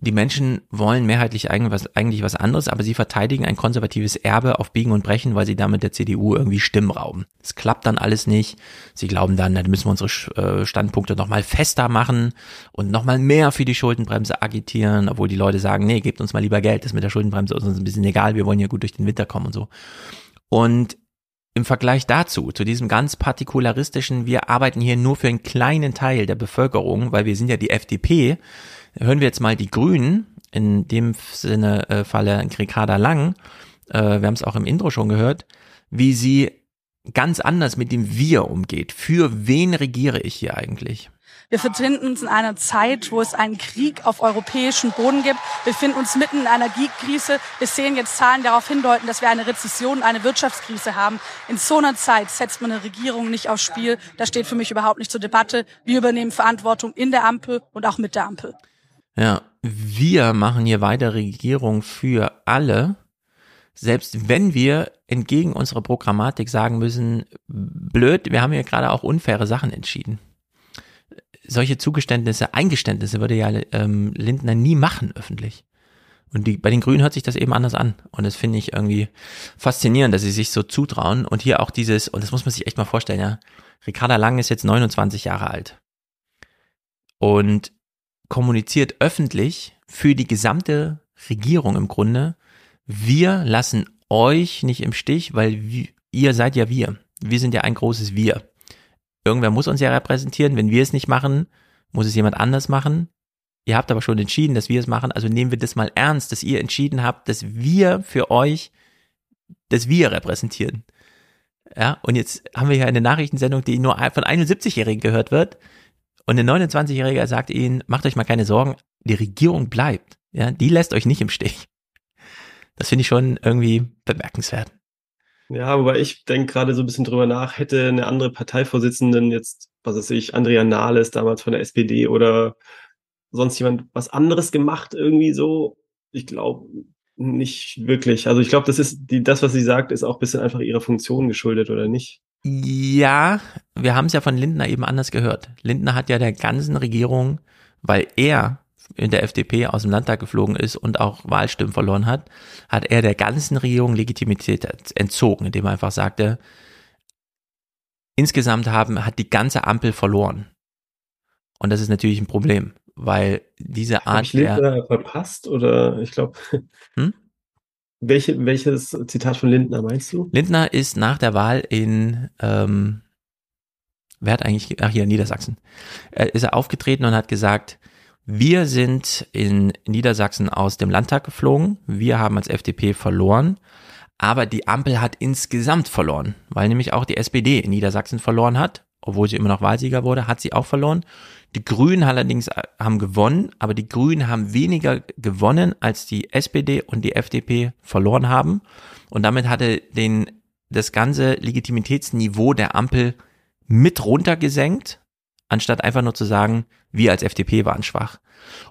die Menschen wollen mehrheitlich eigentlich was, eigentlich was anderes, aber sie verteidigen ein konservatives Erbe auf Biegen und Brechen, weil sie damit der C D U irgendwie Stimmen rauben. Es klappt dann alles nicht. Sie glauben dann, dann müssen wir unsere Standpunkte nochmal fester machen und nochmal mehr für die Schuldenbremse agitieren, obwohl die Leute sagen, nee, gebt uns mal lieber Geld, das mit der Schuldenbremse ist uns ein bisschen egal, wir wollen ja gut durch den Winter kommen und so. Und im Vergleich dazu, zu diesem ganz partikularistischen, wir arbeiten hier nur für einen kleinen Teil der Bevölkerung, weil wir sind ja die F D P, hören wir jetzt mal die Grünen, in dem Sinne äh, Falle Ricarda Lang, äh, wir haben es auch im Intro schon gehört, wie sie ganz anders mit dem Wir umgeht. Für wen regiere ich hier eigentlich? Wir befinden uns in einer Zeit, wo es einen Krieg auf europäischem Boden gibt. Wir befinden uns mitten in einer Energiekrise. Wir sehen jetzt Zahlen, die darauf hindeuten, dass wir eine Rezession, eine Wirtschaftskrise haben. In so einer Zeit setzt man eine Regierung nicht aufs Spiel. Das steht für mich überhaupt nicht zur Debatte. Wir übernehmen Verantwortung in der Ampel und auch mit der Ampel. Ja, wir machen hier weiter Regierung für alle, selbst wenn wir entgegen unserer Programmatik sagen müssen, blöd, wir haben hier gerade auch unfaire Sachen entschieden. Solche Zugeständnisse, Eingeständnisse würde ja ähm, Lindner nie machen öffentlich. Und die, bei den Grünen hört sich das eben anders an. Und das finde ich irgendwie faszinierend, dass sie sich so zutrauen. Und hier auch dieses, und das muss man sich echt mal vorstellen, ja, Ricarda Lang ist jetzt neunundzwanzig Jahre alt und kommuniziert öffentlich für die gesamte Regierung im Grunde, wir lassen euch nicht im Stich, weil wir, ihr seid ja wir. Wir sind ja ein großes Wir. Irgendwer muss uns ja repräsentieren. Wenn wir es nicht machen, muss es jemand anders machen. Ihr habt aber schon entschieden, dass wir es machen. Also nehmen wir das mal ernst, dass ihr entschieden habt, dass wir für euch das Wir repräsentieren. Ja, und jetzt haben wir hier eine Nachrichtensendung, die nur von einundsiebzig-Jährigen gehört wird. Und ein neunundzwanzig-Jähriger sagt ihnen, macht euch mal keine Sorgen, die Regierung bleibt. Ja, die lässt euch nicht im Stich. Das finde ich schon irgendwie bemerkenswert. Ja, wobei ich denke gerade so ein bisschen drüber nach, hätte eine andere Parteivorsitzenden jetzt was weiß ich, Andrea Nahles damals von der S P D oder sonst jemand was anderes gemacht irgendwie so? Ich glaube nicht wirklich. Also ich glaube, das ist die, das, was sie sagt, ist auch ein bisschen einfach ihrer Funktion geschuldet, oder nicht? Ja, wir haben es ja von Lindner eben anders gehört. Lindner hat ja der ganzen Regierung, weil er in der F D P aus dem Landtag geflogen ist und auch Wahlstimmen verloren hat, hat er der ganzen Regierung Legitimität entzogen, indem er einfach sagte, insgesamt haben, hat die ganze Ampel verloren. Und das ist natürlich ein Problem, weil diese Art der... Hab ich Lindner verpasst oder ich glaube... Hm? Welche, welches Zitat von Lindner meinst du? Lindner ist nach der Wahl in, ähm, wer hat eigentlich, ach hier, Niedersachsen, äh, ist er aufgetreten und hat gesagt, wir sind in Niedersachsen aus dem Landtag geflogen, wir haben als F D P verloren, aber die Ampel hat insgesamt verloren, weil nämlich auch die S P D in Niedersachsen verloren hat, obwohl sie immer noch Wahlsieger wurde, hat sie auch verloren. Die Grünen allerdings haben gewonnen, aber die Grünen haben weniger gewonnen, als die S P D und die F D P verloren haben. Und damit hatte den, das ganze Legitimitätsniveau der Ampel mit runtergesenkt, anstatt einfach nur zu sagen, wir als F D P waren schwach.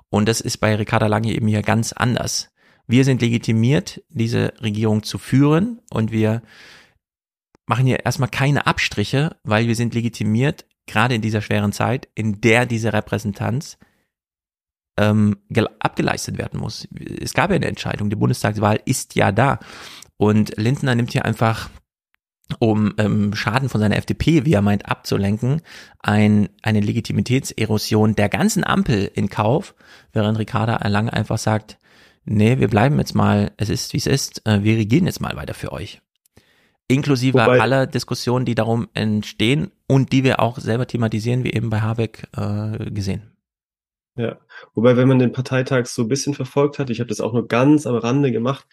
Und das ist bei Ricarda Lang eben hier ganz anders. Wir sind legitimiert, diese Regierung zu führen, und wir machen hier erstmal keine Abstriche, weil wir sind legitimiert, gerade in dieser schweren Zeit, in der diese Repräsentanz ähm, gel- abgeleistet werden muss. Es gab ja eine Entscheidung, die Bundestagswahl ist ja da. Und Lindner nimmt hier einfach, um ähm, Schaden von seiner F D P, wie er meint, abzulenken, ein, eine Legitimitätserosion der ganzen Ampel in Kauf, während Ricarda Lang einfach sagt, nee, wir bleiben jetzt mal, es ist wie es ist, äh, wir regieren jetzt mal weiter für euch. Inklusive Wobei, aller Diskussionen, die darum entstehen und die wir auch selber thematisieren, wie eben bei Habeck äh, gesehen. Ja, wobei, wenn man den Parteitag so ein bisschen verfolgt hat, ich habe das auch nur ganz am Rande gemacht,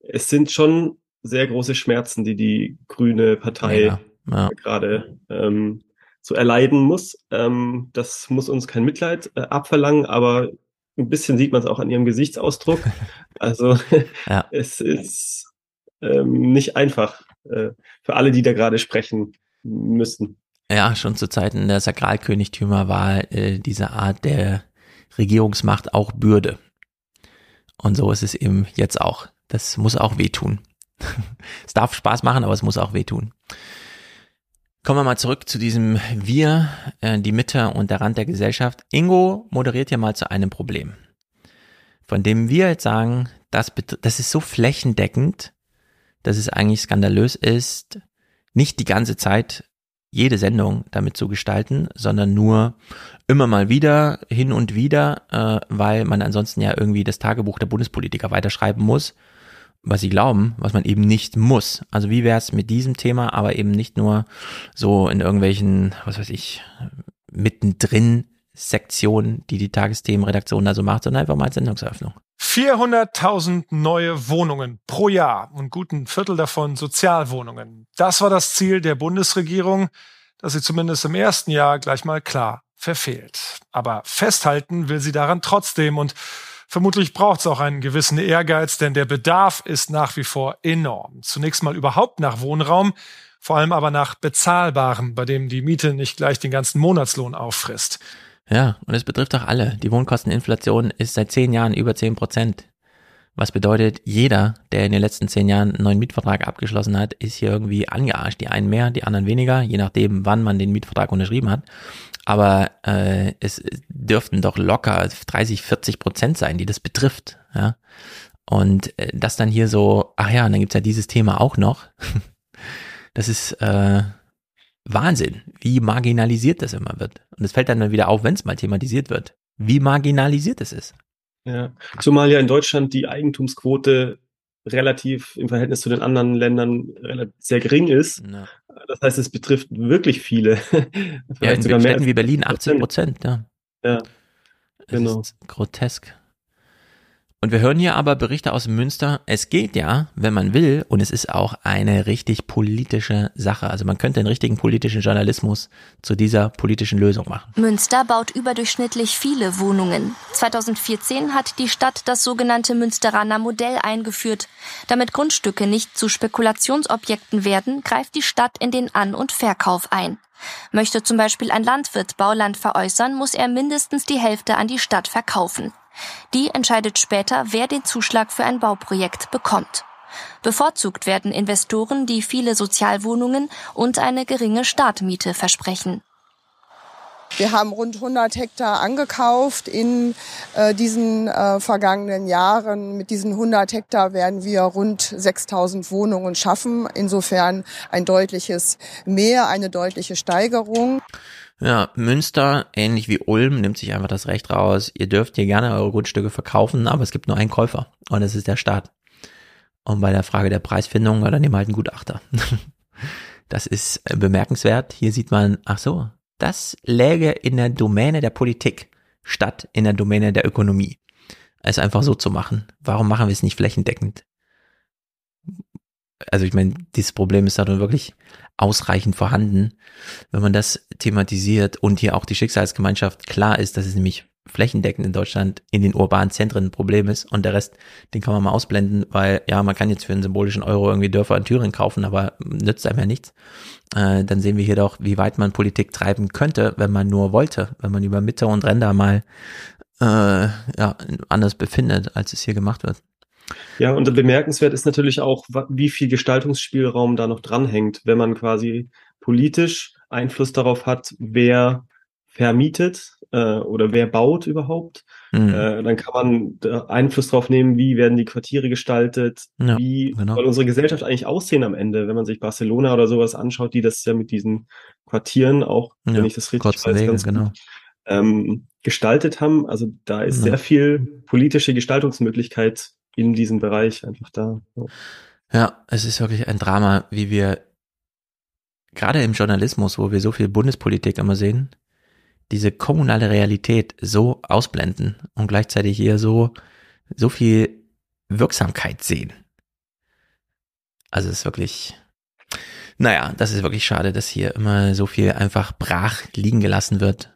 es sind schon sehr große Schmerzen, die die grüne Partei ja, ja. gerade ähm, so erleiden muss. Ähm, das muss uns kein Mitleid äh, abverlangen, aber ein bisschen sieht man es auch an ihrem Gesichtsausdruck. Also ja. es ist ähm, nicht einfach für alle, die da gerade sprechen müssen. Ja, schon zu Zeiten der Sakralkönigtümer war äh, diese Art der Regierungsmacht auch Bürde. Und so ist es eben jetzt auch. Das muss auch wehtun. Es darf Spaß machen, aber es muss auch wehtun. Kommen wir mal zurück zu diesem Wir, äh, die Mitte und der Rand der Gesellschaft. Ingo moderiert hier mal zu einem Problem, von dem wir jetzt sagen, das, bet- das ist so flächendeckend, dass es eigentlich skandalös ist, nicht die ganze Zeit jede Sendung damit zu gestalten, sondern nur immer mal wieder, hin und wieder, äh, weil man ansonsten ja irgendwie das Tagebuch der Bundespolitiker weiterschreiben muss, was sie glauben, was man eben nicht muss. Also wie wäre es mit diesem Thema, aber eben nicht nur so in irgendwelchen, was weiß ich, mittendrin Sektionen, die die Tagesthemenredaktion da so macht, sondern einfach mal als Sendungseröffnung. vierhunderttausend neue Wohnungen pro Jahr und guten Viertel davon Sozialwohnungen. Das war das Ziel der Bundesregierung, das sie zumindest im ersten Jahr gleich mal klar verfehlt. Aber festhalten will sie daran trotzdem, und vermutlich braucht es auch einen gewissen Ehrgeiz, denn der Bedarf ist nach wie vor enorm. Zunächst mal überhaupt nach Wohnraum, vor allem aber nach bezahlbarem, bei dem die Miete nicht gleich den ganzen Monatslohn auffrisst. Ja, und es betrifft auch alle. Die Wohnkosteninflation ist seit zehn Jahren über zehn Prozent. Was bedeutet, jeder, der in den letzten zehn Jahren einen neuen Mietvertrag abgeschlossen hat, ist hier irgendwie angearscht. Die einen mehr, die anderen weniger, je nachdem, wann man den Mietvertrag unterschrieben hat. Aber äh, es dürften doch locker dreißig, vierzig Prozent sein, die das betrifft. Ja? Und äh, das dann hier so, ach ja, und dann gibt's ja dieses Thema auch noch. Das ist... äh, Wahnsinn, wie marginalisiert das immer wird. Und es fällt dann mal wieder auf, wenn es mal thematisiert wird, wie marginalisiert es ist. Ja, zumal ja in Deutschland die Eigentumsquote relativ im Verhältnis zu den anderen Ländern sehr gering ist. Ja. Das heißt, es betrifft wirklich viele. Ja, in sogar Städten wie Berlin achtzehn Prozent. Ja, ja genau. Das ist grotesk. Und wir hören hier aber Berichte aus Münster, es geht ja, wenn man will, und es ist auch eine richtig politische Sache. Also man könnte den richtigen politischen Journalismus zu dieser politischen Lösung machen. Münster baut überdurchschnittlich viele Wohnungen. zweitausendvierzehn hat die Stadt das sogenannte Münsteraner Modell eingeführt. Damit Grundstücke nicht zu Spekulationsobjekten werden, greift die Stadt in den An- und Verkauf ein. Möchte zum Beispiel ein Landwirt Bauland veräußern, muss er mindestens die Hälfte an die Stadt verkaufen. Die entscheidet später, wer den Zuschlag für ein Bauprojekt bekommt. Bevorzugt werden Investoren, die viele Sozialwohnungen und eine geringe Startmiete versprechen. Wir haben rund hundert Hektar angekauft in äh, diesen äh, vergangenen Jahren. Mit diesen hundert Hektar werden wir rund sechstausend Wohnungen schaffen. Insofern ein deutliches Mehr, eine deutliche Steigerung. Ja, Münster, ähnlich wie Ulm, nimmt sich einfach das Recht raus. Ihr dürft hier gerne eure Grundstücke verkaufen, aber es gibt nur einen Käufer und es ist der Staat. Und bei der Frage der Preisfindung, dann nehmen wir halt einen Gutachter. Das ist bemerkenswert. Hier sieht man, ach so, das läge in der Domäne der Politik statt in der Domäne der Ökonomie. Es einfach so zu machen. Warum machen wir es nicht flächendeckend? Also ich meine, dieses Problem ist da nun wirklich ausreichend vorhanden, wenn man das thematisiert und hier auch die Schicksalsgemeinschaft klar ist, dass es nämlich flächendeckend in Deutschland in den urbanen Zentren ein Problem ist und der Rest, den kann man mal ausblenden, weil ja, man kann jetzt für einen symbolischen Euro irgendwie Dörfer in Thüringen kaufen, aber nützt einem ja nichts. Äh, dann sehen wir hier doch, wie weit man Politik treiben könnte, wenn man nur wollte, wenn man über Mitte und Ränder mal äh, ja, anders befindet, als es hier gemacht wird. Ja, und bemerkenswert ist natürlich auch, wie viel Gestaltungsspielraum da noch dranhängt, wenn man quasi politisch Einfluss darauf hat, wer vermietet äh, oder wer baut überhaupt. Mhm. Äh, dann kann man Einfluss darauf nehmen, wie werden die Quartiere gestaltet, ja, wie genau soll unsere Gesellschaft eigentlich aussehen am Ende, wenn man sich Barcelona oder sowas anschaut, die das ja mit diesen Quartieren auch, ja, wenn ich das richtig kurze weiß, Wege, ganz genau. gut, ähm, gestaltet haben. Also da ist ja. sehr viel politische Gestaltungsmöglichkeit in diesem Bereich einfach da. Ja. ja, es ist wirklich ein Drama, wie wir gerade im Journalismus, wo wir so viel Bundespolitik immer sehen, diese kommunale Realität so ausblenden und gleichzeitig hier so so viel Wirksamkeit sehen. Also es ist wirklich, naja, das ist wirklich schade, dass hier immer so viel einfach brach liegen gelassen wird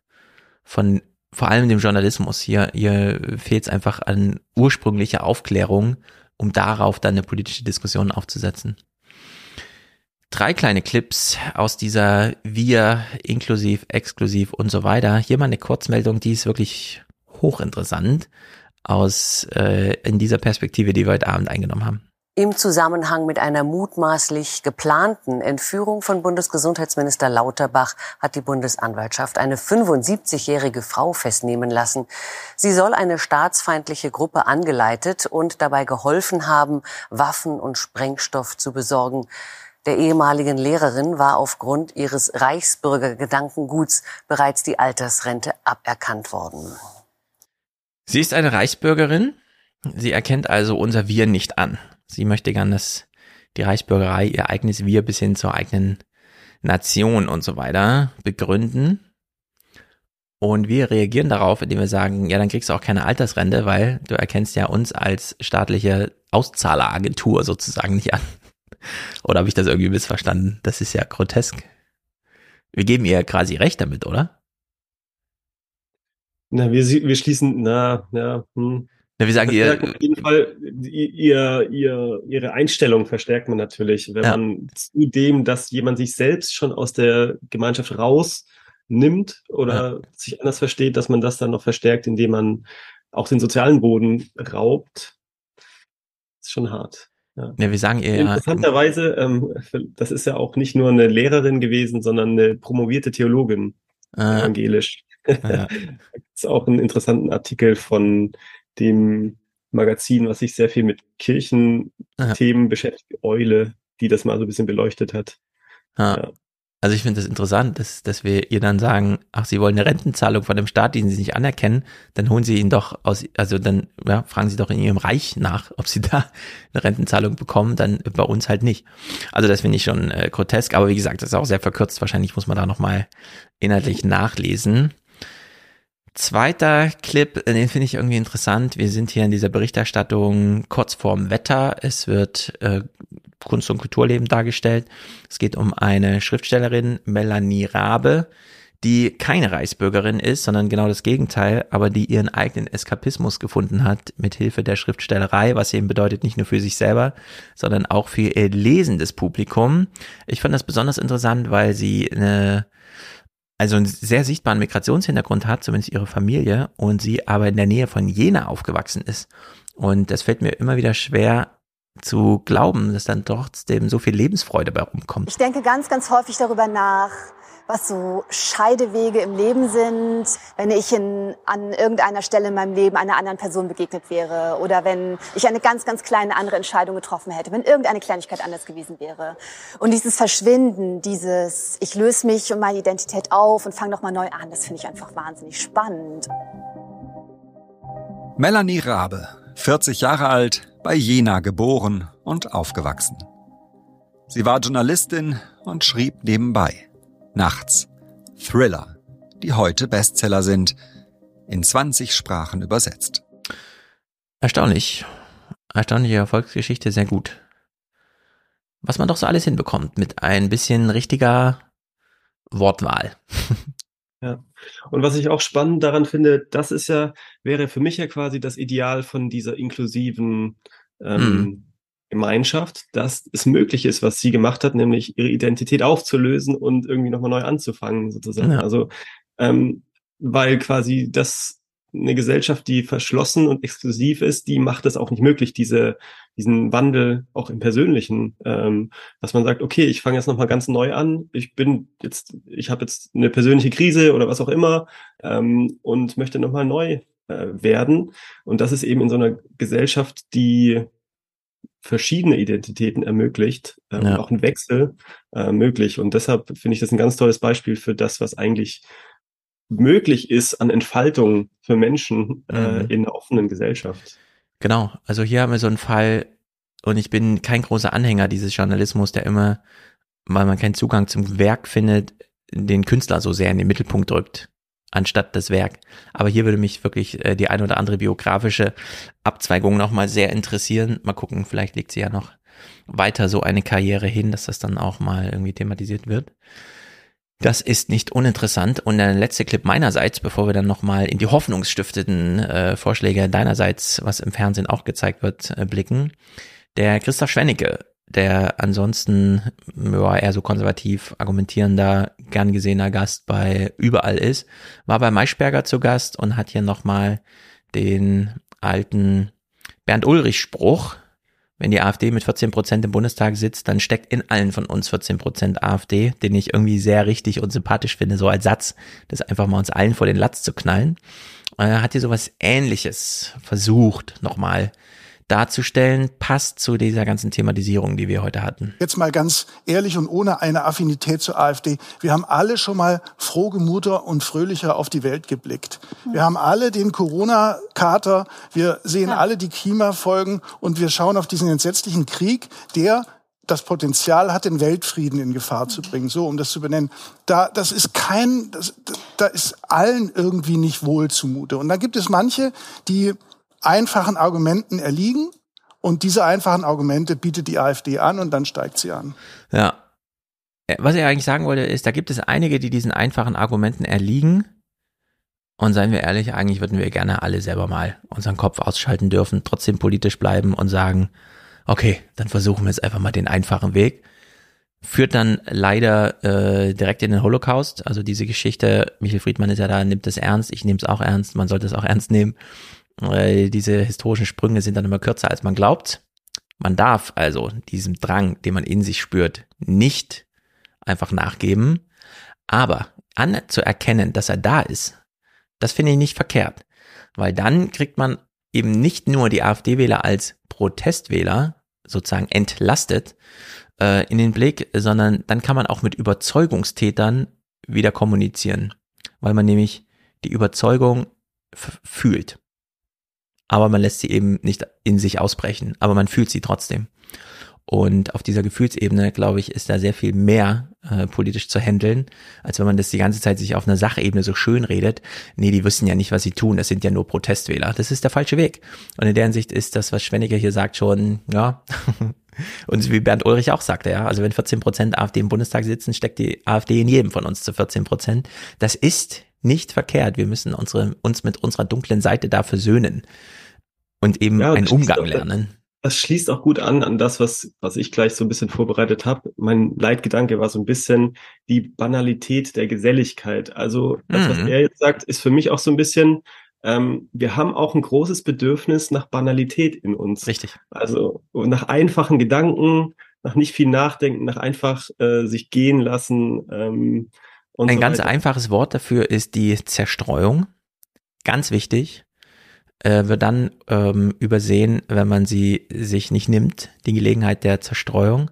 von vor allem dem Journalismus. Hier, hier fehlt es einfach an ursprünglicher Aufklärung, um darauf dann eine politische Diskussion aufzusetzen. Drei kleine Clips aus dieser Wir, inklusiv, exklusiv und so weiter. Hier mal eine Kurzmeldung, die ist wirklich hochinteressant aus äh, in dieser Perspektive, die wir heute Abend eingenommen haben. Im Zusammenhang mit einer mutmaßlich geplanten Entführung von Bundesgesundheitsminister Lauterbach hat die Bundesanwaltschaft eine fünfundsiebzigjährige Frau festnehmen lassen. Sie soll eine staatsfeindliche Gruppe angeleitet und dabei geholfen haben, Waffen und Sprengstoff zu besorgen. Der ehemaligen Lehrerin war aufgrund ihres Reichsbürgergedankenguts bereits die Altersrente aberkannt worden. Sie ist eine Reichsbürgerin. Sie erkennt also unser Wir nicht an. Sie möchte gern, dass die Reichsbürgerei ihr eigenes Wir bis hin zur eigenen Nation und so weiter begründen. Und wir reagieren darauf, indem wir sagen, ja, dann kriegst du auch keine Altersrente, weil du erkennst ja uns als staatliche Auszahleragentur sozusagen nicht an. Oder habe ich das irgendwie missverstanden? Das ist ja grotesk. Wir geben ihr quasi recht damit, oder? Na, wir, wir schließen, na, ja, hm. Ja, wir sagen ihr, auf jeden Fall, ihr, ihr, ihre Einstellung verstärkt man natürlich, wenn ja. man zu dem, dass jemand sich selbst schon aus der Gemeinschaft rausnimmt oder ja. sich anders versteht, dass man das dann noch verstärkt, indem man auch den sozialen Boden raubt. Das ist schon hart. Ja. Ja, wir sagen ihr, interessanterweise, ähm, das ist ja auch nicht nur eine Lehrerin gewesen, sondern eine promovierte Theologin, ah. evangelisch. Ja. Das ist auch einen interessanten Artikel von dem Magazin, was sich sehr viel mit Kirchenthemen beschäftigt, Eule, die das mal so ein bisschen beleuchtet hat. Ah. Ja. Also ich finde das interessant, dass, dass wir ihr dann sagen, ach, sie wollen eine Rentenzahlung von dem Staat, den sie nicht anerkennen, dann holen sie ihn doch aus, also dann ja, fragen sie doch in ihrem Reich nach, ob sie da eine Rentenzahlung bekommen, dann bei uns halt nicht. Also das finde ich schon äh, grotesk, aber wie gesagt, das ist auch sehr verkürzt, wahrscheinlich muss man da nochmal inhaltlich nachlesen. Zweiter Clip, den finde ich irgendwie interessant. Wir sind hier in dieser Berichterstattung kurz vorm Wetter. Es wird äh, Kunst- und Kulturleben dargestellt. Es geht um eine Schriftstellerin, Melanie Raabe, die keine Reichsbürgerin ist, sondern genau das Gegenteil, aber die ihren eigenen Eskapismus gefunden hat mit Hilfe der Schriftstellerei, was eben bedeutet, nicht nur für sich selber, sondern auch für ihr lesendes Publikum. Ich fand das besonders interessant, weil sie eine also einen sehr sichtbaren Migrationshintergrund hat, zumindest ihre Familie, und sie aber in der Nähe von Jena aufgewachsen ist. Und das fällt mir immer wieder schwer zu glauben, dass dann trotzdem so viel Lebensfreude bei rumkommt. Ich denke ganz, ganz häufig darüber nach, was so Scheidewege im Leben sind, wenn ich in, an irgendeiner Stelle in meinem Leben einer anderen Person begegnet wäre oder wenn ich eine ganz, ganz kleine andere Entscheidung getroffen hätte, wenn irgendeine Kleinigkeit anders gewesen wäre. Und dieses Verschwinden, dieses ich löse mich und meine Identität auf und fange nochmal neu an, das finde ich einfach wahnsinnig spannend. Melanie Raabe, vierzig Jahre alt, bei Jena geboren und aufgewachsen. Sie war Journalistin und schrieb nebenbei. Nachts. Thriller, die heute Bestseller sind, in zwanzig Sprachen übersetzt. Erstaunlich. Erstaunliche Erfolgsgeschichte, sehr gut. Was man doch so alles hinbekommt mit ein bisschen richtiger Wortwahl. Ja. Und was ich auch spannend daran finde, das ist ja, wäre für mich ja quasi das Ideal von dieser inklusiven ähm, mm. Gemeinschaft, dass es möglich ist, was sie gemacht hat, nämlich ihre Identität aufzulösen und irgendwie nochmal neu anzufangen, sozusagen. Ja. Also, ähm, weil quasi das eine Gesellschaft, die verschlossen und exklusiv ist, die macht es auch nicht möglich, diese, diesen Wandel auch im Persönlichen, ähm, dass man sagt, okay, ich fange jetzt nochmal ganz neu an, ich bin jetzt, ich habe jetzt eine persönliche Krise oder was auch immer, ähm, und möchte nochmal neu äh, werden. Und das ist eben in so einer Gesellschaft, die verschiedene Identitäten ermöglicht, ähm, ja. auch ein Wechsel äh, möglich. Und deshalb finde ich das ein ganz tolles Beispiel für das, was eigentlich möglich ist an Entfaltung für Menschen äh, mhm. in einer offenen Gesellschaft. Genau, also hier haben wir so einen Fall, und ich bin kein großer Anhänger dieses Journalismus, der immer, weil man keinen Zugang zum Werk findet, den Künstler so sehr in den Mittelpunkt drückt, anstatt das Werk. Aber hier würde mich wirklich äh, die eine oder andere biografische Abzweigung nochmal sehr interessieren. Mal gucken, vielleicht legt sie ja noch weiter so eine Karriere hin, dass das dann auch mal irgendwie thematisiert wird. Das ist nicht uninteressant. Und der letzte Clip meinerseits, bevor wir dann nochmal in die hoffnungsstiftenden äh, Vorschläge deinerseits, was im Fernsehen auch gezeigt wird, äh, blicken. Der Christoph Schwennicke, der ansonsten ja, eher so konservativ argumentierender, gern gesehener Gast bei überall ist, war bei Maischberger zu Gast und hat hier nochmal den alten Bernd Ulrich-Spruch: Wenn die AfD mit vierzehn Prozent im Bundestag sitzt, dann steckt in allen von uns vierzehn Prozent AfD, den ich irgendwie sehr richtig und sympathisch finde, so als Satz, das einfach mal uns allen vor den Latz zu knallen. Er hat hier sowas Ähnliches versucht, nochmal darzustellen, passt zu dieser ganzen Thematisierung, die wir heute hatten. Jetzt mal ganz ehrlich und ohne eine Affinität zur AfD. Wir haben alle schon mal frohgemuter und fröhlicher auf die Welt geblickt. Wir haben alle den Corona-Kater, wir sehen alle die Klimafolgen und wir schauen auf diesen entsetzlichen Krieg, der das Potenzial hat, den Weltfrieden in Gefahr zu bringen, so um das zu benennen. Da, das ist kein, das, da ist allen irgendwie nicht wohl zumute. Und da gibt es manche, die einfachen Argumenten erliegen, und diese einfachen Argumente bietet die AfD an und dann steigt sie an. Ja, was ich eigentlich sagen wollte ist, da gibt es einige, die diesen einfachen Argumenten erliegen, und seien wir ehrlich, eigentlich würden wir gerne alle selber mal unseren Kopf ausschalten dürfen, trotzdem politisch bleiben und sagen, okay, dann versuchen wir jetzt einfach mal den einfachen Weg. Führt dann leider äh, direkt in den Holocaust, also diese Geschichte, Michel Friedman ist ja da, nimmt das ernst, ich nehme es auch ernst, man sollte es auch ernst nehmen. Diese historischen Sprünge sind dann immer kürzer, als man glaubt. Man darf also diesem Drang, den man in sich spürt, nicht einfach nachgeben. Aber anzuerkennen, dass er da ist, das finde ich nicht verkehrt. Weil dann kriegt man eben nicht nur die AfD-Wähler als Protestwähler sozusagen entlastet äh, in den Blick, sondern dann kann man auch mit Überzeugungstätern wieder kommunizieren. Weil man nämlich die Überzeugung f- fühlt. Aber man lässt sie eben nicht in sich ausbrechen, aber man fühlt sie trotzdem. Und auf dieser Gefühlsebene, glaube ich, ist da sehr viel mehr äh, politisch zu handeln, als wenn man das die ganze Zeit sich auf einer Sachebene so schön redet. Nee, die wissen ja nicht, was sie tun. Das sind ja nur Protestwähler. Das ist der falsche Weg. Und in der Hinsicht ist das, was Schwennicke hier sagt, schon, ja. Und wie Bernd Ulrich auch sagte, ja. Also wenn vierzehn Prozent AfD im Bundestag sitzen, steckt die AfD in jedem von uns zu vierzehn Prozent. Das ist nicht verkehrt. Wir müssen unsere, uns mit unserer dunklen Seite da versöhnen. Und eben ja, einen Umgang lernen. Das schließt auch gut an, an das, was was ich gleich so ein bisschen vorbereitet habe. Mein Leitgedanke war so ein bisschen die Banalität der Geselligkeit. Also das, mhm. was er jetzt sagt, ist für mich auch so ein bisschen, ähm, wir haben auch ein großes Bedürfnis nach Banalität in uns. Richtig. Also nach einfachen Gedanken, nach nicht viel Nachdenken, nach einfach äh, sich gehen lassen. Ähm, und ein so ganz weiter. Einfaches Wort dafür ist die Zerstreuung. Ganz wichtig. Wird dann ähm, übersehen, wenn man sie sich nicht nimmt, die Gelegenheit der Zerstreuung.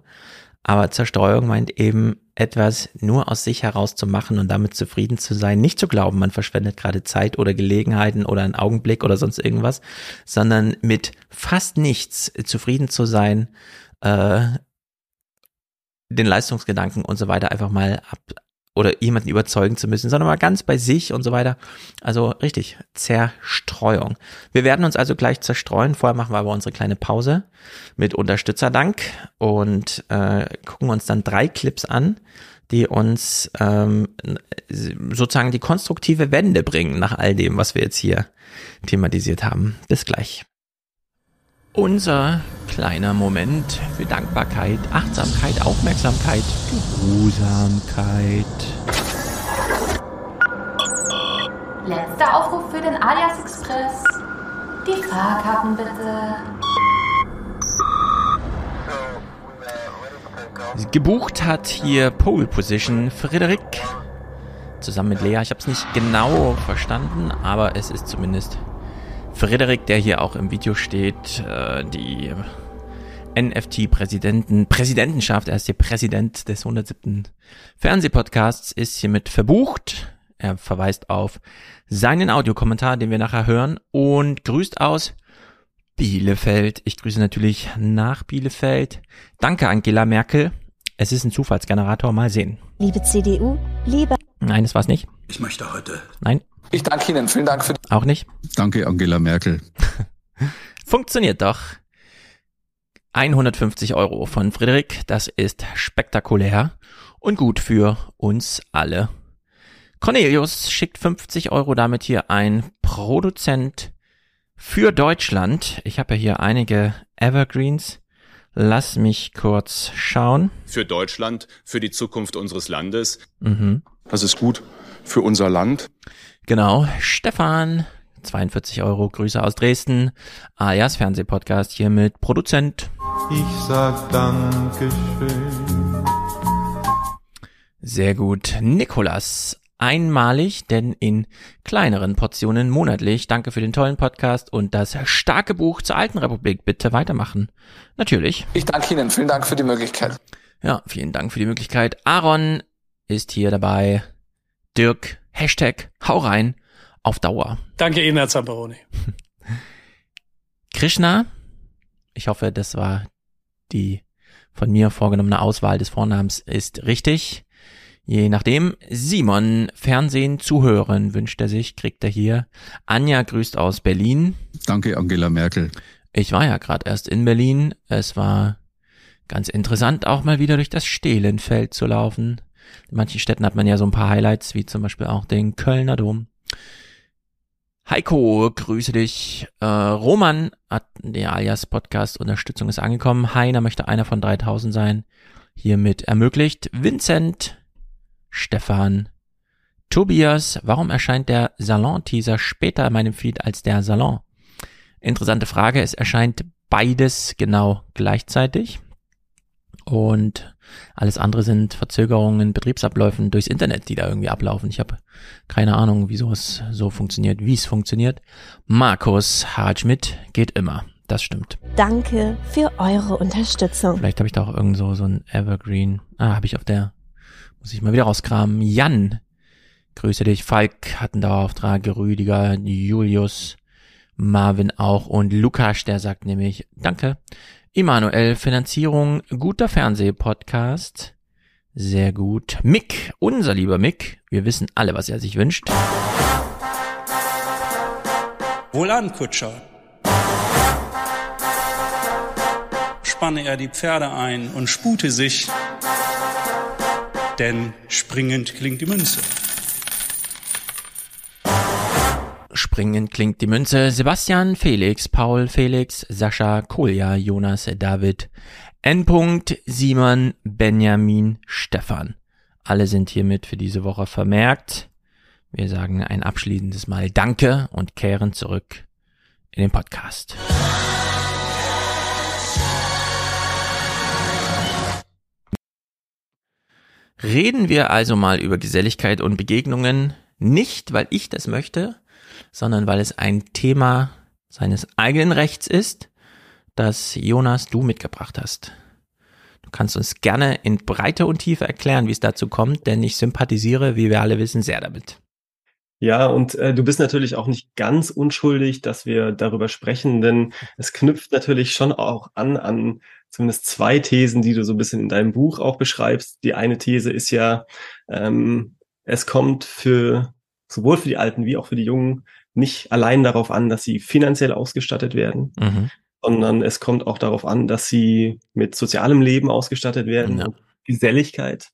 Aber Zerstreuung meint eben, etwas nur aus sich heraus zu machen und damit zufrieden zu sein, nicht zu glauben, man verschwendet gerade Zeit oder Gelegenheiten oder einen Augenblick oder sonst irgendwas, sondern mit fast nichts zufrieden zu sein, äh, den Leistungsgedanken und so weiter einfach mal ab oder jemanden überzeugen zu müssen, sondern mal ganz bei sich und so weiter. Also richtig, Zerstreuung. Wir werden uns also gleich zerstreuen. Vorher machen wir aber unsere kleine Pause mit Unterstützerdank und äh, gucken uns dann drei Clips an, die uns ähm, sozusagen die konstruktive Wende bringen nach all dem, was wir jetzt hier thematisiert haben. Bis gleich. Unser kleiner Moment für Dankbarkeit, Achtsamkeit, Aufmerksamkeit, Geruhsamkeit. Letzter Aufruf für den Alias Express. Die Fahrkarten bitte. Gebucht hat hier Pole Position Frederik zusammen mit Lea. Ich habe es nicht genau verstanden, aber es ist zumindest Frederik, der hier auch im Video steht, die N F T-Präsidenten, Präsidentenschaft, er ist hier Präsident des hundertsiebten Fernsehpodcasts, ist hiermit verbucht. Er verweist auf seinen Audiokommentar, den wir nachher hören, und grüßt aus Bielefeld. Ich grüße natürlich nach Bielefeld. Danke, Angela Merkel. Es ist ein Zufallsgenerator, mal sehen. Liebe C D U, liebe... Nein, das war's nicht. Ich möchte heute... Nein. Ich danke Ihnen, vielen Dank für... Auch nicht? Danke, Angela Merkel. Funktioniert doch. hundertfünfzig Euro von Frederik, das ist spektakulär und gut für uns alle. Cornelius schickt fünfzig Euro, damit hier ein Produzent für Deutschland. Ich habe ja hier einige Evergreens. Lass mich kurz schauen. Für Deutschland, für die Zukunft unseres Landes. Mhm. Das ist gut für unser Land. Genau, Stefan, zweiundvierzig Euro, Grüße aus Dresden, alias Fernsehpodcast hier mit Produzent. Ich sag Dankeschön. Sehr gut, Nikolas, einmalig, denn in kleineren Portionen monatlich. Danke für den tollen Podcast und das starke Buch zur Alten Republik. Bitte weitermachen. Natürlich. Ich danke Ihnen, vielen Dank für die Möglichkeit. Ja, vielen Dank für die Möglichkeit. Aaron ist hier dabei. Dirk, Hashtag, hau rein, auf Dauer. Danke Ihnen, Herr Zamperoni. Krishna, ich hoffe, das war die von mir vorgenommene Auswahl des Vornamens, ist richtig. Je nachdem, Simon, Fernsehen zu hören, wünscht er sich, kriegt er hier. Anja grüßt aus Berlin. Danke, Angela Merkel. Ich war ja gerade erst in Berlin. Es war ganz interessant, auch mal wieder durch das Stehlenfeld zu laufen. In manchen Städten hat man ja so ein paar Highlights, wie zum Beispiel auch den Kölner Dom. Heiko, grüße dich. Äh, Roman hat der alias Podcast Unterstützung ist angekommen. Heiner möchte einer von dreitausend sein. Hiermit ermöglicht. Vincent, Stefan, Tobias. Warum erscheint der Salon-Teaser später in meinem Feed als der Salon? Interessante Frage. Es erscheint beides genau gleichzeitig. Und alles andere sind Verzögerungen, Betriebsabläufen durchs Internet, die da irgendwie ablaufen. Ich habe keine Ahnung, wieso es so funktioniert, wie es funktioniert. Markus Hartschmidt geht immer. Das stimmt. Danke für eure Unterstützung. Vielleicht habe ich da auch irgend so, so ein Evergreen. Ah, habe ich auf der, muss ich mal wieder rauskramen. Jan, grüße dich. Falk hat einen Dauerauftrag. Rüdiger, Julius, Marvin auch und Lukas, der sagt nämlich, danke. Emanuel, Finanzierung, guter Fernsehpodcast. Sehr gut. Mick, unser lieber Mick. Wir wissen alle, was er sich wünscht. Wohlan, Kutscher. Spanne er die Pferde ein und spute sich, denn springend klingt die Münze. Springend klingt die Münze. Sebastian, Felix, Paul, Felix, Sascha, Kolja, Jonas, David, N. Simon, Benjamin, Stefan. Alle sind hiermit für diese Woche vermerkt. Wir sagen ein abschließendes Mal Danke und kehren zurück in den Podcast. Reden wir also mal über Geselligkeit und Begegnungen. Nicht, weil ich das möchte, sondern weil es ein Thema seines eigenen Rechts ist, das, Jonas, du mitgebracht hast. Du kannst uns gerne in Breite und Tiefe erklären, wie es dazu kommt, denn ich sympathisiere, wie wir alle wissen, sehr damit. Ja, und äh, du bist natürlich auch nicht ganz unschuldig, dass wir darüber sprechen, denn es knüpft natürlich schon auch an, an zumindest zwei Thesen, die du so ein bisschen in deinem Buch auch beschreibst. Die eine These ist ja, ähm, es kommt für sowohl für die Alten wie auch für die Jungen nicht allein darauf an, dass sie finanziell ausgestattet werden, mhm. sondern es kommt auch darauf an, dass sie mit sozialem Leben ausgestattet werden, ja. und Geselligkeit.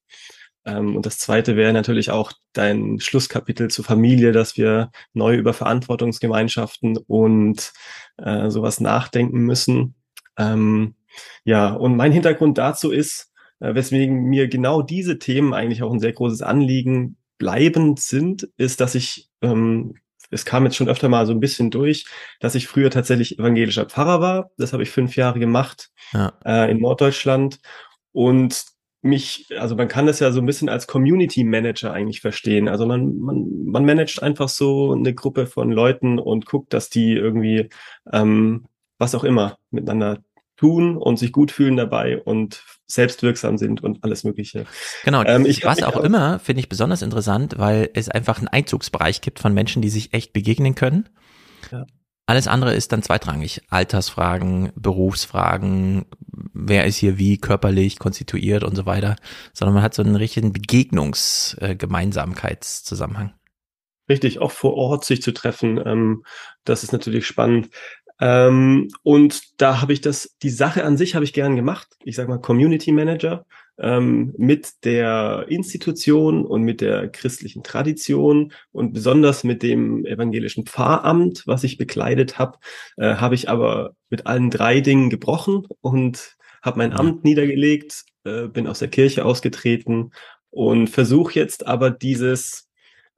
Ähm, und das Zweite wäre natürlich auch dein Schlusskapitel zur Familie, dass wir neu über Verantwortungsgemeinschaften und äh, sowas nachdenken müssen. Ähm, ja, und mein Hintergrund dazu ist, äh, weswegen mir genau diese Themen eigentlich auch ein sehr großes Anliegen bleibend sind, ist, dass ich, ähm, es kam jetzt schon öfter mal so ein bisschen durch, dass ich früher tatsächlich evangelischer Pfarrer war. Das habe ich fünf Jahre gemacht, ja. äh, in Norddeutschland. Und mich, also man kann das ja so ein bisschen als Community Manager eigentlich verstehen. Also man, man, man managt einfach so eine Gruppe von Leuten und guckt, dass die irgendwie ähm, was auch immer miteinander tun und sich gut fühlen dabei und selbstwirksam sind und alles Mögliche. Genau, ähm, ich was auch immer finde ich besonders interessant, weil es einfach einen Einzugsbereich gibt von Menschen, die sich echt begegnen können. Ja. Alles andere ist dann zweitrangig. Altersfragen, Berufsfragen, wer ist hier wie körperlich konstituiert und so weiter. Sondern man hat so einen richtigen Begegnungs-Gemeinsamkeitszusammenhang. Richtig, auch vor Ort sich zu treffen, ähm, das ist natürlich spannend. Ähm, und da habe ich das, die Sache an sich habe ich gern gemacht. Ich sag mal Community Manager, ähm, mit der Institution und mit der christlichen Tradition und besonders mit dem evangelischen Pfarramt, was ich bekleidet habe, äh, habe ich aber mit allen drei Dingen gebrochen und habe mein Amt niedergelegt, äh, bin aus der Kirche ausgetreten und versuche jetzt aber dieses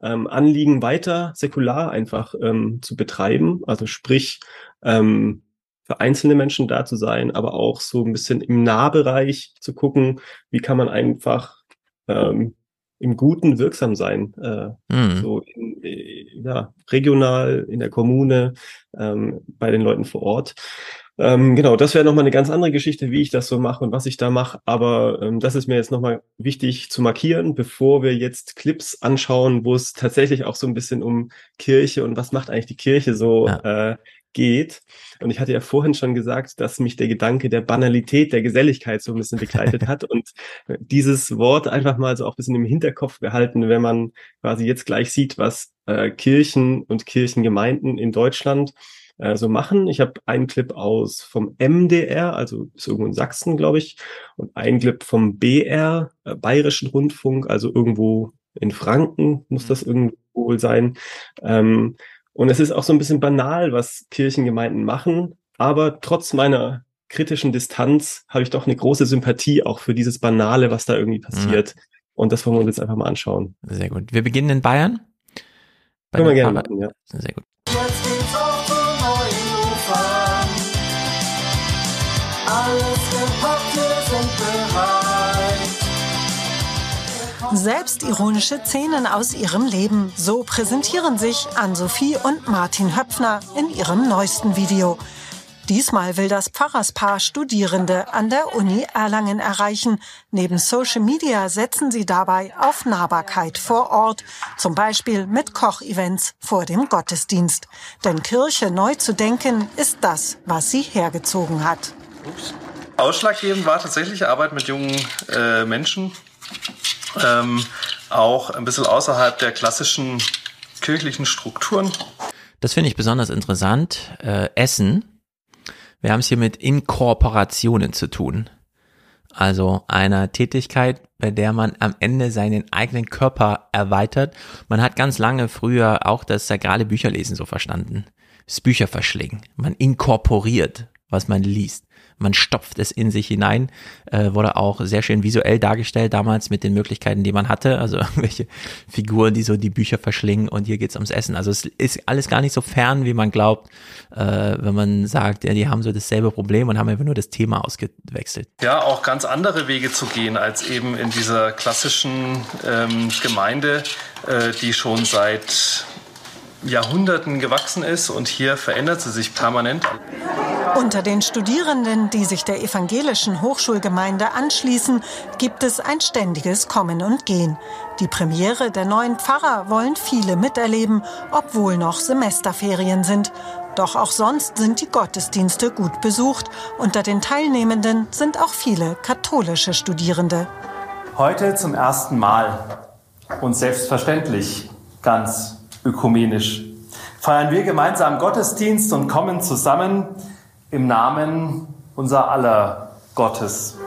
ähm, Anliegen weiter säkular einfach ähm, zu betreiben. Also sprich, Ähm, für einzelne Menschen da zu sein, aber auch so ein bisschen im Nahbereich zu gucken, wie kann man einfach ähm, im Guten wirksam sein, äh, mhm. so in, äh, ja, regional, in der Kommune, ähm, bei den Leuten vor Ort. Ähm, genau, das wäre nochmal eine ganz andere Geschichte, wie ich das so mache und was ich da mache, aber ähm, das ist mir jetzt nochmal wichtig zu markieren, bevor wir jetzt Clips anschauen, wo es tatsächlich auch so ein bisschen um Kirche und was macht eigentlich die Kirche so, ja. äh, geht. Und ich hatte ja vorhin schon gesagt, dass mich der Gedanke der Banalität, der Geselligkeit so ein bisschen begleitet hat und dieses Wort einfach mal so auch ein bisschen im Hinterkopf behalten, wenn man quasi jetzt gleich sieht, was äh, Kirchen und Kirchengemeinden in Deutschland äh, so machen. Ich habe einen Clip aus vom M D R, also ist irgendwo in Sachsen, glaube ich, und einen Clip vom B R, äh, Bayerischen Rundfunk, also irgendwo in Franken muss das irgendwo wohl sein. Ähm, Und es ist auch so ein bisschen banal, was Kirchengemeinden machen, aber trotz meiner kritischen Distanz habe ich doch eine große Sympathie auch für dieses Banale, was da irgendwie passiert. Mhm. Und das wollen wir uns jetzt einfach mal anschauen. Sehr gut. Wir beginnen in Bayern. Bei Können wir gerne machen, ja. Sehr gut. Jetzt geht's auf zum neuen Ufer. Alles gepackt, wir sind bereit. Selbstironische Szenen aus ihrem Leben. So präsentieren sich Anne-Sophie und Martin Höpfner in ihrem neuesten Video. Diesmal will das Pfarrerspaar Studierende an der Uni Erlangen erreichen. Neben Social Media setzen sie dabei auf Nahbarkeit vor Ort. Zum Beispiel mit Kochevents vor dem Gottesdienst. Denn Kirche neu zu denken, ist das, was sie hergezogen hat. Ups. Ausschlaggebend war tatsächlich Arbeit mit jungen äh, Menschen, ähm, auch ein bisschen außerhalb der klassischen kirchlichen Strukturen. Das finde ich besonders interessant. Äh, Essen, wir haben es hier mit Inkorporationen zu tun. Also einer Tätigkeit, bei der man am Ende seinen eigenen Körper erweitert. Man hat ganz lange früher auch das sakrale Bücherlesen so verstanden. Das Bücherverschlingen. Man inkorporiert, was man liest. Man stopft es in sich hinein, äh, wurde auch sehr schön visuell dargestellt damals mit den Möglichkeiten, die man hatte, also irgendwelche Figuren, die so die Bücher verschlingen und hier geht's ums Essen. Also es ist alles gar nicht so fern, wie man glaubt, äh, wenn man sagt, ja, die haben so dasselbe Problem und haben einfach nur das Thema ausgewechselt. Ja, auch ganz andere Wege zu gehen als eben in dieser klassischen ähm, Gemeinde, äh, die schon seit Jahrhunderten gewachsen ist, und hier verändert sie sich permanent. Unter den Studierenden, die sich der evangelischen Hochschulgemeinde anschließen, gibt es ein ständiges Kommen und Gehen. Die Premiere der neuen Pfarrer wollen viele miterleben, obwohl noch Semesterferien sind. Doch auch sonst sind die Gottesdienste gut besucht. Unter den Teilnehmenden sind auch viele katholische Studierende. Heute zum ersten Mal und selbstverständlich ganz ökumenisch feiern wir gemeinsam Gottesdienst und kommen zusammen im Namen unser aller Gottes.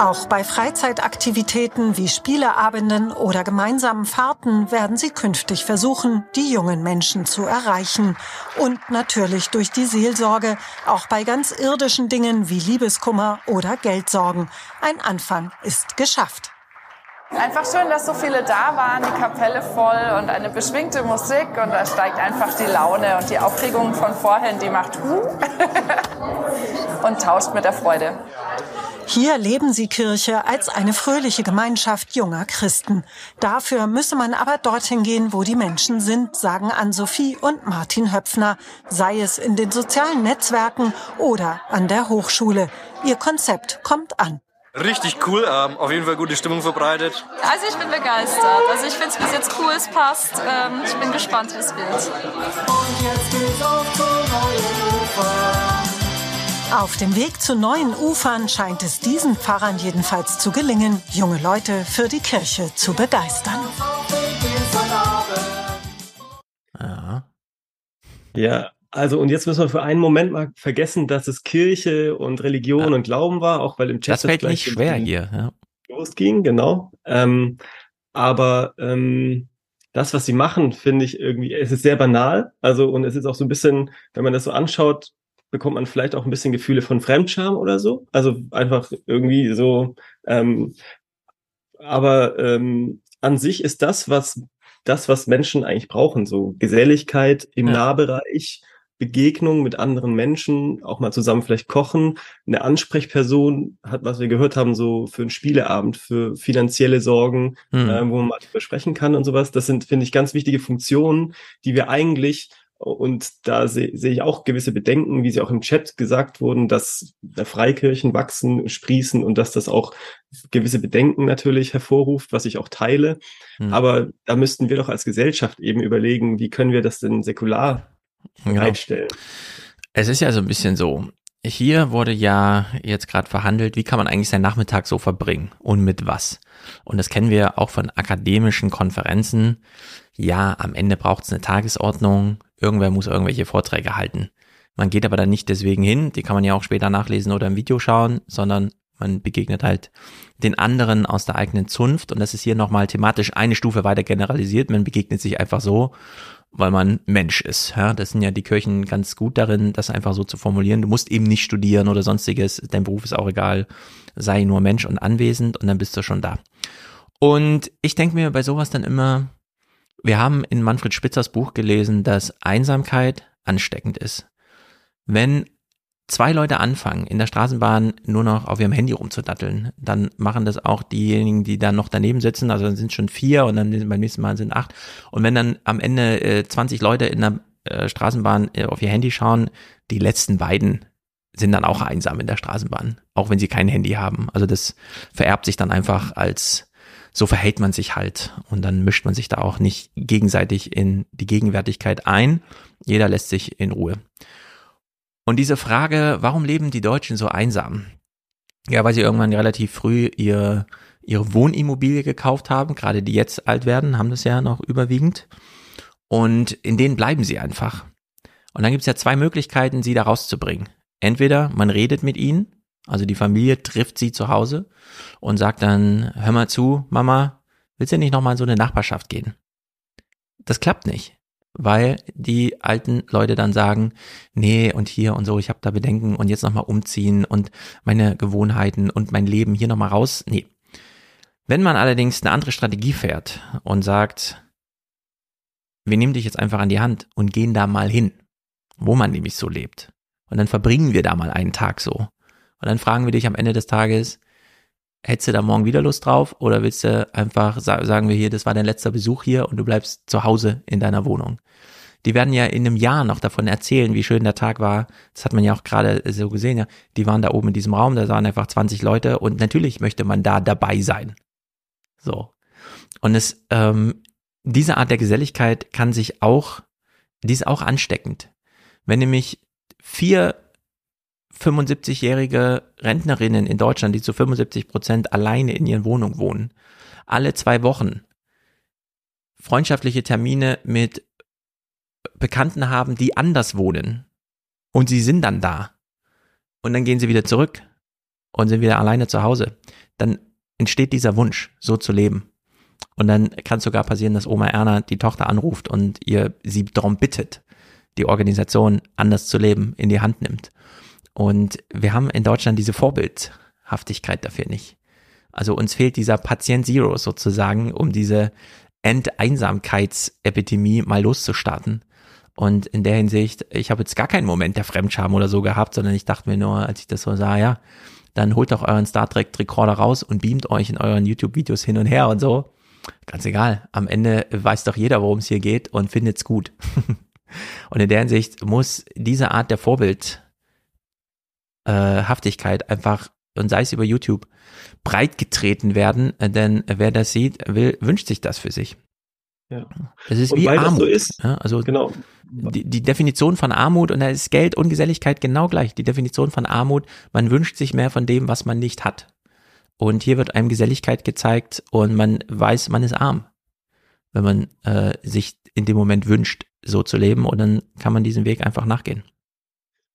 Auch bei Freizeitaktivitäten wie Spieleabenden oder gemeinsamen Fahrten werden sie künftig versuchen, die jungen Menschen zu erreichen. Und natürlich durch die Seelsorge, auch bei ganz irdischen Dingen wie Liebeskummer oder Geldsorgen. Ein Anfang ist geschafft. Einfach schön, dass so viele da waren, die Kapelle voll und eine beschwingte Musik, und da steigt einfach die Laune und die Aufregung von vorhin, die macht und tauscht mit der Freude. Hier leben sie Kirche als eine fröhliche Gemeinschaft junger Christen. Dafür müsse man aber dorthin gehen, wo die Menschen sind, sagen Anne-Sophie und Martin Höpfner. Sei es in den sozialen Netzwerken oder an der Hochschule. Ihr Konzept kommt an. Richtig cool, ähm, auf jeden Fall gute Stimmung verbreitet. Also ich bin begeistert. Also ich finde es bis jetzt cool, es passt. Ähm, ich bin gespannt, wie es wird. Auf dem Weg zu neuen Ufern scheint es diesen Pfarrern jedenfalls zu gelingen, junge Leute für die Kirche zu begeistern. Ja. Ja. Also, und jetzt müssen wir für einen Moment mal vergessen, dass es Kirche und Religion ja. und Glauben war, auch weil im Chat das fällt nicht schwer hier ja. losging, genau. Ähm, aber ähm, das, was sie machen, finde ich irgendwie, es ist sehr banal. Also, und es ist auch so ein bisschen, wenn man das so anschaut, bekommt man vielleicht auch ein bisschen Gefühle von Fremdscham oder so. Also einfach irgendwie so. Ähm, aber ähm, an sich ist das, was das, was Menschen eigentlich brauchen, so Geselligkeit im ja. Nahbereich. Begegnung mit anderen Menschen, auch mal zusammen vielleicht kochen, eine Ansprechperson hat, was wir gehört haben, so für einen Spieleabend, für finanzielle Sorgen, hm. äh, wo man mal drüber sprechen kann und sowas. Das sind, finde ich, ganz wichtige Funktionen, die wir eigentlich, und da sehe seh ich auch gewisse Bedenken, wie sie auch im Chat gesagt wurden, dass Freikirchen wachsen, sprießen und dass das auch gewisse Bedenken natürlich hervorruft, was ich auch teile. Hm. Aber da müssten wir doch als Gesellschaft eben überlegen, wie können wir das denn säkular bereitstellen. Genau. Es ist ja so ein bisschen so, hier wurde ja jetzt gerade verhandelt, wie kann man eigentlich seinen Nachmittag so verbringen und mit was? Und das kennen wir auch von akademischen Konferenzen. Ja, am Ende braucht es eine Tagesordnung, irgendwer muss irgendwelche Vorträge halten. Man geht aber dann nicht deswegen hin, die kann man ja auch später nachlesen oder im Video schauen, sondern man begegnet halt den anderen aus der eigenen Zunft, und das ist hier nochmal thematisch eine Stufe weiter generalisiert. Man begegnet sich einfach so, weil man Mensch ist. Ja, das sind ja die Kirchen ganz gut darin, das einfach so zu formulieren. Du musst eben nicht studieren oder sonstiges, dein Beruf ist auch egal, sei nur Mensch und anwesend, und dann bist du schon da. Und ich denke mir bei sowas dann immer, wir haben in Manfred Spitzers Buch gelesen, dass Einsamkeit ansteckend ist. Wenn zwei Leute anfangen, in der Straßenbahn nur noch auf ihrem Handy rumzudatteln, dann machen das auch diejenigen, die dann noch daneben sitzen, also dann sind schon vier und dann beim nächsten Mal sind acht. Und wenn dann am Ende äh, zwanzig Leute in der äh, Straßenbahn äh, auf ihr Handy schauen, die letzten beiden sind dann auch einsam in der Straßenbahn, auch wenn sie kein Handy haben. Also das vererbt sich dann einfach als, so verhält man sich halt, und dann mischt man sich da auch nicht gegenseitig in die Gegenwärtigkeit ein. Jeder lässt sich in Ruhe. Und diese Frage, warum leben die Deutschen so einsam? Ja, weil sie irgendwann relativ früh ihr, ihre Wohnimmobilie gekauft haben, gerade die jetzt alt werden, haben das ja noch überwiegend. Und in denen bleiben sie einfach. Und dann gibt es ja zwei Möglichkeiten, sie da rauszubringen. Entweder man redet mit ihnen, also die Familie trifft sie zu Hause und sagt dann, hör mal zu, Mama, willst du nicht nochmal in so eine Nachbarschaft gehen? Das klappt nicht, weil die alten Leute dann sagen, nee und hier und so, ich habe da Bedenken und jetzt nochmal umziehen und meine Gewohnheiten und mein Leben hier nochmal raus. Nee. Wenn man allerdings eine andere Strategie fährt und sagt, wir nehmen dich jetzt einfach an die Hand und gehen da mal hin, wo man nämlich so lebt. Und dann verbringen wir da mal einen Tag so. Und dann fragen wir dich am Ende des Tages, hättest du da morgen wieder Lust drauf oder willst du einfach, sagen wir hier, das war dein letzter Besuch hier und du bleibst zu Hause in deiner Wohnung. Die werden ja in einem Jahr noch davon erzählen, wie schön der Tag war. Das hat man ja auch gerade so gesehen. Ja, die waren da oben in diesem Raum, da sahen einfach zwanzig Leute und natürlich möchte man da dabei sein. So. Und es, ähm, diese Art der Geselligkeit kann sich auch, die ist auch ansteckend. Wenn nämlich vier fünfundsiebzigjährige Rentnerinnen in Deutschland, die zu fünfundsiebzig Prozent alleine in ihren Wohnungen wohnen, alle zwei Wochen freundschaftliche Termine mit Bekannten haben, die anders wohnen. Und sie sind dann da. Und dann gehen sie wieder zurück und sind wieder alleine zu Hause. Dann entsteht dieser Wunsch, so zu leben. Und dann kann es sogar passieren, dass Oma Erna die Tochter anruft und ihr sie darum bittet, die Organisation anders zu leben, in die Hand nimmt. Und wir haben in Deutschland diese Vorbildhaftigkeit dafür nicht. Also uns fehlt dieser Patient Zero sozusagen, um diese Enteinsamkeitsepidemie mal loszustarten. Und in der Hinsicht, ich habe jetzt gar keinen Moment der Fremdscham oder so gehabt, sondern ich dachte mir nur, als ich das so sah, ja, dann holt doch euren Star Trek-Rekorder raus und beamt euch in euren YouTube-Videos hin und her und so. Ganz egal, am Ende weiß doch jeder, worum es hier geht und findet's gut. Und in der Hinsicht muss diese Art der Vorbild Haftigkeit einfach, und sei es über YouTube, breit getreten werden, denn wer das sieht, will, wünscht sich das für sich. Ja. Das ist und wie Armut. So ist, ja, also genau. die, die Definition von Armut, und da ist Geld und Geselligkeit genau gleich. Die Definition von Armut, man wünscht sich mehr von dem, was man nicht hat. Und hier wird einem Geselligkeit gezeigt und man weiß, man ist arm, wenn man äh, sich in dem Moment wünscht, so zu leben, und dann kann man diesen Weg einfach nachgehen.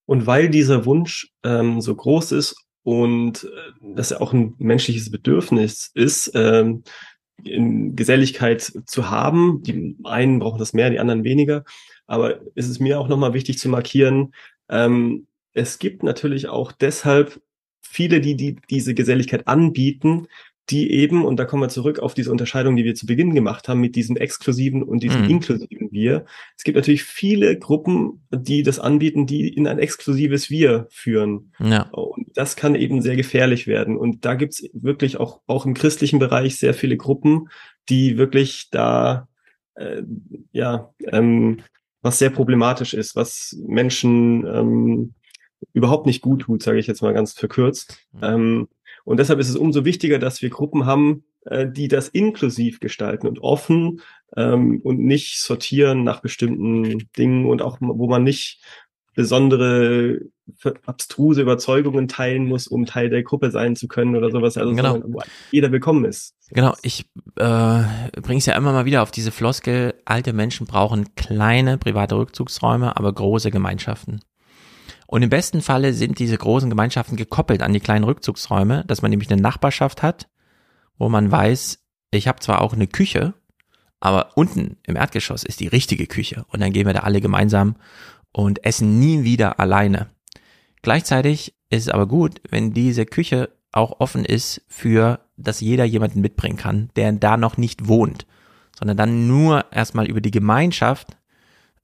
Und weil dieser Wunsch ähm, so groß ist und äh, das ja auch ein menschliches Bedürfnis ist, ähm, in Geselligkeit zu haben, die einen brauchen das mehr, die anderen weniger, aber es ist mir auch nochmal wichtig zu markieren, ähm, es gibt natürlich auch deshalb viele, die, die diese Geselligkeit anbieten, die eben, und da kommen wir zurück auf diese Unterscheidung, die wir zu Beginn gemacht haben, mit diesem exklusiven und diesem mhm. inklusiven Wir. Es gibt natürlich viele Gruppen, die das anbieten, die in ein exklusives Wir führen. Ja. Und das kann eben sehr gefährlich werden. Und da gibt's wirklich auch, auch im christlichen Bereich sehr viele Gruppen, die wirklich da, äh, ja, ähm, was sehr problematisch ist, was Menschen ähm, überhaupt nicht gut tut, sage ich jetzt mal ganz verkürzt. Mhm. Ähm, Und deshalb ist es umso wichtiger, dass wir Gruppen haben, die das inklusiv gestalten und offen ähm, und nicht sortieren nach bestimmten Dingen und auch, wo man nicht besondere abstruse Überzeugungen teilen muss, um Teil der Gruppe sein zu können oder sowas, also genau. So, wo jeder willkommen ist. Genau, ich äh, bringe es ja immer mal wieder auf diese Floskel, alte Menschen brauchen kleine private Rückzugsräume, aber große Gemeinschaften. Und im besten Falle sind diese großen Gemeinschaften gekoppelt an die kleinen Rückzugsräume, dass man nämlich eine Nachbarschaft hat, wo man weiß, ich habe zwar auch eine Küche, aber unten im Erdgeschoss ist die richtige Küche. Und dann gehen wir da alle gemeinsam und essen nie wieder alleine. Gleichzeitig ist es aber gut, wenn diese Küche auch offen ist für, dass jeder jemanden mitbringen kann, der da noch nicht wohnt, sondern dann nur erstmal über die Gemeinschaft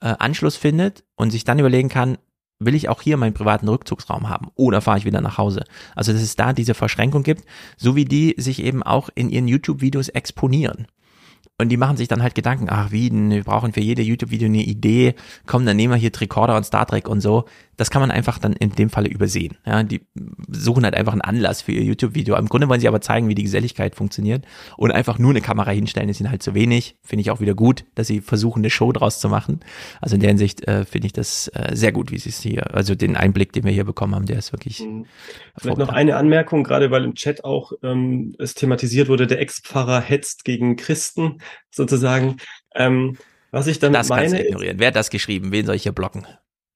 äh, Anschluss findet und sich dann überlegen kann, will ich auch hier meinen privaten Rückzugsraum haben oder fahre ich wieder nach Hause? Also dass es da diese Verschränkung gibt, so wie die sich eben auch in ihren YouTube-Videos exponieren. Und die machen sich dann halt Gedanken, ach wie, wir brauchen für jede YouTube-Video eine Idee, komm, dann nehmen wir hier Tricorder und Star Trek und so. Das kann man einfach dann in dem Falle übersehen. Ja, die suchen halt einfach einen Anlass für ihr YouTube-Video. Im Grunde wollen sie aber zeigen, wie die Geselligkeit funktioniert. Und einfach nur eine Kamera hinstellen ist ihnen halt zu wenig. Finde ich auch wieder gut, dass sie versuchen, eine Show draus zu machen. Also in der Hinsicht äh, finde ich das äh, sehr gut, wie sie es hier, also den Einblick, den wir hier bekommen haben, der ist wirklich... Mhm. Vielleicht noch eine Anmerkung, gerade weil im Chat auch ähm, es thematisiert wurde, der Ex-Pfarrer hetzt gegen Christen. Sozusagen, ähm, was ich damit meine... Das kannst du ignorieren. Wer hat das geschrieben? Wen soll ich hier blocken?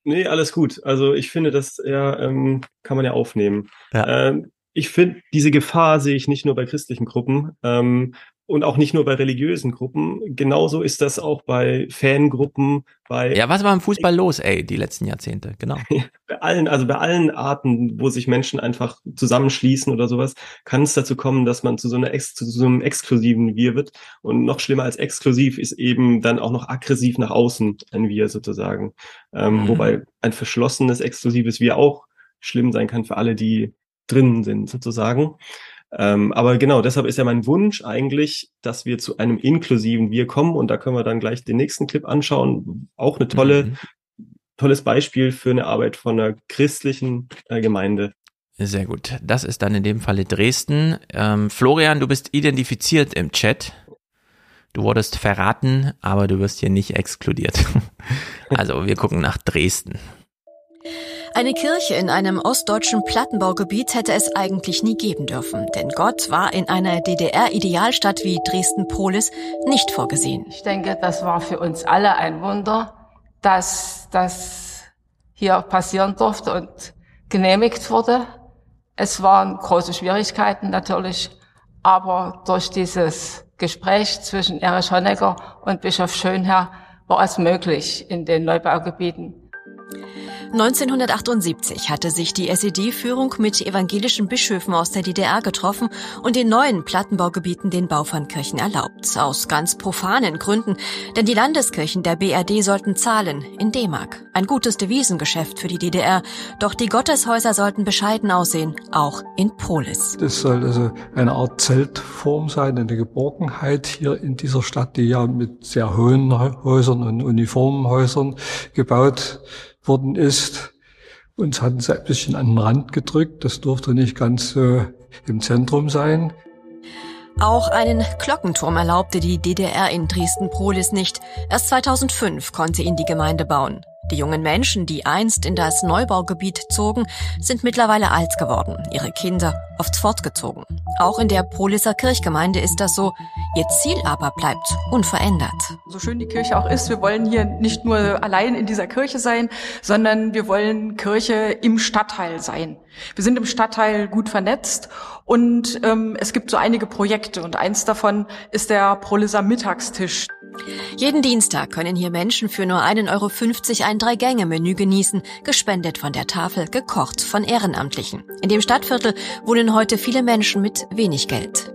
Nee, alles gut. Also ich finde, das ja, ähm, kann man ja aufnehmen. Ja. Ähm, ich finde, diese Gefahr sehe ich nicht nur bei christlichen Gruppen ähm, und auch nicht nur bei religiösen Gruppen. Genauso ist das auch bei Fangruppen, bei... Ja, was war im Fußball los, ey, die letzten Jahrzehnte? Genau. Bei allen, also bei allen Arten, wo sich Menschen einfach zusammenschließen oder sowas, kann es dazu kommen, dass man zu so einer Ex, zu so einem exklusiven Wir wird. Und noch schlimmer als exklusiv ist eben dann auch noch aggressiv nach außen ein Wir sozusagen. Ähm, mhm. Wobei ein verschlossenes, exklusives Wir auch schlimm sein kann für alle, die drinnen sind sozusagen. Ähm, aber genau, deshalb ist ja mein Wunsch eigentlich, dass wir zu einem inklusiven Wir kommen, und da können wir dann gleich den nächsten Clip anschauen. Auch eine tolle, mhm. tolles Beispiel für eine Arbeit von einer christlichen äh, Gemeinde. Sehr gut. Das ist dann in dem Falle Dresden. Ähm, Florian, du bist identifiziert im Chat. Du wurdest verraten, aber du wirst hier nicht exkludiert. Also wir gucken nach Dresden. Eine Kirche in einem ostdeutschen Plattenbaugebiet hätte es eigentlich nie geben dürfen, denn Gott war in einer D D R-Idealstadt wie Dresden-Polis nicht vorgesehen. Ich denke, das war für uns alle ein Wunder, dass das hier passieren durfte und genehmigt wurde. Es waren große Schwierigkeiten natürlich, aber durch dieses Gespräch zwischen Erich Honecker und Bischof Schönherr war es möglich in den Neubaugebieten. neunzehnhundertachtundsiebzig hatte sich die S E D-Führung mit evangelischen Bischöfen aus der D D R getroffen und den neuen Plattenbaugebieten den Bau von Kirchen erlaubt. Aus ganz profanen Gründen, denn die Landeskirchen der B R D sollten zahlen in D-Mark. Ein gutes Devisengeschäft für die D D R, doch die Gotteshäuser sollten bescheiden aussehen, auch in Polis. Das soll also eine Art Zeltform sein, eine Geborgenheit hier in dieser Stadt, die ja mit sehr hohen Häusern und Uniformenhäusern gebaut worden ist. Uns hatten sie ein bisschen an den Rand gedrückt. Das durfte nicht ganz äh, im Zentrum sein. Auch einen Glockenturm erlaubte die D D R in Dresden-Prolis nicht. Erst zweitausendfünf konnte ihn die Gemeinde bauen. Die jungen Menschen, die einst in das Neubaugebiet zogen, sind mittlerweile alt geworden, ihre Kinder oft fortgezogen. Auch in der Prolisser Kirchgemeinde ist das so. Ihr Ziel aber bleibt unverändert. So schön die Kirche auch ist, wir wollen hier nicht nur allein in dieser Kirche sein, sondern wir wollen Kirche im Stadtteil sein. Wir sind im Stadtteil gut vernetzt und ähm, es gibt so einige Projekte und eins davon ist der Prolisser Mittagstisch. Jeden Dienstag können hier Menschen für nur einen Euro fünfzig ein Drei-Gänge-Menü genießen, gespendet von der Tafel, gekocht von Ehrenamtlichen. In dem Stadtviertel wohnen heute viele Menschen mit wenig Geld.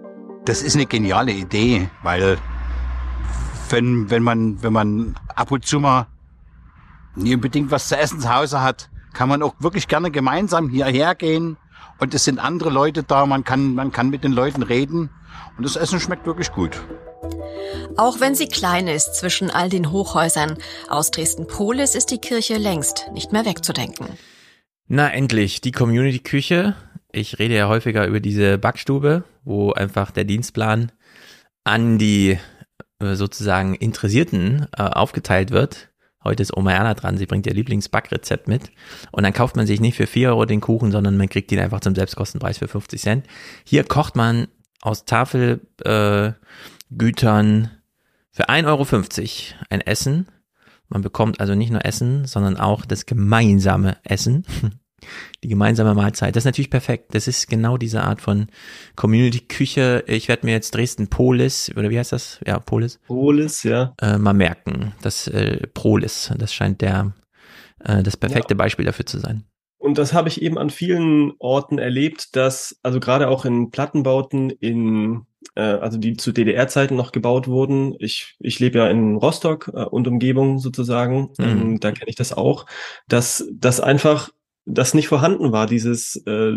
Das ist eine geniale Idee, weil wenn, wenn man, wenn man ab und zu mal nie unbedingt was zu essen zu Hause hat, kann man auch wirklich gerne gemeinsam hierher gehen und es sind andere Leute da, man kann, man kann mit den Leuten reden und das Essen schmeckt wirklich gut. Auch wenn sie klein ist zwischen all den Hochhäusern, aus Dresden-Polis ist die Kirche längst nicht mehr wegzudenken. Na endlich, die Community-Küche. Ich rede ja häufiger über diese Backstube, wo einfach der Dienstplan an die sozusagen Interessierten äh, aufgeteilt wird. Heute ist Oma Erna dran, sie bringt ihr Lieblingsbackrezept mit. Und dann kauft man sich nicht für vier Euro den Kuchen, sondern man kriegt ihn einfach zum Selbstkostenpreis für fünfzig Cent. Hier kocht man aus Tafel... Äh, Gütern für ein Euro fünfzig ein Essen. Man bekommt also nicht nur Essen, sondern auch das gemeinsame Essen, die gemeinsame Mahlzeit. Das ist natürlich perfekt. Das ist genau diese Art von Community-Küche. Ich werde mir jetzt Dresden-Polis, oder wie heißt das? Ja, Polis. Polis, ja. Äh, mal merken, das äh, Prolis. Das scheint der äh, das perfekte ja. Beispiel dafür zu sein. Und das habe ich eben an vielen Orten erlebt, dass, also gerade auch in Plattenbauten, in äh, also die zu D D R-Zeiten noch gebaut wurden. Ich ich lebe ja in Rostock äh, und Umgebung sozusagen, mhm. ähm, da kenne ich das auch, dass das einfach, das nicht vorhanden war, dieses, äh,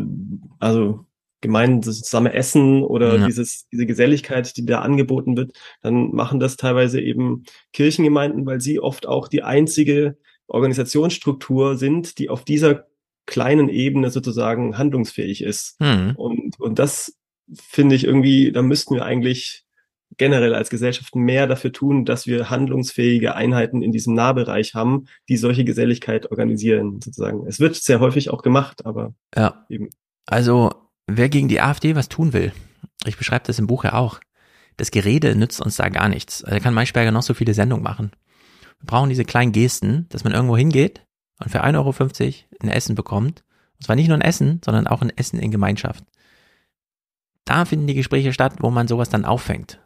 also gemein zusammen essen oder ja. dieses diese Geselligkeit, die da angeboten wird, dann machen das teilweise eben Kirchengemeinden, weil sie oft auch die einzige Organisationsstruktur sind, die auf dieser kleinen Ebene sozusagen handlungsfähig ist. Mhm. Und, und das finde ich irgendwie, da müssten wir eigentlich generell als Gesellschaften mehr dafür tun, dass wir handlungsfähige Einheiten in diesem Nahbereich haben, die solche Geselligkeit organisieren, sozusagen. Es wird sehr häufig auch gemacht, aber ja. eben. Also wer gegen die A f D was tun will, ich beschreibe das im Buch ja auch, das Gerede nützt uns da gar nichts. Also da kann Maischberger noch so viele Sendungen machen. Wir brauchen diese kleinen Gesten, dass man irgendwo hingeht und für ein Euro fünfzig ein Essen bekommt. Und zwar nicht nur ein Essen, sondern auch ein Essen in Gemeinschaft. Da finden die Gespräche statt, wo man sowas dann auffängt.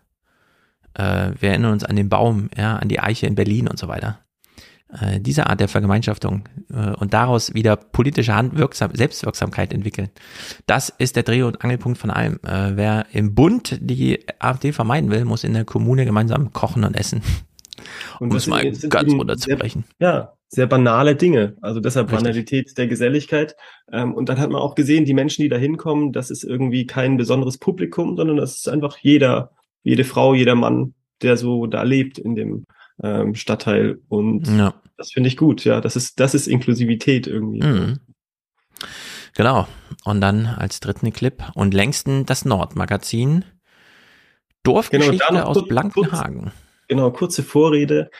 Äh, wir erinnern uns an den Baum, ja, an die Eiche in Berlin und so weiter. Äh, diese Art der Vergemeinschaftung äh, und daraus wieder politische Handwirksam- Selbstwirksamkeit entwickeln. Das ist der Dreh- und Angelpunkt von allem. Äh, wer im Bund die A f D vermeiden will, muss in der Kommune gemeinsam kochen und essen. Und um es mal sind ganz runterzubrechen. Ja, sehr banale Dinge. Also deshalb Richtig. Banalität der Geselligkeit. Und dann hat man auch gesehen, die Menschen, die da hinkommen, das ist irgendwie kein besonderes Publikum, sondern das ist einfach jeder, jede Frau, jeder Mann, der so da lebt in dem Stadtteil. Und ja. das finde ich gut. Ja, das ist, das ist Inklusivität irgendwie. Mhm. Genau. Und dann als dritten Clip und längsten das Nord-Magazin. Dorfgeschichte genau, aus kurz, Blankenhagen. Kurz. Genau, kurze Vorrede.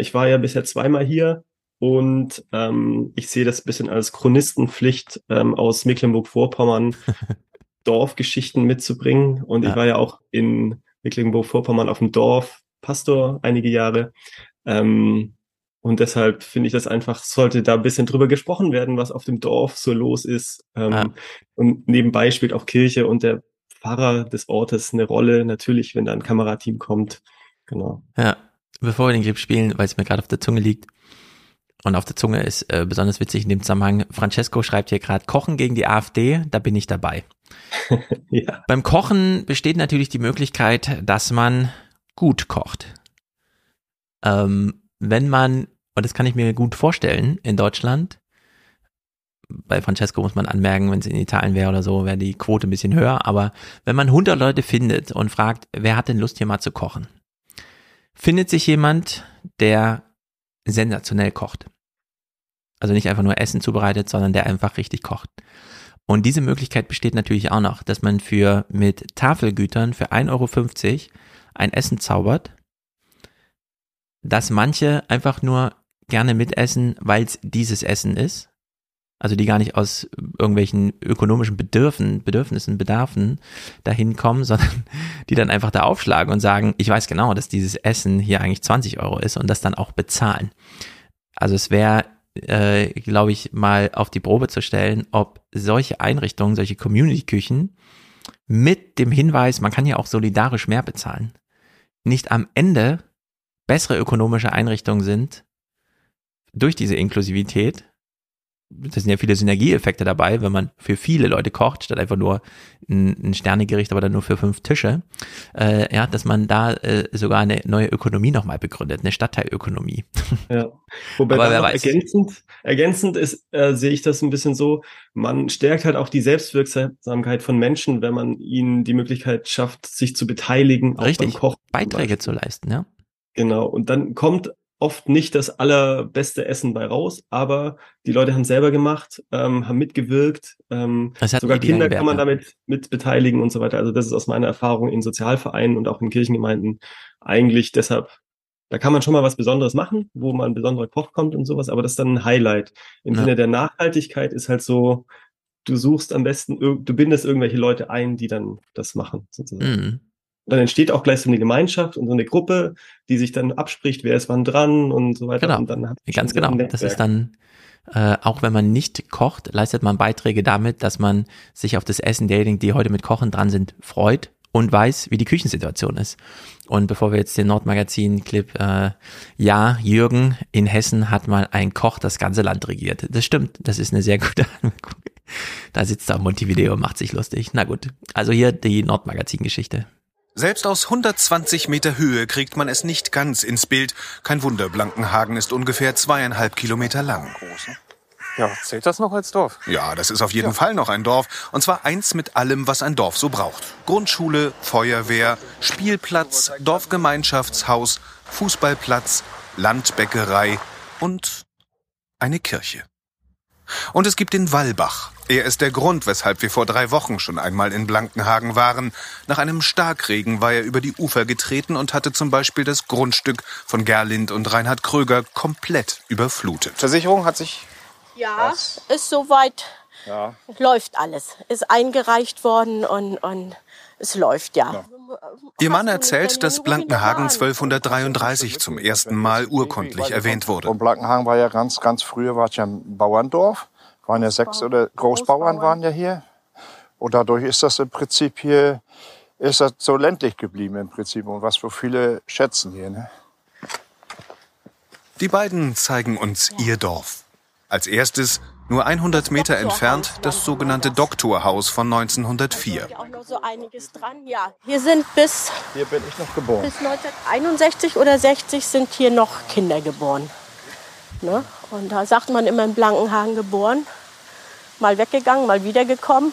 Ich war ja bisher zweimal hier und ähm, ich sehe das ein bisschen als Chronistenpflicht ähm, aus Mecklenburg-Vorpommern, Dorfgeschichten mitzubringen. Und ja. ich war ja auch in Mecklenburg-Vorpommern auf dem Dorf, Pastor einige Jahre. Ähm, und deshalb finde ich das einfach, sollte da ein bisschen drüber gesprochen werden, was auf dem Dorf so los ist. Ähm, ja. Und nebenbei spielt auch Kirche und der Pfarrer des Ortes eine Rolle, natürlich, wenn da ein Kamerateam kommt. Genau. Ja, bevor wir den Clip spielen, weil es mir gerade auf der Zunge liegt und auf der Zunge ist äh, besonders witzig in dem Zusammenhang, Francesco schreibt hier gerade, Kochen gegen die A f D, da bin ich dabei. ja. Beim Kochen besteht natürlich die Möglichkeit, dass man gut kocht. Ähm, wenn man, und das kann ich mir gut vorstellen, in Deutschland, bei Francesco muss man anmerken, wenn es in Italien wäre oder so, wäre die Quote ein bisschen höher, aber wenn man hundert Leute findet und fragt, wer hat denn Lust hier mal zu kochen? Findet sich jemand, der sensationell kocht. Also nicht einfach nur Essen zubereitet, sondern der einfach richtig kocht. Und diese Möglichkeit besteht natürlich auch noch, dass man für mit Tafelgütern für ein Euro fünfzig ein Essen zaubert, dass manche einfach nur gerne mitessen, weil es dieses Essen ist. Also die gar nicht aus irgendwelchen ökonomischen Bedürfen, Bedürfnissen, Bedarfen dahin kommen, sondern die dann einfach da aufschlagen und sagen, ich weiß genau, dass dieses Essen hier eigentlich zwanzig Euro ist und das dann auch bezahlen. Also es wäre, äh, glaube ich, mal auf die Probe zu stellen, ob solche Einrichtungen, solche Community-Küchen mit dem Hinweis, man kann ja auch solidarisch mehr bezahlen, nicht am Ende bessere ökonomische Einrichtungen sind durch diese Inklusivität. Das sind ja viele Synergieeffekte dabei, wenn man für viele Leute kocht, statt einfach nur ein, ein Sternegericht, aber dann nur für fünf Tische, äh, ja, dass man da äh, sogar eine neue Ökonomie nochmal begründet, eine Stadtteilökonomie. Ja. Wobei aber wer weiß. Ergänzend, ergänzend ist, äh, sehe ich das ein bisschen so, man stärkt halt auch die Selbstwirksamkeit von Menschen, wenn man ihnen die Möglichkeit schafft, sich zu beteiligen, Richtig. Auch beim Kochen. Beiträge zu leisten, ja. Genau, und dann kommt oft nicht das allerbeste Essen bei raus, aber die Leute haben selber gemacht, ähm, haben mitgewirkt, ähm, sogar Kinder kann man damit mit beteiligen und so weiter. Also das ist aus meiner Erfahrung in Sozialvereinen und auch in Kirchengemeinden eigentlich deshalb, da kann man schon mal was Besonderes machen, wo man ein besonderer Koch kommt und sowas, aber das ist dann ein Highlight. Im ja. Sinne der Nachhaltigkeit ist halt so, du suchst am besten, du bindest irgendwelche Leute ein, die dann das machen sozusagen. Mhm. Dann entsteht auch gleich so eine Gemeinschaft und so eine Gruppe, die sich dann abspricht, wer ist wann dran und so weiter. Genau, und dann hat ganz genau. Das ist dann, äh, auch wenn man nicht kocht, leistet man Beiträge damit, dass man sich auf das Essen derjenigen, die heute mit Kochen dran sind, freut und weiß, wie die Küchensituation ist. Und bevor wir jetzt den Nordmagazin-Clip, äh, ja, Jürgen in Hessen hat mal ein Koch das ganze Land regiert. Das stimmt, das ist eine sehr gute Anmerkung. Da sitzt er am Montevideo und macht sich lustig. Na gut, also hier die Nordmagazin-Geschichte. Selbst aus hundertzwanzig Meter Höhe kriegt man es nicht ganz ins Bild. Kein Wunder, Blankenhagen ist ungefähr zweieinhalb Kilometer lang. Ja, zählt das noch als Dorf? Ja, das ist auf jeden ja. Fall noch ein Dorf. Und zwar eins mit allem, was ein Dorf so braucht. Grundschule, Feuerwehr, Spielplatz, Dorfgemeinschaftshaus, Fußballplatz, Landbäckerei und eine Kirche. Und es gibt den Wallbach. Er ist der Grund, weshalb wir vor drei Wochen schon einmal in Blankenhagen waren. Nach einem Starkregen war er über die Ufer getreten und hatte zum Beispiel das Grundstück von Gerlind und Reinhard Kröger komplett überflutet. Versicherung hat sich... Ja, was? Ist soweit, ja. Läuft alles. Ist eingereicht worden und, und es läuft, ja. ja. Ihr Mann erzählt, dass Blankenhagen zwölfhundertdreiunddreißig zum ersten Mal urkundlich erwähnt wurde. Und Blankenhagen war ja ganz, ganz früher war es ja ein Bauerndorf. Waren ja sechs oder Großbauern waren ja hier. Und dadurch ist das im Prinzip hier, ist das so ländlich geblieben im Prinzip. Und was so viele schätzen hier, ne? Die beiden zeigen uns ja. ihr Dorf. Als erstes, nur hundert Meter entfernt, das sogenannte Doktorhaus von neunzehnhundertvier. Hier auch noch so einiges dran, ja. Hier sind bis... Hier bin ich noch geboren. Bis neunzehnhunderteinundsechzig oder sechzig sind hier noch Kinder geboren. Ne? Und da sagt man immer in Blankenhagen geboren. Mal weggegangen, mal wiedergekommen.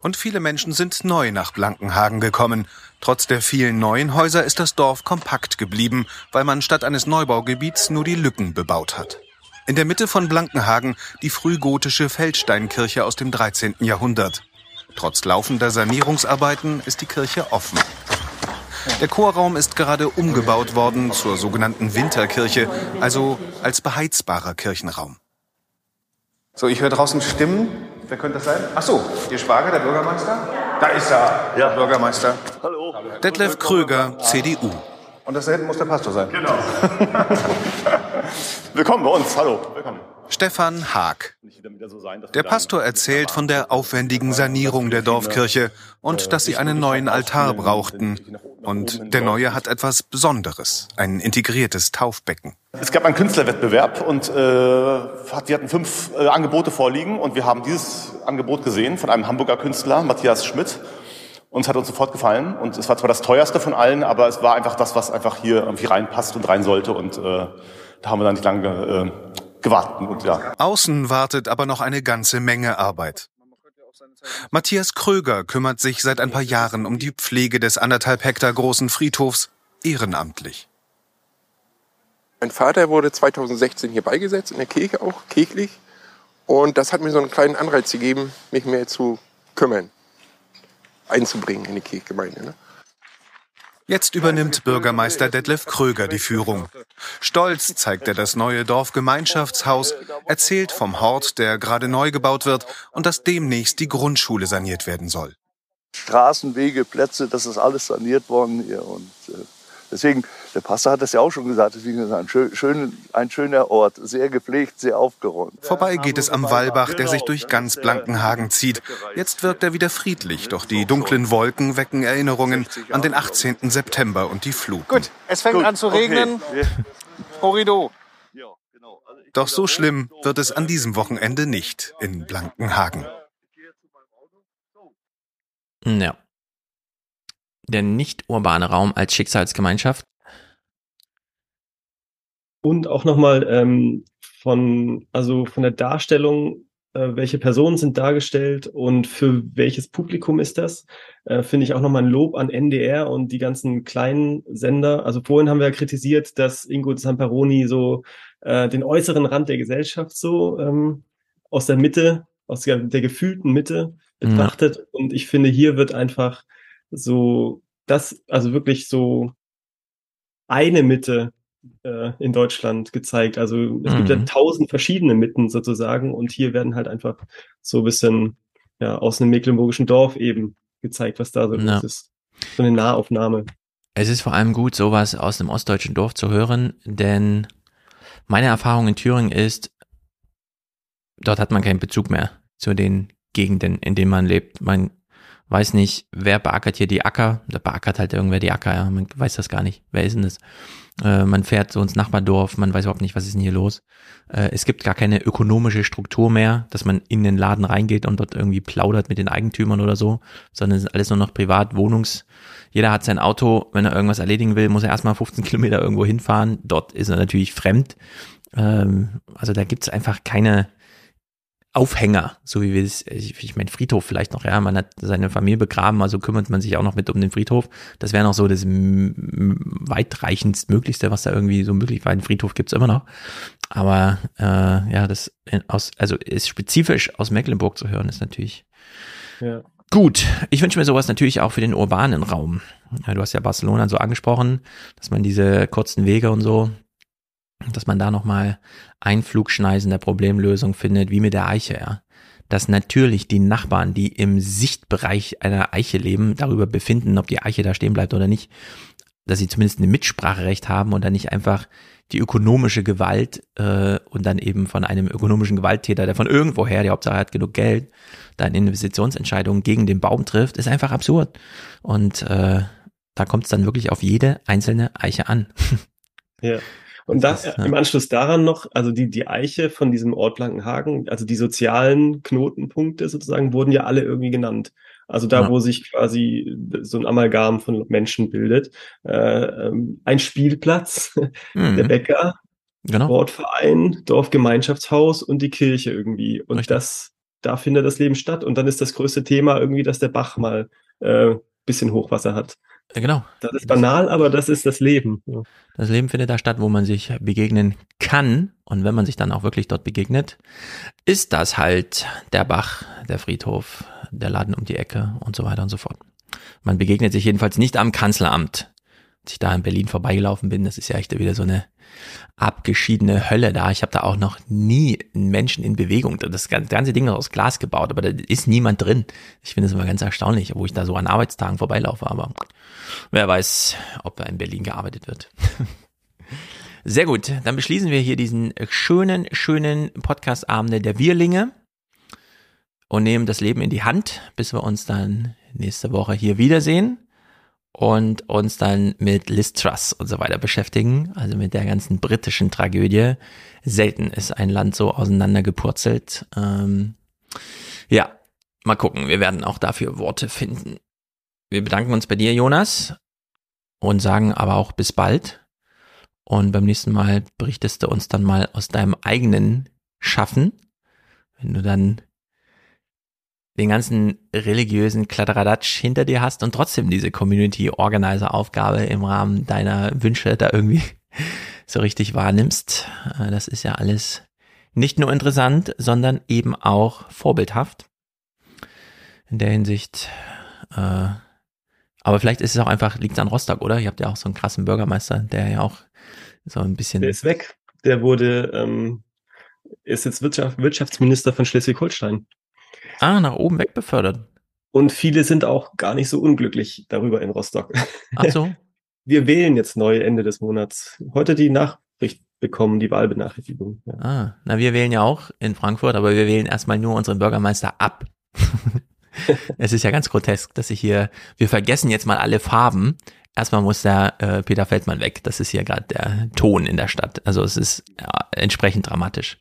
Und viele Menschen sind neu nach Blankenhagen gekommen. Trotz der vielen neuen Häuser ist das Dorf kompakt geblieben, weil man statt eines Neubaugebiets nur die Lücken bebaut hat. In der Mitte von Blankenhagen die frühgotische Feldsteinkirche aus dem dreizehnten Jahrhundert. Trotz laufender Sanierungsarbeiten ist die Kirche offen. Der Chorraum ist gerade umgebaut worden zur sogenannten Winterkirche, also als beheizbarer Kirchenraum. So, ich höre draußen Stimmen. Wer könnte das sein? Ach so, Ihr Schwager, der Bürgermeister? Da ist er, der ja. Bürgermeister. Hallo. Detlef Kröger, C D U. Und das da hinten muss der Pastor sein. Genau. Willkommen bei uns, hallo. Willkommen. Stefan Haag. Der Pastor erzählt von der aufwendigen Sanierung der Dorfkirche und dass sie einen neuen Altar brauchten. Und der neue hat etwas Besonderes, ein integriertes Taufbecken. Es gab einen Künstlerwettbewerb und äh, wir hatten fünf äh, Angebote vorliegen. Und wir haben dieses Angebot gesehen von einem Hamburger Künstler, Matthias Schmidt. Uns hat uns sofort gefallen und es war zwar das teuerste von allen, aber es war einfach das, was einfach hier irgendwie reinpasst und rein sollte und äh, da haben wir dann nicht lange äh, gewartet. Und, ja. Außen wartet aber noch eine ganze Menge Arbeit. Matthias Kröger kümmert sich seit ein paar Jahren um die Pflege des anderthalb Hektar großen Friedhofs ehrenamtlich. Mein Vater wurde zweitausendsechzehn hier beigesetzt, in der Kirche auch, kirchlich. Und das hat mir so einen kleinen Anreiz gegeben, mich mehr zu kümmern. Einzubringen in die Kirchgemeinde. Ne? Jetzt übernimmt Bürgermeister Detlef Kröger die Führung. Stolz zeigt er das neue Dorfgemeinschaftshaus, erzählt vom Hort, der gerade neu gebaut wird und dass demnächst die Grundschule saniert werden soll. Straßen, Wege, Plätze, das ist alles saniert worden hier. Und deswegen, der Pastor hat das ja auch schon gesagt, deswegen ist ein, schön, ein schöner Ort, sehr gepflegt, sehr aufgeräumt. Vorbei geht es am Wallbach, der sich durch ganz Blankenhagen zieht. Jetzt wirkt er wieder friedlich, doch die dunklen Wolken wecken Erinnerungen an den achtzehnten September und die Fluten. Gut, es fängt Gut, an zu regnen. Okay. Horrido. Doch so schlimm wird es an diesem Wochenende nicht in Blankenhagen. Ja. Der nicht-urbane Raum als Schicksalsgemeinschaft. Und auch nochmal ähm, von, also von der Darstellung, äh, welche Personen sind dargestellt und für welches Publikum ist das, äh, finde ich auch nochmal ein Lob an N D R und die ganzen kleinen Sender. Also vorhin haben wir ja kritisiert, dass Ingo Zamperoni so äh, den äußeren Rand der Gesellschaft so ähm, aus der Mitte, aus der, der gefühlten Mitte betrachtet. Ja. Und ich finde, hier wird einfach so, das, also wirklich so eine Mitte äh, in Deutschland gezeigt. Also es mhm. gibt ja tausend verschiedene Mitten sozusagen und hier werden halt einfach so ein bisschen ja, aus einem mecklenburgischen Dorf eben gezeigt, was da so ja. ist. So eine Nahaufnahme. Es ist vor allem gut, sowas aus einem ostdeutschen Dorf zu hören, denn meine Erfahrung in Thüringen ist, dort hat man keinen Bezug mehr zu den Gegenden, in denen man lebt. Man weiß nicht, wer beackert hier die Acker? Da beackert halt irgendwer die Acker, ja. Man weiß das gar nicht. Wer ist denn das? Äh, man fährt so ins Nachbardorf, man weiß überhaupt nicht, was ist denn hier los? Äh, es gibt gar keine ökonomische Struktur mehr, dass man in den Laden reingeht und dort irgendwie plaudert mit den Eigentümern oder so, sondern es ist alles nur noch privat, Wohnungs. Jeder hat sein Auto, wenn er irgendwas erledigen will, muss er erstmal fünfzehn Kilometer irgendwo hinfahren. Dort ist er natürlich fremd Ähm, also da gibt es einfach keine Aufhänger, so wie wir es, ich meine, Friedhof vielleicht noch, ja, man hat seine Familie begraben, also kümmert man sich auch noch mit um den Friedhof. Das wäre noch so das weitreichendst Möglichste, was da irgendwie so möglich war. Ein Friedhof gibt es immer noch. Aber äh, ja, das aus, also ist spezifisch aus Mecklenburg zu hören, ist natürlich ja. Gut. Ich wünsche mir sowas natürlich auch für den urbanen Raum. Ja, du hast ja Barcelona so angesprochen, dass man diese kurzen Wege und so, dass man da nochmal Einflugschneisen der Problemlösung findet, wie mit der Eiche, ja. Dass natürlich die Nachbarn, die im Sichtbereich einer Eiche leben, darüber befinden, ob die Eiche da stehen bleibt oder nicht, dass sie zumindest ein Mitspracherecht haben und dann nicht einfach die ökonomische Gewalt äh, und dann eben von einem ökonomischen Gewalttäter, der von irgendwoher, die Hauptsache hat genug Geld, dann Investitionsentscheidungen gegen den Baum trifft, ist einfach absurd. Und äh, da kommt es dann wirklich auf jede einzelne Eiche an. Ja. Und das, das, ja. Im Anschluss daran noch, also die, die Eiche von diesem Ort Blankenhagen, also die sozialen Knotenpunkte sozusagen, wurden ja alle irgendwie genannt. Also da, ja. Wo sich quasi so ein Amalgam von Menschen bildet. Äh, ein Spielplatz, mhm. der Bäcker, genau. Sportverein, Dorfgemeinschaftshaus und die Kirche irgendwie. Und Richtig. das, da findet das Leben statt. Und dann ist das größte Thema irgendwie, dass der Bach mal äh, bisschen Hochwasser hat. Genau. Das ist banal, aber das ist das Leben. Ja. Das Leben findet da statt, wo man sich begegnen kann. Und wenn man sich dann auch wirklich dort begegnet, ist das halt der Bach, der Friedhof, der Laden um die Ecke und so weiter und so fort. Man begegnet sich jedenfalls nicht am Kanzleramt. Als ich da in Berlin vorbeigelaufen bin, das ist ja echt wieder so eine abgeschiedene Hölle da. Ich habe da auch noch nie einen Menschen in Bewegung. Das ganze Ding ist aus Glas gebaut, aber da ist niemand drin. Ich finde es immer ganz erstaunlich, wo ich da so an Arbeitstagen vorbeilaufe. Aber wer weiß, ob da in Berlin gearbeitet wird. Sehr gut, dann beschließen wir hier diesen schönen, schönen Podcast-Abende der Wirlinge und nehmen das Leben in die Hand, bis wir uns dann nächste Woche hier wiedersehen. Und uns dann mit Liz Truss und so weiter beschäftigen, also mit der ganzen britischen Tragödie. Selten ist ein Land so auseinandergepurzelt. Ähm, ja, mal gucken, wir werden auch dafür Worte finden. Wir bedanken uns bei dir, Jonas, und sagen aber auch bis bald. Und beim nächsten Mal berichtest du uns dann mal aus deinem eigenen Schaffen, wenn du dann den ganzen religiösen Kladderadatsch hinter dir hast und trotzdem diese Community-Organizer-Aufgabe im Rahmen deiner Wünsche da irgendwie so richtig wahrnimmst. Das ist ja alles nicht nur interessant, sondern eben auch vorbildhaft. In der Hinsicht, äh, aber vielleicht ist es auch einfach, liegt es an Rostock, oder? Ihr habt ja auch so einen krassen Bürgermeister, der ja auch so ein bisschen... Der ist weg. Der wurde, ähm, ist jetzt Wirtschaft, Wirtschaftsminister von Schleswig-Holstein. Ah, nach oben wegbefördert. Und viele sind auch gar nicht so unglücklich darüber in Rostock. Ach so. Wir wählen jetzt neu Ende des Monats. Heute die Nachricht bekommen, die Wahlbenachrichtigung. Ja. Ah, na wir wählen ja auch in Frankfurt, aber wir wählen erstmal nur unseren Bürgermeister ab. Es ist ja ganz grotesk, dass ich hier, wir vergessen jetzt mal alle Farben. Erstmal muss der äh, Peter Feldmann weg. Das ist hier gerade der Ton in der Stadt. Also es ist ja, entsprechend dramatisch.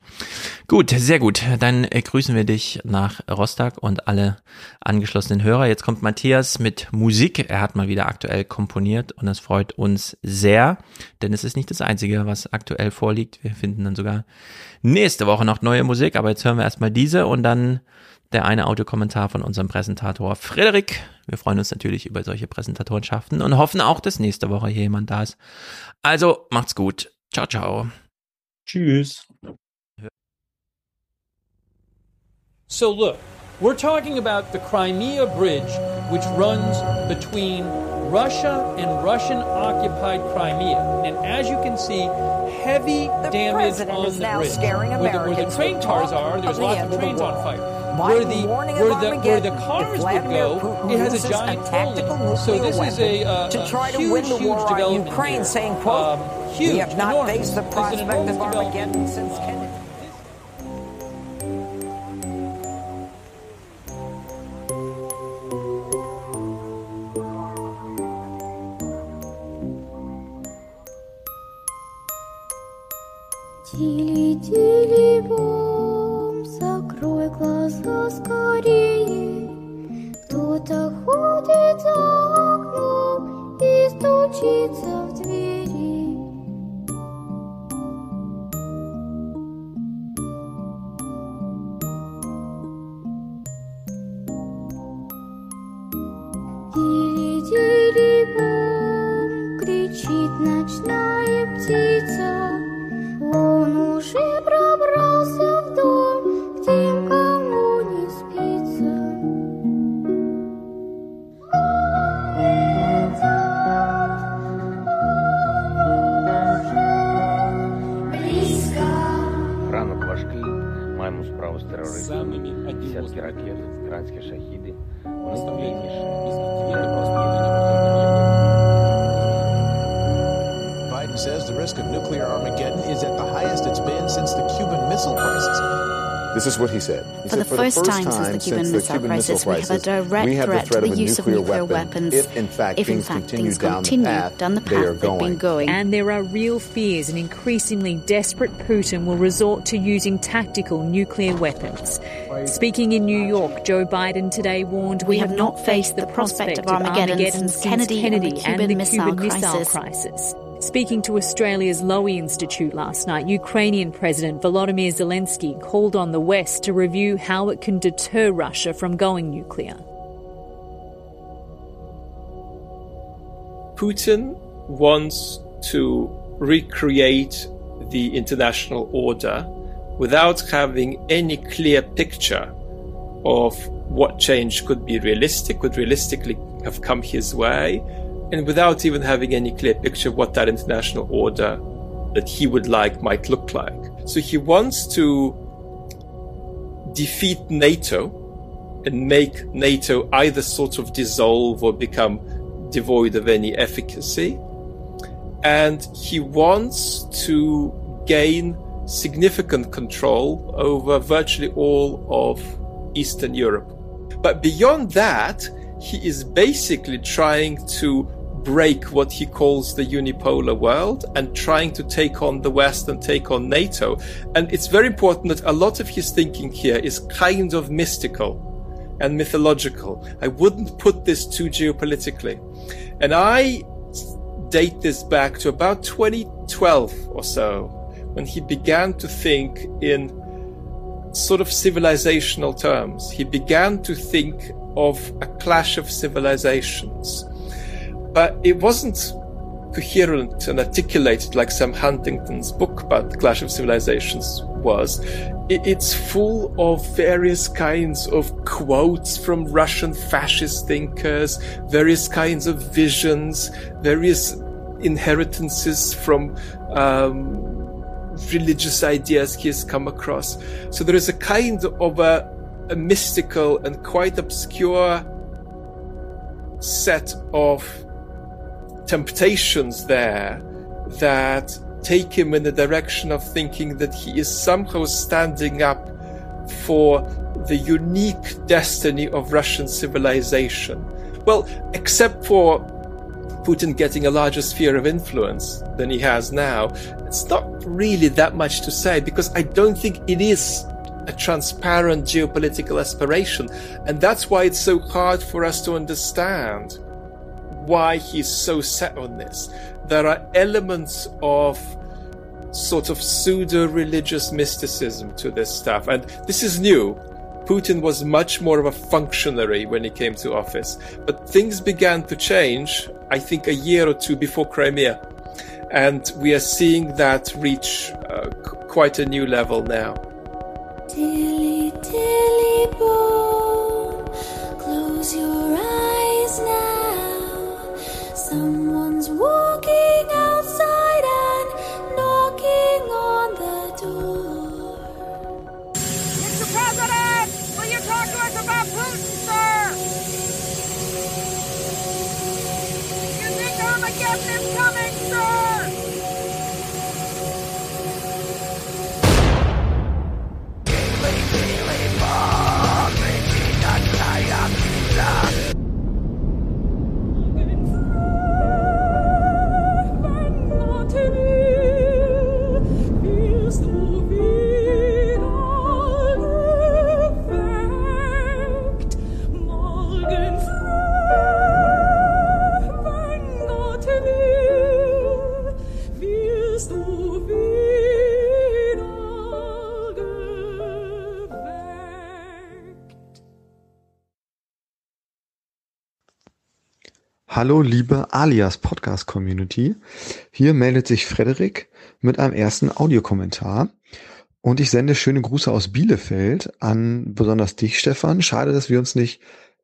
Gut, sehr gut. Dann äh, grüßen wir dich nach Rostock und alle angeschlossenen Hörer. Jetzt kommt Matthias mit Musik. Er hat mal wieder aktuell komponiert und das freut uns sehr, denn es ist nicht das Einzige, was aktuell vorliegt. Wir finden dann sogar nächste Woche noch neue Musik, aber jetzt hören wir erstmal diese und dann der eine Audiokommentar von unserem Präsentator Frederik. Wir freuen uns natürlich über solche Präsentatorenschaften und hoffen auch, dass nächste Woche hier jemand da ist. Also macht's gut. Ciao, ciao. Tschüss. So look, we're talking about the Crimea Bridge, which runs between Russia and Russian-occupied Crimea. And as you can see, heavy the damage on the now bridge. Where the, where the train cars are, there's lots of trains on fire. Where the, where, the, where the cars would go, Putin it has a giant tactical so this is a, uh, to try to huge, win the war on Ukraine, here. Saying, quote, um, huge, we have not enormous. Faced the prospect of Armageddon since Kennedy. Глаза скорее, кто-то ходит за окном и стучится в двери. For the first time since the Cuban Missile Crisis, we have a direct threat to the use of nuclear weapons if, in fact, things continue down the path they've been going. And there are real fears an increasingly desperate Putin will resort to using tactical nuclear weapons. Speaking in New York, Joe Biden today warned we have not faced the prospect of Armageddon since Kennedy and the Cuban Missile Crisis. Speaking to Australia's Lowy Institute last night, Ukrainian President Volodymyr Zelensky called on the West to review how it can deter Russia from going nuclear. Putin wants to recreate the international order without having any clear picture of what change could be realistic, could realistically have come his way, and without even having any clear picture of what that international order that he would like might look like. So he wants to defeat NATO and make NATO either sort of dissolve or become devoid of any efficacy. And he wants to gain significant control over virtually all of Eastern Europe. But beyond that, he is basically trying to break what he calls the unipolar world and trying to take on the West and take on NATO. And it's very important that a lot of his thinking here is kind of mystical and mythological. I wouldn't put this too geopolitically. And I date this back to about twenty twelve or so, when he began to think in sort of civilizational terms. He began to think of a clash of civilizations. But it wasn't coherent and articulated like Sam Huntington's book about the Clash of Civilizations was. It's full of various kinds of quotes from Russian fascist thinkers, various kinds of visions, various inheritances from um, religious ideas he has come across. So there is a kind of a a mystical and quite obscure set of temptations there that take him in the direction of thinking that he is somehow standing up for the unique destiny of Russian civilization. Well, except for Putin getting a larger sphere of influence than he has now, it's not really that much to say, because I don't think it is a transparent geopolitical aspiration. And that's why it's so hard for us to understand why he's so set on this. There are elements of sort of pseudo-religious mysticism to this stuff. And this is new. Putin was much more of a functionary when he came to office. But things began to change, I think, a year or two before Crimea. And we are seeing that reach uh, quite a new level now. Dilly, dilly, boom, close your eyes now. Someone's walking outside and knocking on the door. Mister President, will you talk to us about Putin, sir? You think Armageddon is coming, sir? Morgen früh, wenn Gott will. Hallo liebe Alias Podcast Community, hier meldet sich Frederik mit einem ersten Audiokommentar und ich sende schöne Grüße aus Bielefeld an besonders dich, Stefan. Schade, dass wir uns nicht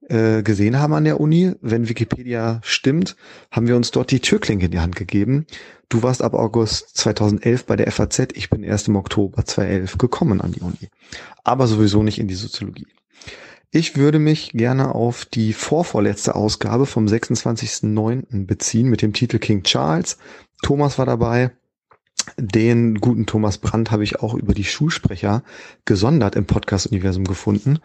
äh, gesehen haben an der Uni. Wenn Wikipedia stimmt, haben wir uns dort die Türklinke in die Hand gegeben. Du warst ab August zweitausendelf bei der F A Z, ich bin erst im Oktober zweitausendelf gekommen an die Uni, aber sowieso nicht in die Soziologie. Ich würde mich gerne auf die vorvorletzte Ausgabe vom sechsundzwanzigsten neunten beziehen mit dem Titel King Charles. Thomas war dabei. Den guten Thomas Brandt habe ich auch über die Schulsprecher gesondert im Podcast-Universum gefunden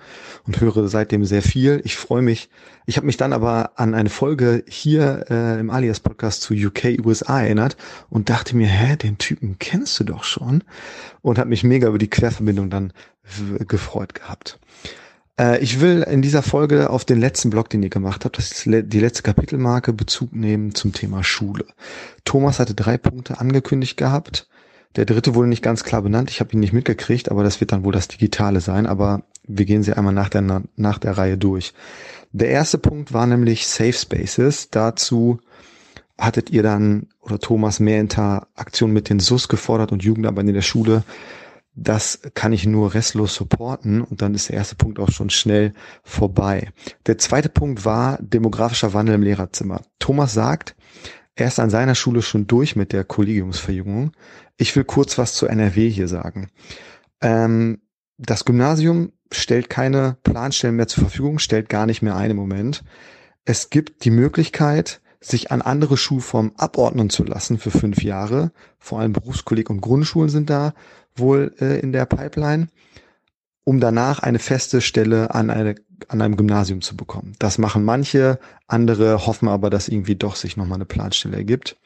und höre seitdem sehr viel. Ich freue mich. Ich habe mich dann aber an eine Folge hier äh, im Alias-Podcast zu U K U S A erinnert und dachte mir, hä, den Typen kennst du doch schon, und habe mich mega über die Querverbindung dann w- gefreut gehabt. Ich will in dieser Folge auf den letzten Blog, den ihr gemacht habt, das ist die letzte Kapitelmarke, Bezug nehmen zum Thema Schule. Thomas hatte drei Punkte angekündigt gehabt. Der dritte wurde nicht ganz klar benannt. Ich habe ihn nicht mitgekriegt, aber das wird dann wohl das Digitale sein. Aber wir gehen sie einmal nach der, nach der Reihe durch. Der erste Punkt war nämlich Safe Spaces. Dazu hattet ihr dann, oder Thomas, mehr Interaktion mit den S U S gefordert und Jugendarbeiten in der Schule. Das kann ich nur restlos supporten, und dann ist der erste Punkt auch schon schnell vorbei. Der zweite Punkt war demografischer Wandel im Lehrerzimmer. Thomas sagt, er ist an seiner Schule schon durch mit der Kollegiumsverjüngung. Ich will kurz was zu N R W hier sagen. Ähm, das Gymnasium stellt keine Planstellen mehr zur Verfügung, stellt gar nicht mehr ein im Moment. Es gibt die Möglichkeit, sich an andere Schulformen abordnen zu lassen für fünf Jahre. Vor allem Berufskolleg und Grundschulen sind da wohl äh, in der Pipeline, um danach eine feste Stelle an, eine, an einem Gymnasium zu bekommen. Das machen manche, andere hoffen aber, dass irgendwie doch sich nochmal eine Planstelle ergibt.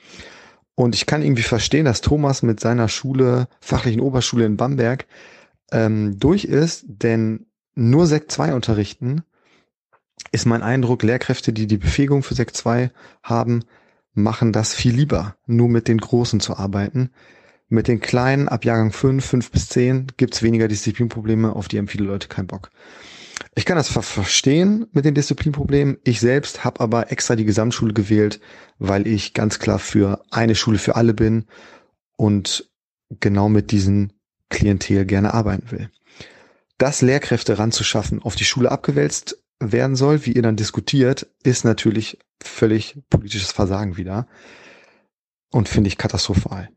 Und ich kann irgendwie verstehen, dass Thomas mit seiner Schule, fachlichen Oberschule in Bamberg, ähm, durch ist, denn nur Sekt zwei unterrichten, ist mein Eindruck, Lehrkräfte, die die Befähigung für Sekt zwei haben, machen das viel lieber, nur mit den Großen zu arbeiten. Mit den Kleinen ab Jahrgang fünf, fünf bis zehn gibt's weniger Disziplinprobleme, auf die haben viele Leute keinen Bock. Ich kann das ver- verstehen mit den Disziplinproblemen. Ich selbst habe aber extra die Gesamtschule gewählt, weil ich ganz klar für eine Schule für alle bin und genau mit diesen Klientel gerne arbeiten will. Das Lehrkräfte ranzuschaffen, auf die Schule abgewälzt werden soll, wie ihr dann diskutiert, ist natürlich völlig politisches Versagen wieder und finde ich katastrophal.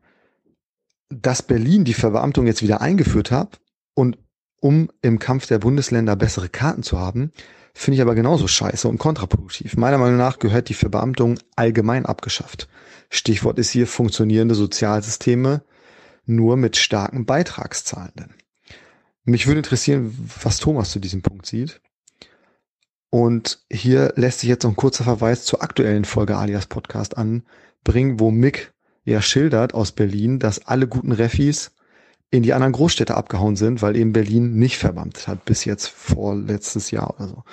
Dass Berlin die Verbeamtung jetzt wieder eingeführt hat, und um im Kampf der Bundesländer bessere Karten zu haben, finde ich aber genauso scheiße und kontraproduktiv. Meiner Meinung nach gehört die Verbeamtung allgemein abgeschafft. Stichwort ist hier funktionierende Sozialsysteme nur mit starken Beitragszahlenden. Mich würde interessieren, was Thomas zu diesem Punkt sieht. Und hier lässt sich jetzt noch ein kurzer Verweis zur aktuellen Folge Alias Podcast anbringen, wo Mick ja schildert aus Berlin, dass alle guten Refis in die anderen Großstädte abgehauen sind, weil eben Berlin nicht verbeamtet hat, bis jetzt vorletztes Jahr oder so.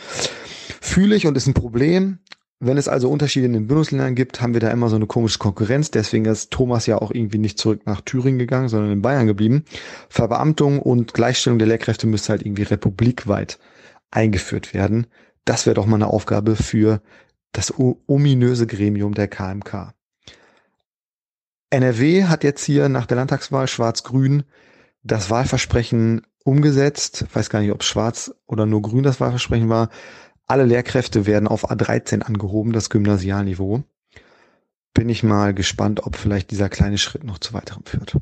Fühle ich und ist ein Problem. Wenn es also Unterschiede in den Bundesländern gibt, haben wir da immer so eine komische Konkurrenz. Deswegen ist Thomas ja auch irgendwie nicht zurück nach Thüringen gegangen, sondern in Bayern geblieben. Verbeamtung und Gleichstellung der Lehrkräfte müsste halt irgendwie republikweit eingeführt werden. Das wäre doch mal eine Aufgabe für das ominöse Gremium der K M K. N R W hat jetzt hier nach der Landtagswahl Schwarz-Grün das Wahlversprechen umgesetzt. Ich weiß gar nicht, ob Schwarz oder nur Grün das Wahlversprechen war. Alle Lehrkräfte werden auf A dreizehn angehoben, das Gymnasialniveau. Bin ich mal gespannt, ob vielleicht dieser kleine Schritt noch zu weiterem führt.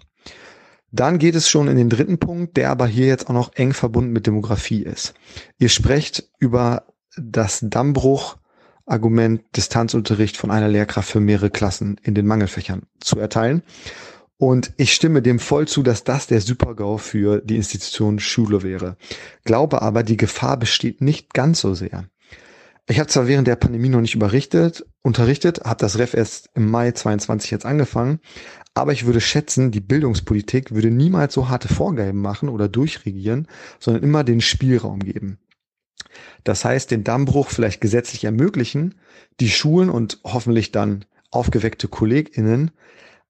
Dann geht es schon in den dritten Punkt, der aber hier jetzt auch noch eng verbunden mit Demografie ist. Ihr sprecht über das Dammbruch Argument, Distanzunterricht von einer Lehrkraft für mehrere Klassen in den Mangelfächern zu erteilen. Und ich stimme dem voll zu, dass das der Super-GAU für die Institution Schule wäre. Glaube aber, die Gefahr besteht nicht ganz so sehr. Ich habe zwar während der Pandemie noch nicht überrichtet, unterrichtet, habe das Ref erst im Mai zweiundzwanzig jetzt angefangen, aber ich würde schätzen, die Bildungspolitik würde niemals so harte Vorgaben machen oder durchregieren, sondern immer den Spielraum geben. Das heißt, den Dammbruch vielleicht gesetzlich ermöglichen, die Schulen und hoffentlich dann aufgeweckte KollegInnen,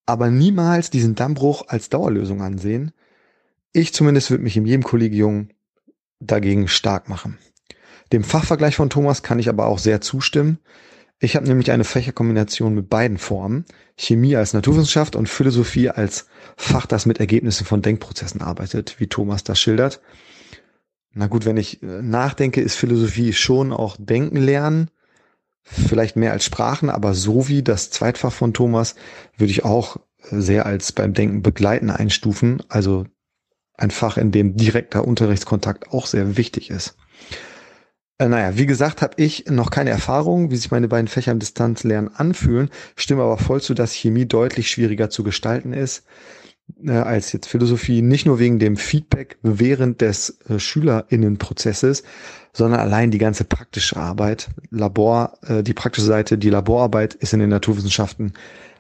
aber niemals diesen Dammbruch als Dauerlösung ansehen. Ich zumindest würde mich in jedem Kollegium dagegen stark machen. Dem Fachvergleich von Thomas kann ich aber auch sehr zustimmen. Ich habe nämlich eine Fächerkombination mit beiden Formen, Chemie als Naturwissenschaft und Philosophie als Fach, das mit Ergebnissen von Denkprozessen arbeitet, wie Thomas das schildert. Na gut, wenn ich nachdenke, ist Philosophie schon auch Denken lernen, vielleicht mehr als Sprachen, aber so wie das Zweitfach von Thomas würde ich auch sehr als beim Denken begleiten einstufen, also ein Fach, in dem direkter Unterrichtskontakt auch sehr wichtig ist. Äh, naja, wie gesagt, habe ich noch keine Erfahrung, wie sich meine beiden Fächer im Distanzlernen anfühlen, stimme aber voll zu, dass Chemie deutlich schwieriger zu gestalten ist äh, als jetzt Philosophie, nicht nur wegen dem Feedback während des äh, SchülerInnenprozesses, sondern allein die ganze praktische Arbeit, Labor, äh, die praktische Seite, die Laborarbeit ist in den Naturwissenschaften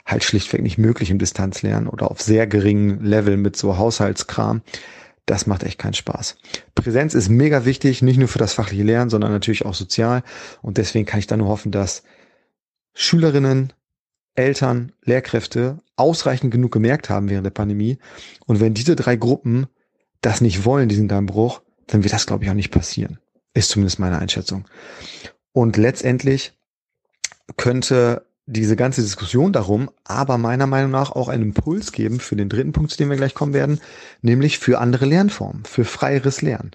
halt schlichtweg nicht möglich im Distanzlernen oder auf sehr geringen Level mit so Haushaltskram. Das macht echt keinen Spaß. Präsenz ist mega wichtig, nicht nur für das fachliche Lernen, sondern natürlich auch sozial. Und deswegen kann ich da nur hoffen, dass Schülerinnen, Eltern, Lehrkräfte ausreichend genug gemerkt haben während der Pandemie. Und wenn diese drei Gruppen das nicht wollen, diesen Dammbruch, dann wird das, glaube ich, auch nicht passieren. Ist zumindest meine Einschätzung. Und letztendlich könnte diese ganze Diskussion darum, aber meiner Meinung nach auch einen Impuls geben für den dritten Punkt, zu dem wir gleich kommen werden, nämlich für andere Lernformen, für freieres Lernen.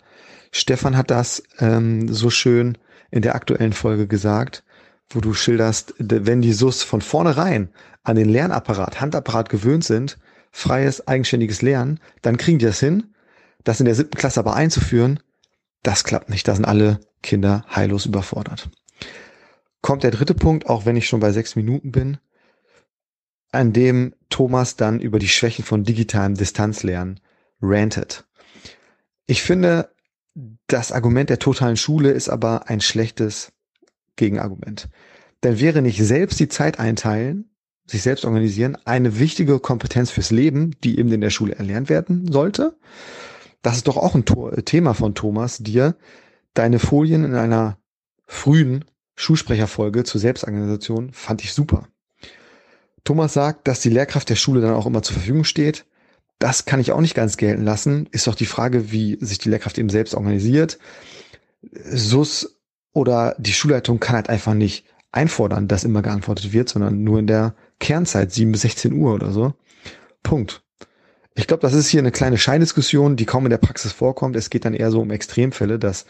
Stefan hat das ähm, so schön in der aktuellen Folge gesagt, wo du schilderst, wenn die S U S von vornherein an den Lernapparat, Handapparat gewöhnt sind, freies, eigenständiges Lernen, dann kriegen die das hin, das in der siebten Klasse aber einzuführen, das klappt nicht, da sind alle Kinder heillos überfordert. Kommt der dritte Punkt, auch wenn ich schon bei sechs Minuten bin, an dem Thomas dann über die Schwächen von digitalem Distanzlernen rantet. Ich finde, das Argument der totalen Schule ist aber ein schlechtes Gegenargument. Denn wäre nicht selbst die Zeit einteilen, sich selbst organisieren, eine wichtige Kompetenz fürs Leben, die eben in der Schule erlernt werden sollte? Das ist doch auch ein Thema von Thomas, dir deine Folien in einer frühen Schulsprecherfolge zur Selbstorganisation fand ich super. Thomas sagt, dass die Lehrkraft der Schule dann auch immer zur Verfügung steht. Das kann ich auch nicht ganz gelten lassen. Ist doch die Frage, wie sich die Lehrkraft eben selbst organisiert. S U S oder die Schulleitung kann halt einfach nicht einfordern, dass immer geantwortet wird, sondern nur in der Kernzeit, sieben bis sechzehn Uhr oder so. Punkt. Ich glaube, das ist hier eine kleine Scheindiskussion, die kaum in der Praxis vorkommt. Es geht dann eher so um Extremfälle, dass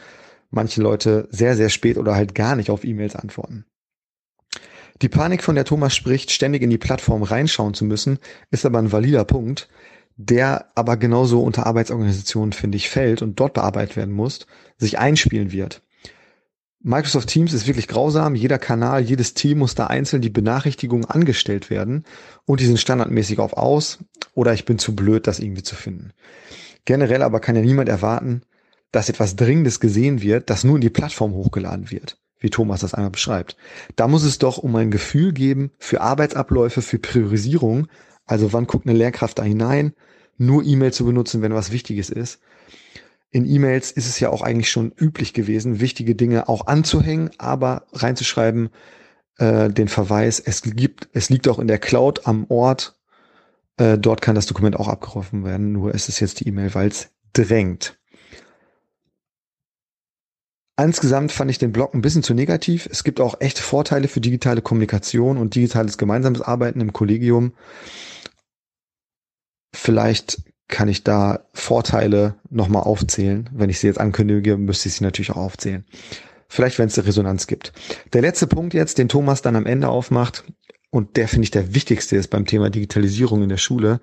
manche Leute sehr, sehr spät oder halt gar nicht auf E-Mails antworten. Die Panik, von der Thomas spricht, ständig in die Plattform reinschauen zu müssen, ist aber ein valider Punkt, der aber genauso unter Arbeitsorganisationen, finde ich, fällt und dort bearbeitet werden muss, sich einspielen wird. Microsoft Teams ist wirklich grausam. Jeder Kanal, jedes Team muss da einzeln die Benachrichtigungen angestellt werden und die sind standardmäßig auf aus oder ich bin zu blöd, das irgendwie zu finden. Generell aber kann ja niemand erwarten, dass etwas Dringendes gesehen wird, das nur in die Plattform hochgeladen wird, wie Thomas das einmal beschreibt. Da muss es doch um ein Gefühl geben für Arbeitsabläufe, für Priorisierung, also wann guckt eine Lehrkraft da hinein, nur E-Mail zu benutzen, wenn was Wichtiges ist. In E-Mails ist es ja auch eigentlich schon üblich gewesen, wichtige Dinge auch anzuhängen, aber reinzuschreiben, äh, den Verweis, es gibt, es liegt auch in der Cloud am Ort, äh, dort kann das Dokument auch abgerufen werden, nur es ist jetzt die E-Mail, weil es drängt. Insgesamt fand ich den Blog ein bisschen zu negativ. Es gibt auch echte Vorteile für digitale Kommunikation und digitales gemeinsames Arbeiten im Kollegium. Vielleicht kann ich da Vorteile nochmal aufzählen. Wenn ich sie jetzt ankündige, müsste ich sie natürlich auch aufzählen. Vielleicht, wenn es eine Resonanz gibt. Der letzte Punkt jetzt, den Thomas dann am Ende aufmacht, und der finde ich der wichtigste ist beim Thema Digitalisierung in der Schule,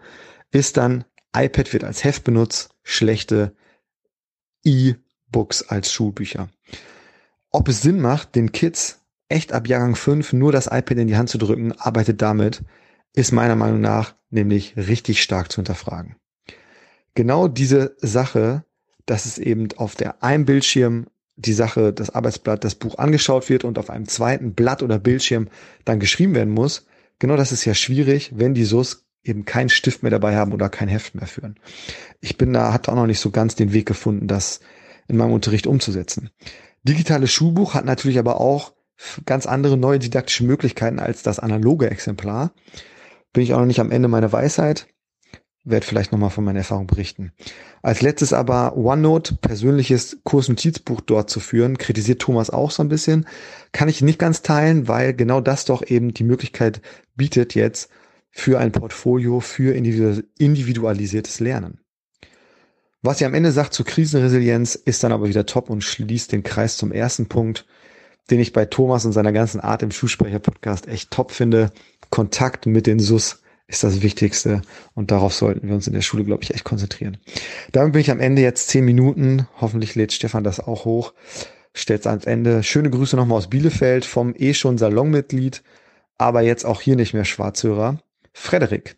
ist dann, iPad wird als Heft benutzt, schlechte E- Books als Schulbücher. Ob es Sinn macht, den Kids echt ab Jahrgang fünf nur das iPad in die Hand zu drücken, arbeitet damit, ist meiner Meinung nach nämlich richtig stark zu hinterfragen. Genau diese Sache, dass es eben auf der einem Bildschirm die Sache, das Arbeitsblatt, das Buch angeschaut wird und auf einem zweiten Blatt oder Bildschirm dann geschrieben werden muss, genau das ist ja schwierig, wenn die S U S eben keinen Stift mehr dabei haben oder kein Heft mehr führen. Ich bin da, hat auch noch nicht so ganz den Weg gefunden, dass in meinem Unterricht umzusetzen. Digitales Schulbuch hat natürlich aber auch ganz andere neue didaktische Möglichkeiten als das analoge Exemplar. Bin ich auch noch nicht am Ende meiner Weisheit. werde vielleicht nochmal von meiner Erfahrung berichten. Als letztes aber OneNote, persönliches Kursnotizbuch dort zu führen, kritisiert Thomas auch so ein bisschen. Kann ich nicht ganz teilen, weil genau das doch eben die Möglichkeit bietet jetzt für ein Portfolio, für individualisiertes Lernen. Was sie am Ende sagt zur Krisenresilienz, ist dann aber wieder top und schließt den Kreis zum ersten Punkt, den ich bei Thomas und seiner ganzen Art im Schulsprecher-Podcast echt top finde. Kontakt mit den S U S ist das Wichtigste und darauf sollten wir uns in der Schule, glaube ich, echt konzentrieren. Damit bin ich am Ende jetzt zehn Minuten. Hoffentlich lädt Stefan das auch hoch. Stellt's ans Ende. Schöne Grüße nochmal aus Bielefeld vom eh schon Salonmitglied, aber jetzt auch hier nicht mehr Schwarzhörer. Frederik.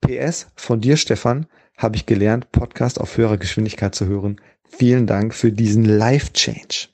P S von dir, Stefan, habe ich gelernt, Podcast auf höherer Geschwindigkeit zu hören. Vielen Dank für diesen Life-Change.